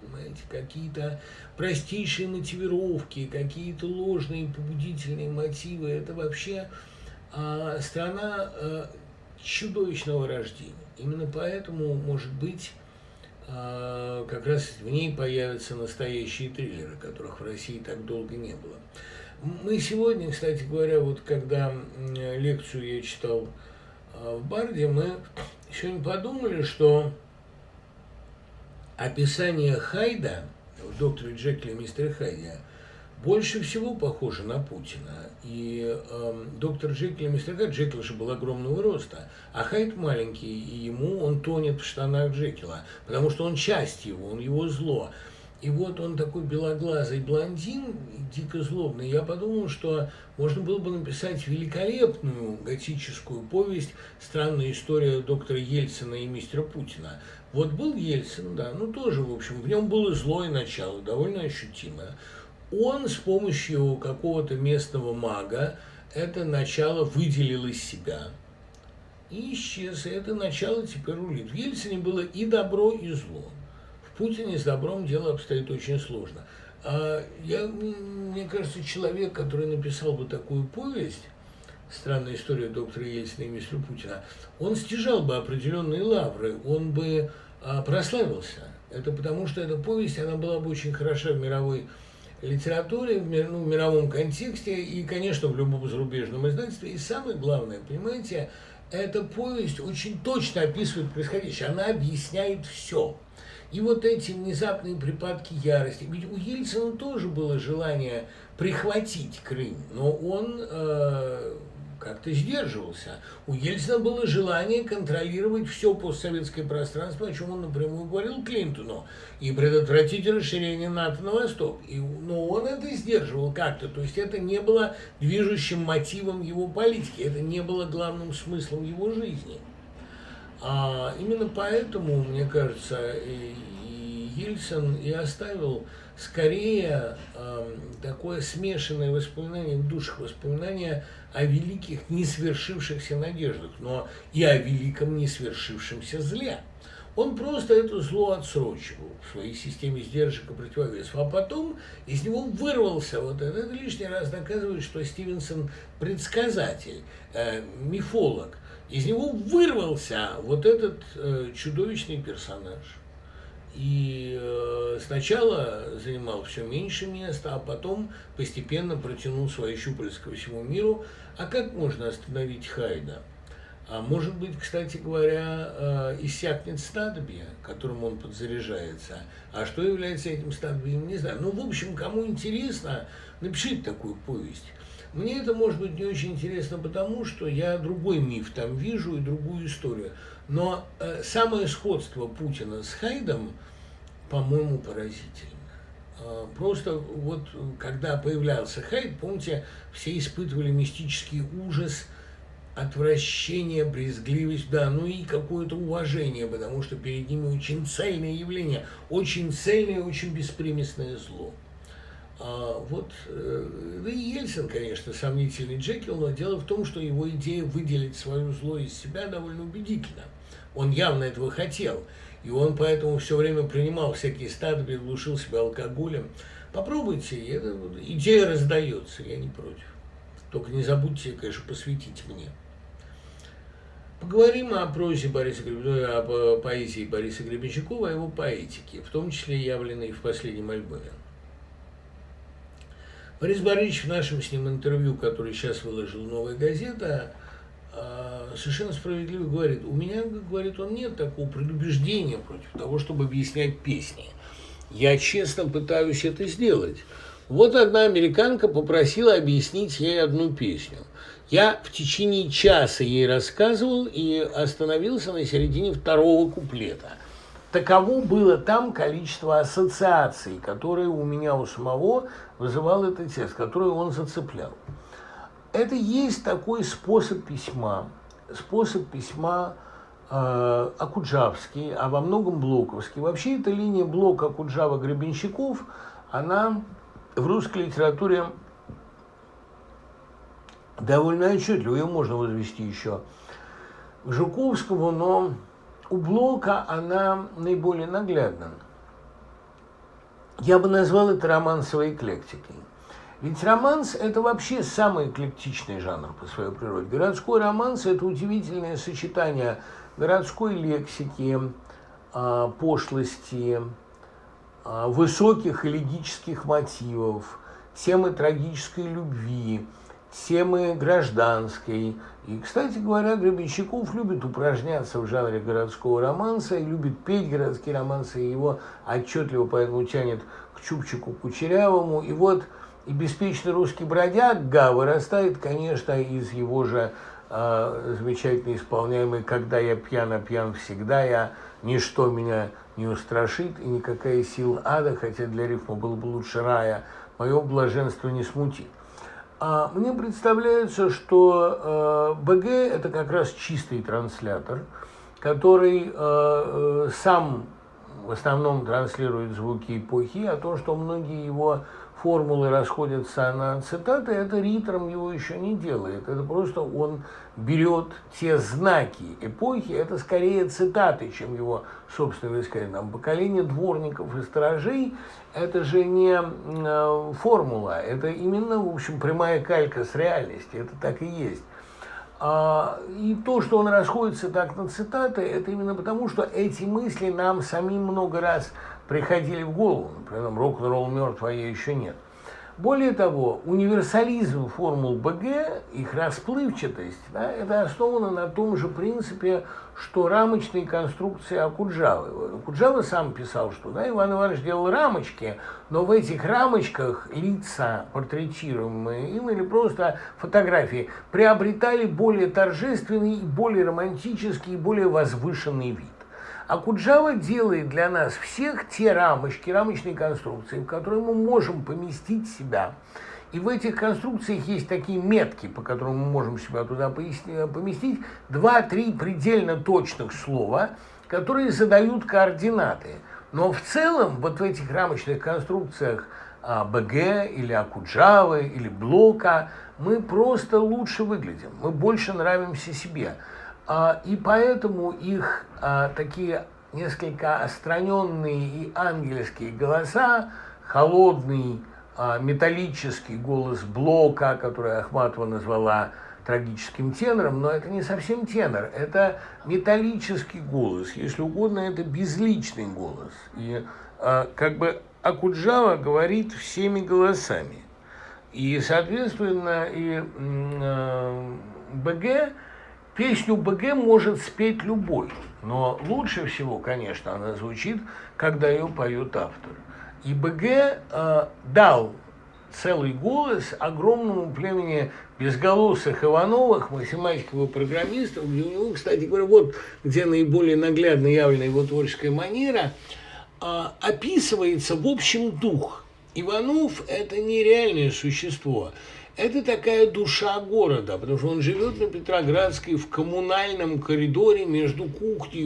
Понимаете, какие-то простейшие мотивировки, какие-то ложные побудительные мотивы. Это вообще страна чудовищного рождения. Именно поэтому, может быть, как раз в ней появятся настоящие триллеры, которых в России так долго не было. Мы сегодня, кстати говоря, вот когда лекцию я читал в Барде, мы сегодня подумали, что описание Хайда в «Докторе Джекле и мистере Хайде» больше всего похоже на Путина. И доктор Джекл и мистер Хайд, Джекл же был огромного роста, а Хайд маленький, и ему он тонет в штанах Джекила, потому что он часть его, он его зло. И вот он такой белоглазый блондин, дико злобный. Я подумал, что можно было бы написать великолепную готическую повесть «Странная история доктора Ельцина и мистера Путина». Вот был Ельцин, да, ну тоже, в общем, в нем было злое начало, довольно ощутимое. Он с помощью какого-то местного мага это начало выделил из себя и исчез. И это начало теперь рулит. В Ельцине было и добро, и зло. В Путине с добром дело обстоит очень сложно. Мне кажется, человек, который написал бы такую повесть «Странная история доктора Ельцина и мистера Путина», он стяжал бы определенные лавры, он бы прославился. Это потому, что эта повесть, она была бы очень хороша в мировой литературе, в мировом контексте и, конечно, в любом зарубежном издательстве. И самое главное, понимаете, эта повесть очень точно описывает происходящее, она объясняет все. И вот эти внезапные припадки ярости. Ведь у Ельцина тоже было желание прихватить Крым, но он как-то сдерживался. У Ельцина было желание контролировать все постсоветское пространство, о чем он напрямую говорил Клинтону, и предотвратить расширение НАТО на восток. Но он это сдерживал как-то, то есть это не было движущим мотивом его политики, это не было главным смыслом его жизни. Именно поэтому, мне кажется, Ельцин и оставил скорее такое смешанное воспоминание в душах, воспоминания о великих несвершившихся надеждах, но и о великом несвершившемся зле. Он просто это зло отсрочивал в своей системе сдержек и противовесов, а потом из него вырвался. Вот это лишний раз доказывает, что Стивенсон предсказатель, мифолог. Из него вырвался вот этот чудовищный персонаж. И сначала занимал все меньше места, а потом постепенно протянул свои щупальца ко всему миру. А как можно остановить Хайда? А может быть, кстати говоря, иссякнет снадобье, которым он подзаряжается. А что является этим снадобьем, не знаю. Ну, в общем, кому интересно, напишите такую повесть. Мне это, может быть, не очень интересно, потому что я другой миф там вижу и другую историю. Но самое сходство Путина с Хайдом, по-моему, поразительно. Просто вот, когда появлялся Хайд, помните, все испытывали мистический ужас, отвращение, брезгливость, да, ну и какое-то уважение, потому что перед ними очень цельное явление, очень цельное, очень беспримесное зло. Вот, да и Ельцин, конечно, сомнительный Джекил, но дело в том, что его идея выделить свое зло из себя довольно убедительна. Он явно этого хотел, и он поэтому все время принимал всякие снадобья, глушил себя алкоголем. Попробуйте, идея раздается, я не против. Только не забудьте, конечно, посвятить мне. Поговорим о прозе о поэзии Бориса Гребенщикова, о его поэтике, в том числе явленной в последнем альбоме. Борис Борисович в нашем с ним интервью, которое сейчас выложила «Новая газета», совершенно справедливо говорит: у меня, говорит он, нет такого предубеждения против того, чтобы объяснять песни. Я честно пытаюсь это сделать. Вот одна американка попросила объяснить ей одну песню. Я в течение часа ей рассказывал и остановился на середине второго куплета. Таково было там количество ассоциаций, которые у меня у самого вызывал этот текст, который он зацеплял. Это есть такой способ письма Акуджавский, а во многом Блоковский. Вообще эта линия Блок, Акуджава, Гребенщиков, она в русской литературе довольно отчетливо, ее можно возвести еще к Жуковскому, но у Блока она наиболее наглядна. Я бы назвал это романсовой эклектикой. Ведь романс – это вообще самый эклектичный жанр по своей природе. Городской романс – это удивительное сочетание городской лексики, пошлости, высоких элегических мотивов, темы трагической любви, темы гражданской. И, кстати говоря, Гребенщиков любит упражняться в жанре городского романса и любит петь городские романсы, и его отчетливо поэтому тянет к Чубчику Кучерявому. И вот и беспечный русский бродяга вырастает, конечно, из его же замечательно исполняемый «Когда я пьяна, пьян всегда я, ничто меня не устрашит, и никакая сила ада, хотя для рифма было бы лучше рая, мое блаженство не смутит». Мне представляется, что БГ – это как раз чистый транслятор, который сам в основном транслирует звуки эпохи, а то, что многие его формулы расходятся на цитаты, это ритм его еще не делает. Это просто он берет те знаки эпохи, это скорее цитаты, чем его собственное искание. Поколение дворников и сторожей – это же не формула, это именно, в общем, прямая калька с реальности, это так и есть. И то, что он расходится так на цитаты, это именно потому, что эти мысли нам самим много раз приходили в голову, например, «Рок-н-ролл мертв, а я еще нет». Более того, универсализм формул БГ, их расплывчатость, да, это основано на том же принципе, что рамочные конструкции Акуджавы. Акуджава сам писал, что да, Иван Иванович делал рамочки, но в этих рамочках лица, портретируемые им или просто фотографии, приобретали более торжественный, более романтический, более возвышенный вид. Акуджава делает для нас всех те рамочки, рамочные конструкции, в которые мы можем поместить себя. И в этих конструкциях есть такие метки, по которым мы можем себя туда поместить. 2-3 предельно точных слова, которые задают координаты. Но в целом вот в этих рамочных конструкциях БГ или Акуджавы или Блока мы просто лучше выглядим, мы больше нравимся себе. И поэтому их такие несколько остраненные и ангельские голоса, холодный металлический голос Блока, который Ахматова назвала трагическим тенором, но это не совсем тенор, это металлический голос, если угодно, это безличный голос. И как бы Акуджава говорит всеми голосами. И, соответственно, и БГ... Песню БГ может спеть любой, но лучше всего, конечно, она звучит, когда ее поет автор. И БГ дал целый голос огромному племени безголосых Ивановых, математиков и программистов, где у него, кстати говоря, вот где наиболее наглядно явлена его творческая манера, описывается в общем дух. Иванов – это нереальное существо. Это такая душа города, потому что он живет на Петроградской в коммунальном коридоре между кухней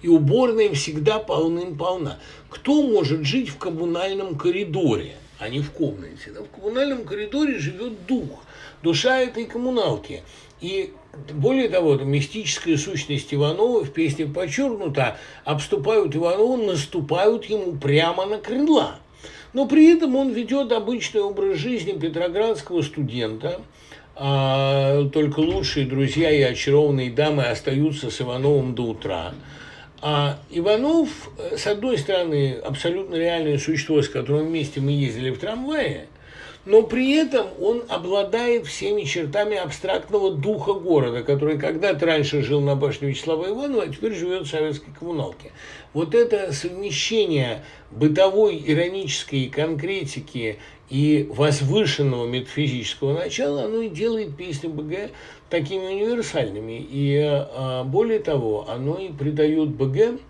и уборной всегда полным-полна. Кто может жить в коммунальном коридоре, а не в комнате? В коммунальном коридоре живет дух, душа этой коммуналки. И более того, мистическая сущность Иванова в песне подчеркнута, обступают Иванова, наступают ему прямо на крыла. Но при этом он ведет обычный образ жизни петроградского студента. Только лучшие друзья и очарованные дамы остаются с Ивановым до утра. А Иванов, с одной стороны, абсолютно реальное существо, с которым вместе мы ездили в трамвае, но при этом он обладает всеми чертами абстрактного духа города, который когда-то раньше жил на башне Вячеслава Иванова, а теперь живет в советской коммуналке. Вот это совмещение бытовой иронической конкретики и возвышенного метафизического начала, оно и делает песни БГ такими универсальными. И более того, оно и придает БГ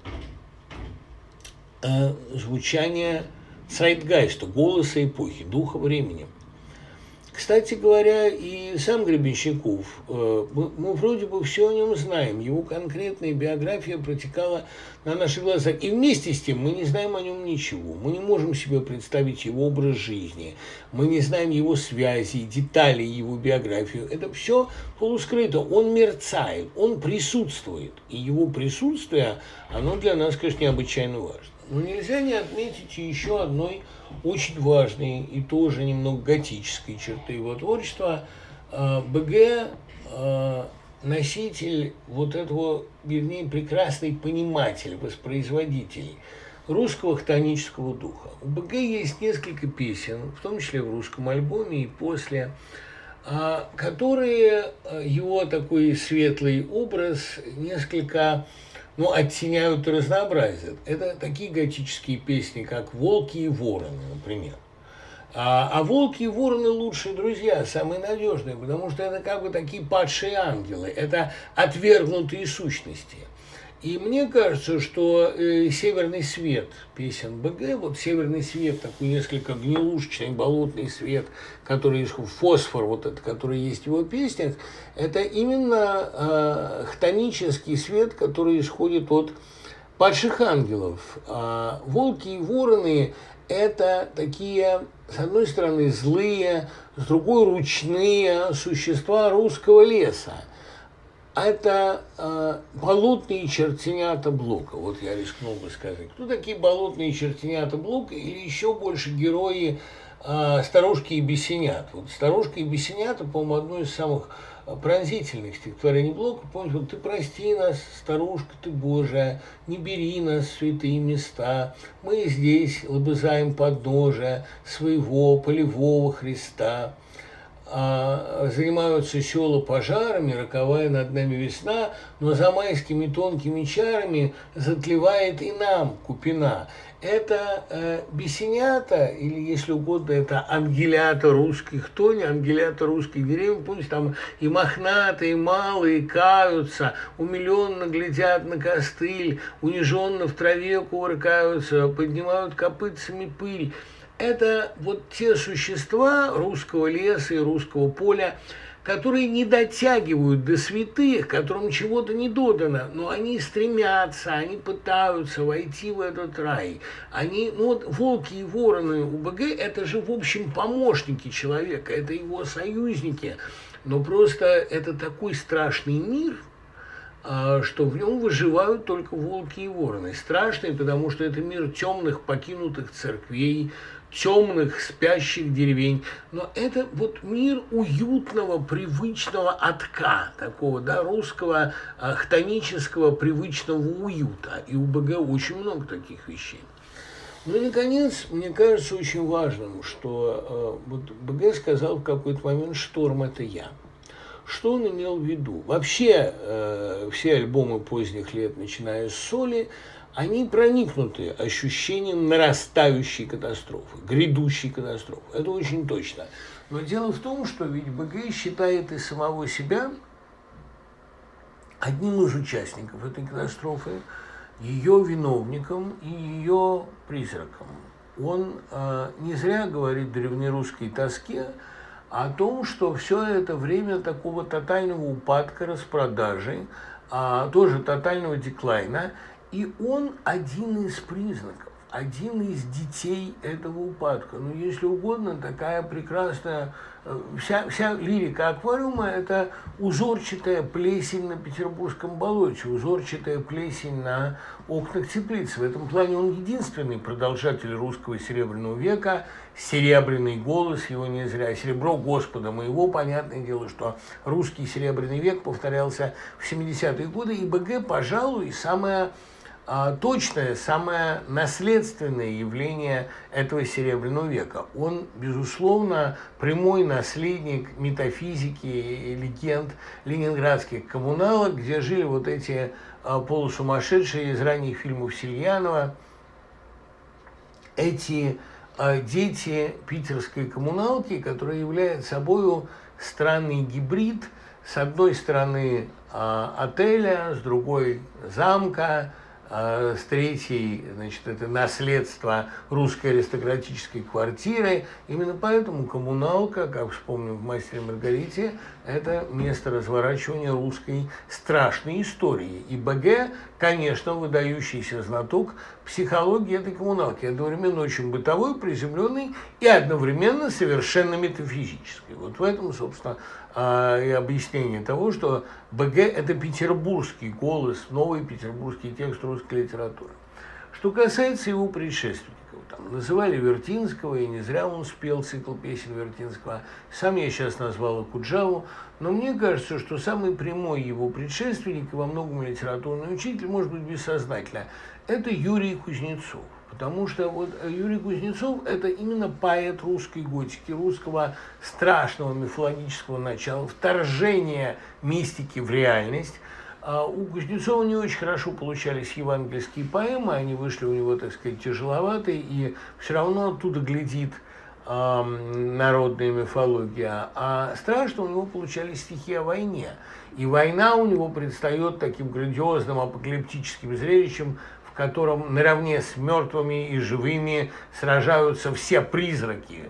звучание... Сайтгайста, голоса эпохи, духа времени. Кстати говоря, и сам Гребенщиков, мы вроде бы все о нем знаем, его конкретная биография протекала на наших глазах. И вместе с тем мы не знаем о нем ничего, мы не можем себе представить его образ жизни, мы не знаем его связи, детали его биографии. Это все полускрыто, он мерцает, он присутствует, и его присутствие, оно для нас, конечно, необычайно важно. Но нельзя не отметить еще одной очень важной и тоже немного готической черты его творчества. БГ носитель вот этого, вернее, прекрасный пониматель, воспроизводитель русского хтонического духа. У БГ есть несколько песен, в том числе в русском альбоме и после, которые его такой светлый образ несколько... но оттеняют и разнообразят. Это такие готические песни, как «Волки и вороны», например. А «Волки и вороны» лучшие друзья, самые надежные, потому что это как бы такие падшие ангелы, это отвергнутые сущности. И мне кажется, что «Северный свет» песен БГ, вот «Северный свет», такой несколько гнилушечный, болотный свет, который фосфор, вот этот, который есть в его песнях, это именно хтонический свет, который исходит от падших ангелов. А «Волки и вороны» – это такие, с одной стороны, злые, с другой – ручные существа русского леса. Это болотные чертенята Блока, вот я рискнул бы сказать. Кто такие болотные чертенята Блока или еще больше герои «Старушки и бесенят»? Вот «Старушка и бесенята», по-моему, одно из самых пронзительных стихотворений Блока. Помните, вот «Ты прости нас, старушка ты Божия, не бери нас в святые места, мы здесь лобызаем подножия своего полевого Христа». Занимаются села пожарами, роковая над нами весна, но за майскими тонкими чарами затлевает и нам купина. Это бесенята, или, если угодно, это ангелята русских тонь, ангелята русских деревьев. Помните, там и мохнатые, и малые каются, умиленно глядят на костыль, униженно в траве кувыркаются, поднимают копытцами пыль. Это вот те существа русского леса и русского поля, которые не дотягивают до святых, которым чего-то не додано, но они стремятся, они пытаются войти в этот рай. Они, ну вот волки и вороны у БГ – это же, в общем, помощники человека, это его союзники. Но просто это такой страшный мир, что в нем выживают только волки и вороны. Страшный, потому что это мир темных, покинутых церквей, темных, спящих деревень. Но это вот мир уютного, привычного отка, такого, да, русского, хтонического, привычного уюта. И у БГ очень много таких вещей. Ну и, наконец, мне кажется очень важным, что вот БГ сказал в какой-то момент «Шторм – это я». Что он имел в виду? Вообще, все альбомы поздних лет, начиная с «Соли», они проникнуты ощущением нарастающей катастрофы, грядущей катастрофы. Это очень точно. Но дело в том, что ведь БГ считает и самого себя одним из участников этой катастрофы, ее виновником и ее призраком. Он не зря говорит древнерусской тоске о том, что все это время такого тотального упадка, распродажи, тоже тотального деклайна, и он один из признаков, один из детей этого упадка. Ну, если угодно, такая прекрасная... Вся лирика аквариума – это узорчатая плесень на петербургском болоте, узорчатая плесень на окнах теплиц. В этом плане он единственный продолжатель русского серебряного века, серебряный голос его не зря, серебро Господа моего. Понятное дело, что русский серебряный век повторялся в 70-е годы, и БГ, пожалуй, самое точное, самое наследственное явление этого серебряного века. Он, безусловно, прямой наследник метафизики и легенд ленинградских коммуналок, где жили вот эти полусумасшедшие из ранних фильмов Сельянова, эти дети питерской коммуналки, которые являют собой странный гибрид, с одной стороны отеля, с другой замка, с третьей, значит, это наследство русской аристократической квартиры. Именно поэтому коммуналка, как вспомним в «Мастере и Маргарите», это место разворачивания русской страшной истории. И БГ, конечно, выдающийся знаток психологии этой коммуналки, одновременно очень бытовой, приземленной и одновременно совершенно метафизической. Вот в этом, собственно, и объяснение того, что БГ – это петербургский голос, новый петербургский текст русской литературы. Что касается его предшественников, там называли Вертинского, и не зря он спел цикл песен Вертинского. Сам я сейчас назвал Акуджаву, но мне кажется, что самый прямой его предшественник, и во многом литературный учитель, может быть, бессознательно, это Юрий Кузнецов. Потому что вот Юрий Кузнецов – это именно поэт русской готики, русского страшного мифологического начала, вторжения мистики в реальность. У Кузнецова не очень хорошо получались евангельские поэмы, они вышли у него, так сказать, тяжеловатые, и все равно оттуда глядит народная мифология. А страшно у него получались стихи о войне. И война у него предстает таким грандиозным апокалиптическим зрелищем, в котором наравне с мертвыми и живыми сражаются все призраки,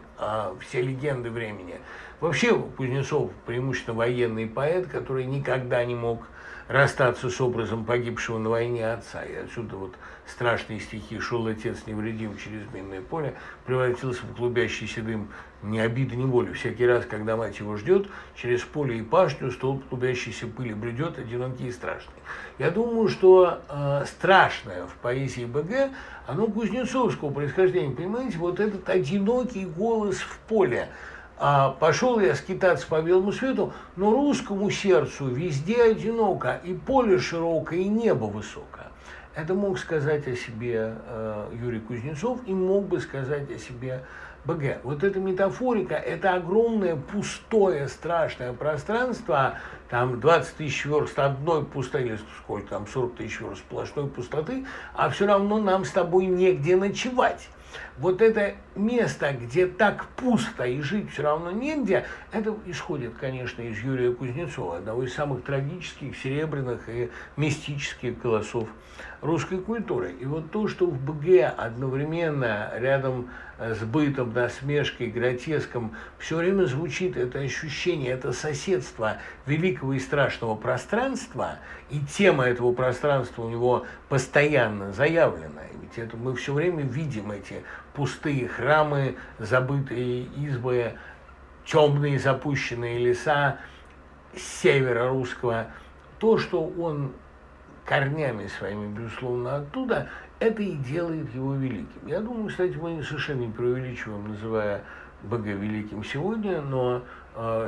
все легенды времени. Вообще Кузнецов преимущественно военный поэт, который никогда не мог расстаться с образом погибшего на войне отца. И отсюда вот страшные стихи «Шел отец невредим через минное поле», превратился в клубящийся дым ни обиды, ни боли. Всякий раз, когда мать его ждет, через поле и пашню столб клубящейся пыли бредет, одинокий и страшный. Я думаю, что страшное в поэзии БГ, оно кузнецовского происхождения. Понимаете, вот этот одинокий голос в поле. Пошел я скитаться по белому свету, но русскому сердцу везде одиноко, и поле широкое, и небо высокое. Это мог сказать о себе Юрий Кузнецов и мог бы сказать о себе БГ. Вот эта метафорика, это огромное пустое страшное пространство, там 20 тысяч верст одной пустоты, сколько там, 40 тысяч верст сплошной пустоты, а все равно нам с тобой негде ночевать. Вот это место, где так пусто и жить все равно негде, это исходит, конечно, из Юрия Кузнецова, одного из самых трагических, серебряных и мистических голосов русской культуры. И вот то, что в БГ одновременно рядом с бытом, насмешкой, гротеском все время звучит это ощущение, это соседство великого и страшного пространства, и тема этого пространства у него постоянно заявлена. Ведь это мы все время видим эти пустые храмы, забытые избы, темные запущенные леса севера русского. То, что он корнями своими, безусловно, оттуда, это и делает его великим. Я думаю, кстати, мы совершенно не преувеличиваем, называя БГ великим сегодня, но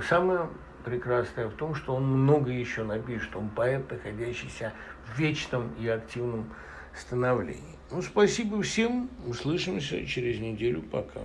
самое прекрасное в том, что он много еще напишет. Он поэт, находящийся в вечном и активном становлении. Ну, спасибо всем. Услышимся через неделю. Пока.